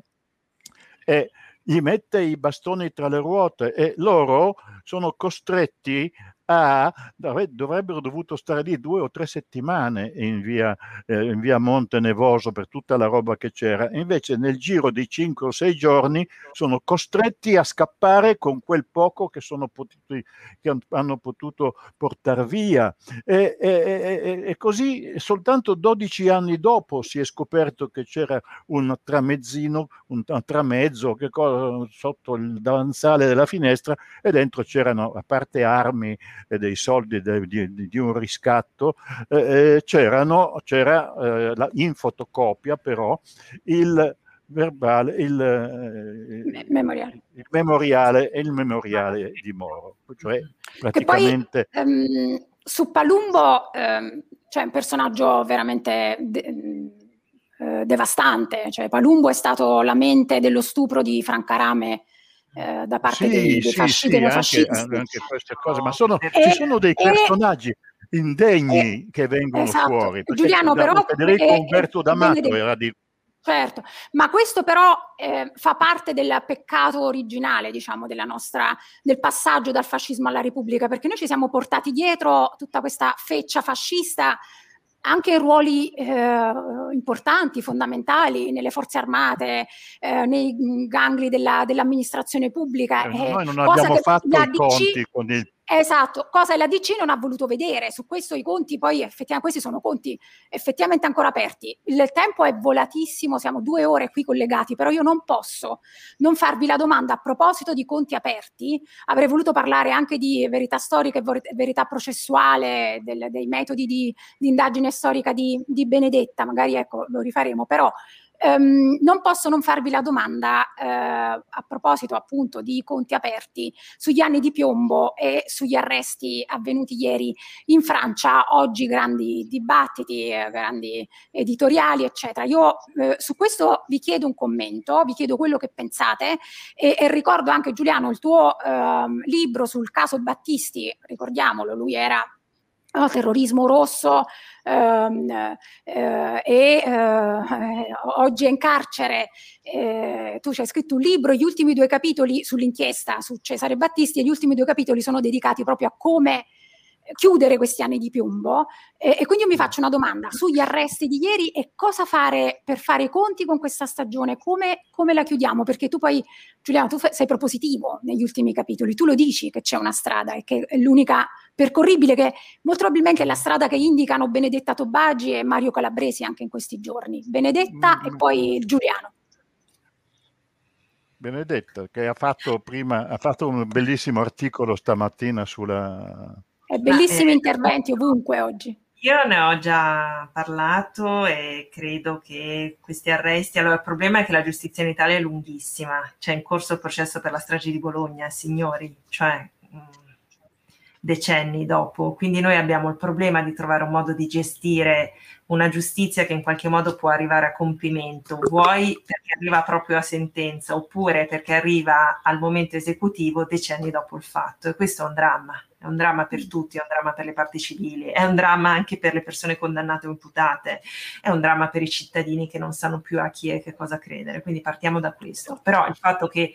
e gli mette i bastoni tra le ruote e loro sono costretti a, dovrebbero dovuto stare lì due o tre settimane in via, eh, in via Montenevoso per tutta la roba che c'era, invece nel giro di cinque o sei giorni sono costretti a scappare con quel poco che, sono potuti, che hanno potuto portar via e, e, e così soltanto dodici anni dopo si è scoperto che c'era un tramezzino, un tramezzo che cosa, sotto il davanzale della finestra e dentro c'erano, a parte armi e dei soldi de, di, di un riscatto, eh, c'erano, c'era eh, in fotocopia però il verbale, il, eh, il memoriale, il memoriale e il memoriale di Moro, cioè praticamente poi, ehm, su Palumbo ehm, c'è un personaggio veramente de eh, devastante, cioè Palumbo è stato la mente dello stupro di Francarame Eh, da parte sì, dei, dei fascisti, sì, sì, fascisti. Anche, anche queste cose, ma sono, e, ci sono dei personaggi e, indegni e, che vengono esatto. fuori. Giuliano però Federico e, Umberto D'Amato era di... Certo, ma questo però eh, fa parte del peccato originale, diciamo, della nostra, del passaggio dal fascismo alla Repubblica, perché noi ci siamo portati dietro tutta questa feccia fascista anche ruoli eh, importanti, fondamentali, nelle forze armate, eh, nei gangli dell'amministrazione della pubblica. Eh, eh, noi non abbiamo fatto i conti con il... Esatto, cosa la D C non ha voluto vedere. Su questo i conti, poi effettivamente, questi sono conti effettivamente ancora aperti. Il tempo è volatissimo, siamo due ore qui collegati, però io non posso non farvi la domanda. A proposito di conti aperti, avrei voluto parlare anche di verità storica e verità processuale, del, dei metodi di, di indagine storica di, di Benedetta, magari ecco, lo rifaremo, però... Um, non posso non farvi la domanda uh, a proposito appunto di conti aperti sugli anni di piombo e sugli arresti avvenuti ieri in Francia, oggi grandi dibattiti, eh, grandi editoriali eccetera. Io eh, su questo vi chiedo un commento, vi chiedo quello che pensate e, e ricordo anche Giuliano il tuo eh, libro sul caso Battisti, ricordiamolo, lui era no, terrorismo rosso ehm, eh, e eh, oggi è in carcere, eh, tu ci hai scritto un libro, gli ultimi due capitoli sull'inchiesta su Cesare Battisti e gli ultimi due capitoli sono dedicati proprio a come chiudere questi anni di piombo eh, e quindi io mi faccio una domanda sugli arresti di ieri e cosa fare per fare i conti con questa stagione, come, come la chiudiamo, perché tu poi Giuliano tu sei propositivo negli ultimi capitoli, tu lo dici che c'è una strada e che è l'unica percorribile, che molto probabilmente è la strada che indicano Benedetta Tobagi e Mario Calabresi anche in questi giorni, Benedetta mm. e poi Giuliano. Benedetta che ha fatto prima ha fatto un bellissimo articolo stamattina sulla... È bellissimi eh, interventi ovunque oggi. Io ne ho già parlato e credo che questi arresti... Allora, il problema è che la giustizia in Italia è lunghissima. C'è in corso il processo per la strage di Bologna, signori, cioè mh, decenni dopo. Quindi noi abbiamo il problema di trovare un modo di gestire una giustizia che in qualche modo può arrivare a compimento, vuoi perché arriva proprio a sentenza, oppure perché arriva al momento esecutivo decenni dopo il fatto. E questo è un dramma. È un dramma per tutti, è un dramma per le parti civili, è un dramma anche per le persone condannate o imputate, è un dramma per i cittadini che non sanno più a chi e che cosa credere, quindi partiamo da questo. Però il fatto che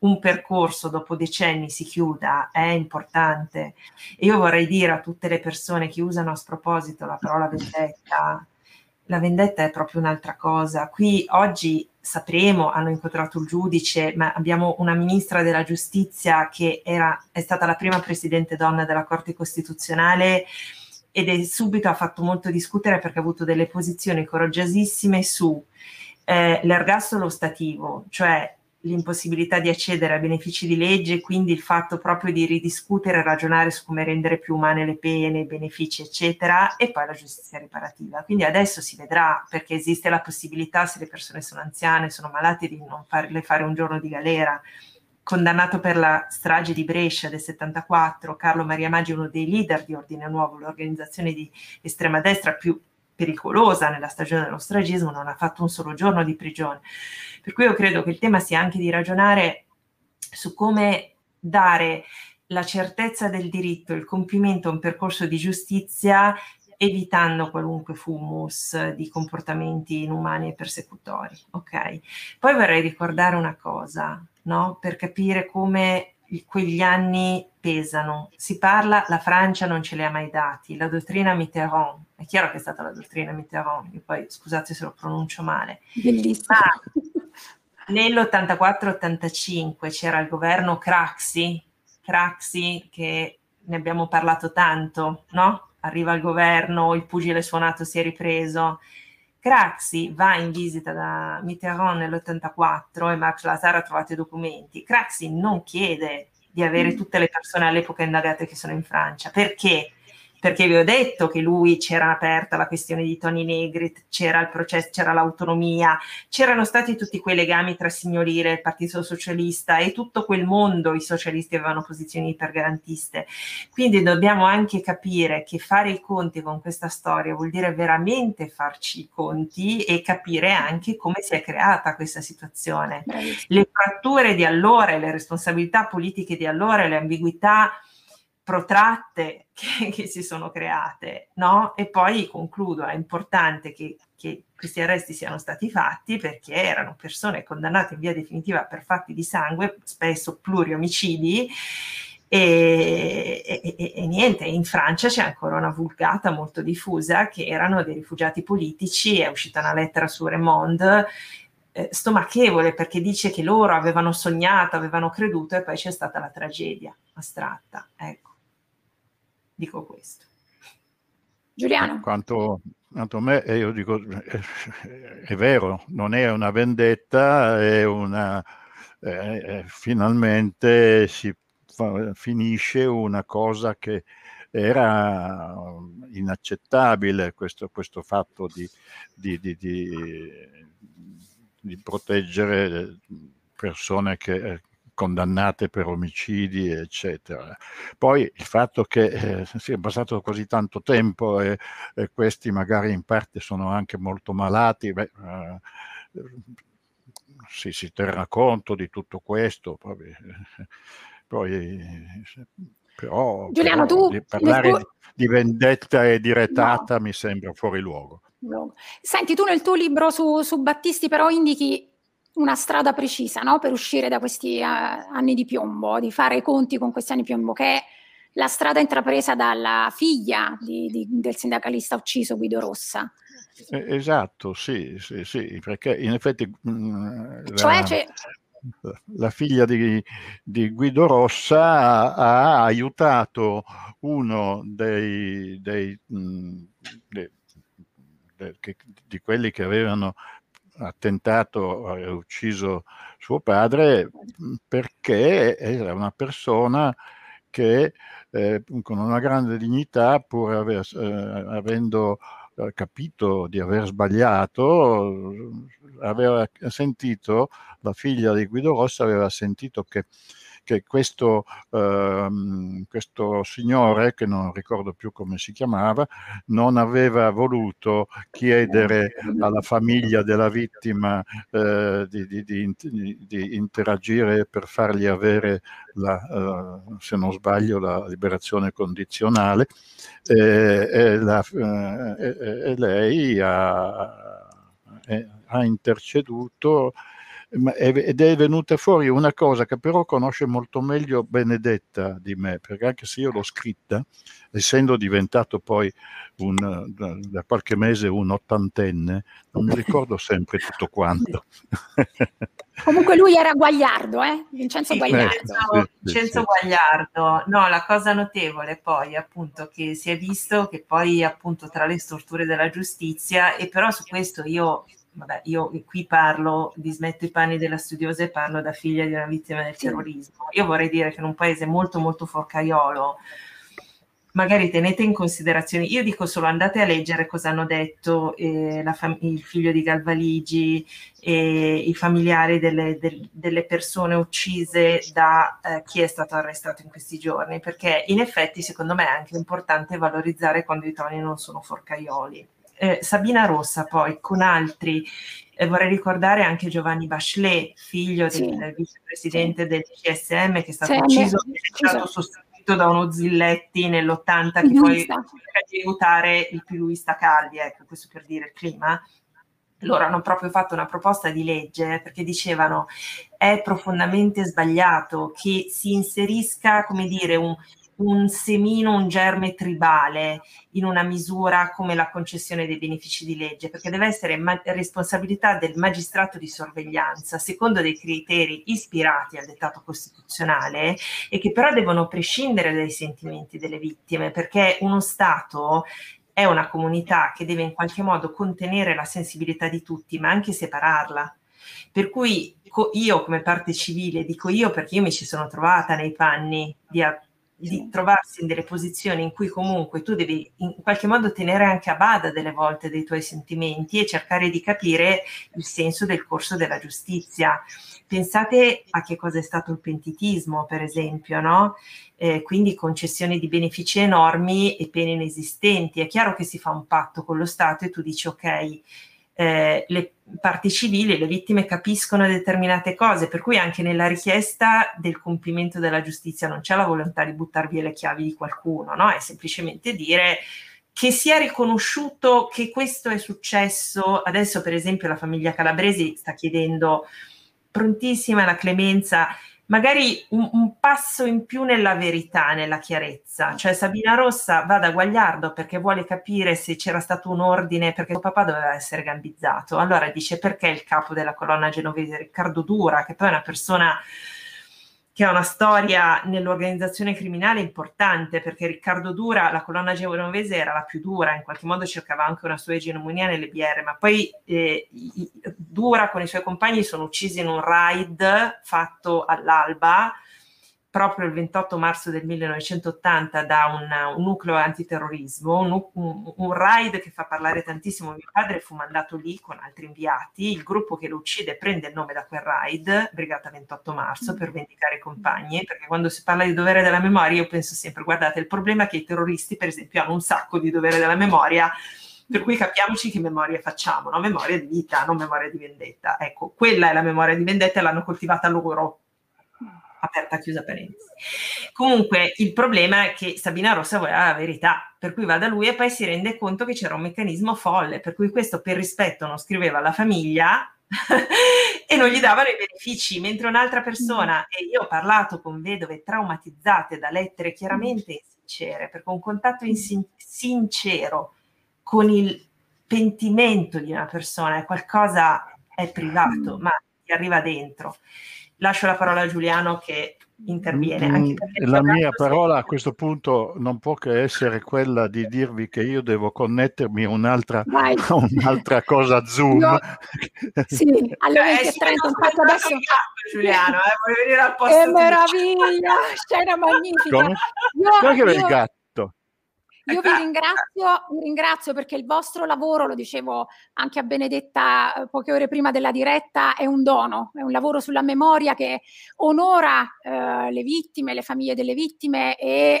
un percorso dopo decenni si chiuda è importante e io vorrei dire a tutte le persone che usano a sproposito la parola vendetta, la vendetta è proprio un'altra cosa. Qui oggi sapremo, hanno incontrato il giudice, ma abbiamo una ministra della giustizia che era, è stata la prima presidente donna della Corte Costituzionale, ed è subito ha fatto molto discutere perché ha avuto delle posizioni coraggiosissime su eh, l'ergastolo stativo, cioè l'impossibilità di accedere a benefici di legge, quindi il fatto proprio di ridiscutere e ragionare su come rendere più umane le pene, i benefici eccetera, e poi la giustizia riparativa. Quindi adesso si vedrà, perché esiste la possibilità, se le persone sono anziane, sono malate, di non farle fare un giorno di galera. Condannato per la strage di Brescia del settantaquattro, Carlo Maria Maggi, uno dei leader di Ordine Nuovo, l'organizzazione di estrema destra più pericolosa nella stagione dello stragismo, non ha fatto un solo giorno di prigione. Per cui io credo che il tema sia anche di ragionare su come dare la certezza del diritto, il compimento a un percorso di giustizia, evitando qualunque fumus di comportamenti inumani e persecutori. Ok? Poi vorrei ricordare una cosa, no? Per capire come quegli anni pesano. Si parla, la Francia non ce li ha mai dati, la dottrina Mitterrand, è chiaro che è stata la dottrina Mitterrand, io poi scusate se lo pronuncio male. Bellissimo. nell'ottantaquattro ottantacinque c'era il governo Craxi, Craxi che ne abbiamo parlato tanto, no? Arriva il governo, il pugile suonato si è ripreso. Craxi va in visita da Mitterrand nell'ottantaquattro e Marc Lazar ha trovato i documenti. Craxi non chiede di avere tutte le persone all'epoca indagate che sono in Francia. Perché? Perché vi ho detto che lui, c'era aperta la questione di Tony Negri, c'era il processo, c'era l'autonomia, c'erano stati tutti quei legami tra signorile, il Partito Socialista e tutto quel mondo, i socialisti avevano posizioni ipergarantiste. Quindi dobbiamo anche capire che fare i conti con questa storia vuol dire veramente farci i conti e capire anche come si è creata questa situazione. Le fratture di allora, le responsabilità politiche di allora, le ambiguità protratte che, che si sono create, no? E poi concludo, è importante che, che questi arresti siano stati fatti perché erano persone condannate in via definitiva per fatti di sangue, spesso pluriomicidi, e, e, e, e niente, in Francia c'è ancora una vulgata molto diffusa che erano dei rifugiati politici. È uscita una lettera su Le Monde eh, stomachevole, perché dice che loro avevano sognato, avevano creduto, e poi c'è stata la tragedia astratta, ecco. Dico questo. Giuliano. Quanto, quanto a me, io dico, è, è vero, non è una vendetta, è una, eh, finalmente si fa, finisce una cosa che era inaccettabile, questo, questo fatto di, di, di, di, di proteggere persone che condannate per omicidi eccetera. Poi il fatto che eh, sia passato così tanto tempo e, e questi magari in parte sono anche molto malati, beh, eh, si, si terrà conto di tutto questo. Poi, poi però, Giuliano, però tu, di parlare tu... di vendetta e di retata, no, mi sembra fuori luogo. No. Senti, tu nel tuo libro su, su Battisti però indichi una strada precisa, no? Per uscire da questi uh, anni di piombo, di fare i conti con questi anni di piombo, che è la strada intrapresa dalla figlia di, di, del sindacalista ucciso Guido Rossa. Eh, esatto, sì, sì, sì, perché in effetti mh, cioè, la, c'è... la figlia di, di Guido Rossa ha, ha aiutato uno dei, dei, mh, dei, dei che, di quelli che avevano attentato e ucciso suo padre, perché era una persona che eh, con una grande dignità, pur aver, eh, avendo eh, capito di aver sbagliato, aveva sentito, la figlia di Guido Rossa aveva sentito che, che questo, eh, questo signore, che non ricordo più come si chiamava, non aveva voluto chiedere alla famiglia della vittima eh, di, di, di, di interagire per fargli avere, la, eh, se non sbaglio, la liberazione condizionale, eh, e, la, eh, e lei ha, eh, ha interceduto ed è venuta fuori una cosa che però conosce molto meglio Benedetta di me, perché anche se io l'ho scritta, essendo diventato poi un, da qualche mese un ottantenne, non mi ricordo sempre tutto quanto. Comunque lui era Guagliardo, eh? Vincenzo sì, Guagliardo. Vincenzo, Vincenzo Guagliardo. No, la cosa notevole poi appunto che si è visto che poi appunto tra le strutture della giustizia, e però su questo io... Vabbè, io qui parlo, dismetto i panni della studiosa e parlo da figlia di una vittima del terrorismo. Io vorrei dire che in un paese molto molto forcaiolo magari tenete in considerazione, io dico solo andate a leggere cosa hanno detto eh, la fam- il figlio di Galvaligi e i familiari delle, del, delle persone uccise da eh, chi è stato arrestato in questi giorni, perché in effetti secondo me è anche importante valorizzare quando i toni non sono forcaioli. Eh, Sabina Rossa poi con altri, eh, vorrei ricordare anche Giovanni Bachelet, figlio sì. del, del vicepresidente sì. del C S M, che è stato sì, ucciso e è stato sostituito da uno Zilletti nell'ottanta che poi cerca di aiutare il piluista Calvi, ecco, questo per dire il clima. Loro hanno proprio fatto una proposta di legge perché dicevano è profondamente sbagliato che si inserisca, come dire, un un semino, un germe tribale in una misura come la concessione dei benefici di legge, perché deve essere ma- responsabilità del magistrato di sorveglianza secondo dei criteri ispirati al dettato costituzionale e che però devono prescindere dai sentimenti delle vittime, perché uno Stato è una comunità che deve in qualche modo contenere la sensibilità di tutti ma anche separarla. Per cui io come parte civile, dico io perché io mi ci sono trovata nei panni di a- di trovarsi in delle posizioni in cui comunque tu devi in qualche modo tenere anche a bada delle volte dei tuoi sentimenti e cercare di capire il senso del corso della giustizia. Pensate a che cosa è stato il pentitismo, per esempio, no? Eh, quindi concessioni di benefici enormi e pene inesistenti. È chiaro che si fa un patto con lo Stato e tu dici ok, eh, le parti civili, le vittime capiscono determinate cose, per cui anche nella richiesta del compimento della giustizia non c'è la volontà di buttar via le chiavi di qualcuno, no? È semplicemente dire che sia riconosciuto che questo è successo. Adesso per esempio la famiglia Calabresi sta chiedendo prontissima la clemenza, magari un, un passo in più nella verità, nella chiarezza. Cioè Sabina Rossa va da Guagliardo perché vuole capire se c'era stato un ordine, perché suo papà doveva essere gambizzato. Allora dice perché il capo della colonna genovese Riccardo Dura, che poi è una persona che ha una storia nell'organizzazione criminale importante, perché Riccardo Dura, la colonna genovese era la più dura, in qualche modo cercava anche una sua egemonia nelle B R, ma poi eh, Dura con i suoi compagni sono uccisi in un raid fatto all'alba proprio il ventotto marzo del millenovecentottanta da un, un nucleo antiterrorismo, un, un, un raid che fa parlare tantissimo. Mio padre fu mandato lì con altri inviati, il gruppo che lo uccide prende il nome da quel raid, Brigata ventotto marzo, per vendicare i compagni, perché quando si parla di dovere della memoria io penso sempre, guardate, il problema è che i terroristi per esempio hanno un sacco di dovere della memoria, per cui capiamoci che memoria facciamo, no? Memoria di vita, non memoria di vendetta. Ecco, quella è la memoria di vendetta e l'hanno coltivata loro, aperta chiusa parentesi. Comunque il problema è che Sabina Rossa voleva la verità, per cui va da lui e poi si rende conto che c'era un meccanismo folle, per cui questo per rispetto non scriveva alla famiglia e non gli davano i benefici, mentre un'altra persona, e io ho parlato con vedove traumatizzate da lettere chiaramente sincere, perché un contatto insin- sincero con il pentimento di una persona è qualcosa, è privato, ma ti arriva dentro. Lascio la parola a Giuliano che interviene. Anche perché la mia parola a questo punto non può che essere quella di dirvi che io devo connettermi a un'altra, un'altra cosa Zoom. No. Sì, allora eh, che Trento fatto adesso. Giuliano, eh, vuole venire al posto. Che meraviglia, scena magnifica. Come? Io, io, il gatto. io vi ringrazio, vi ringrazio perché il vostro lavoro, lo dicevo anche a Benedetta poche ore prima della diretta, è un dono, è un lavoro sulla memoria che onora eh, le vittime, le famiglie delle vittime e eh,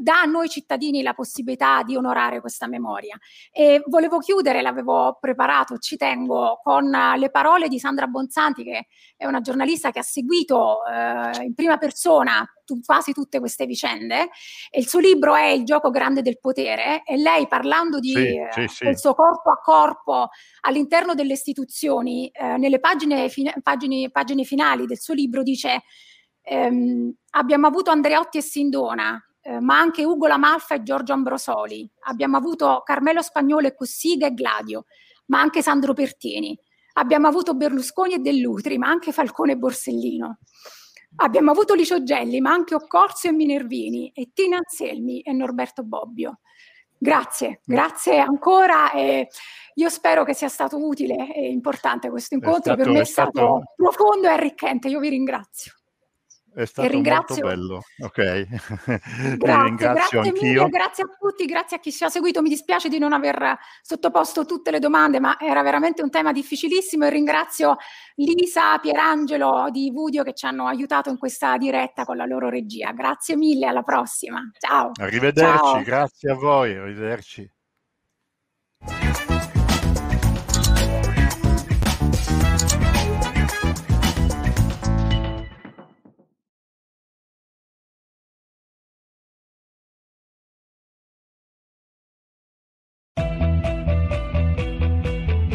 dà a noi cittadini la possibilità di onorare questa memoria. E volevo chiudere, l'avevo preparato, ci tengo, con le parole di Sandra Bonsanti, che è una giornalista che ha seguito eh, in prima persona tu, quasi tutte queste vicende, e il suo libro è Il gioco grande del potere, e lei parlando di sì, eh, sì, sì. del suo corpo a corpo all'interno delle istituzioni, eh, nelle pagine, fine, pagine, pagine finali del suo libro dice ehm, abbiamo avuto Andreotti e Sindona, Eh, ma anche Ugo La Malfa e Giorgio Ambrosoli, abbiamo avuto Carmelo Spagnolo e Cossiga e Gladio, ma anche Sandro Pertini, abbiamo avuto Berlusconi e Dell'Utri, ma anche Falcone e Borsellino, abbiamo avuto Licio Gelli, ma anche Occorsio e Minervini, e Tina Anselmi e Norberto Bobbio. Grazie, grazie ancora, e io spero che sia stato utile e importante questo incontro, è stato, per me è stato, stato profondo e arricchente, io vi ringrazio. È stato ringrazio... molto bello, ok. Grazie, ringrazio grazie anch'io. Mille, grazie a tutti, grazie a chi ci ha seguito. Mi dispiace di non aver sottoposto tutte le domande, ma era veramente un tema difficilissimo, e ringrazio Lisa, Pierangelo di Vudio che ci hanno aiutato in questa diretta con la loro regia. Grazie mille, alla prossima. Ciao. Arrivederci, ciao. Grazie a voi, arrivederci.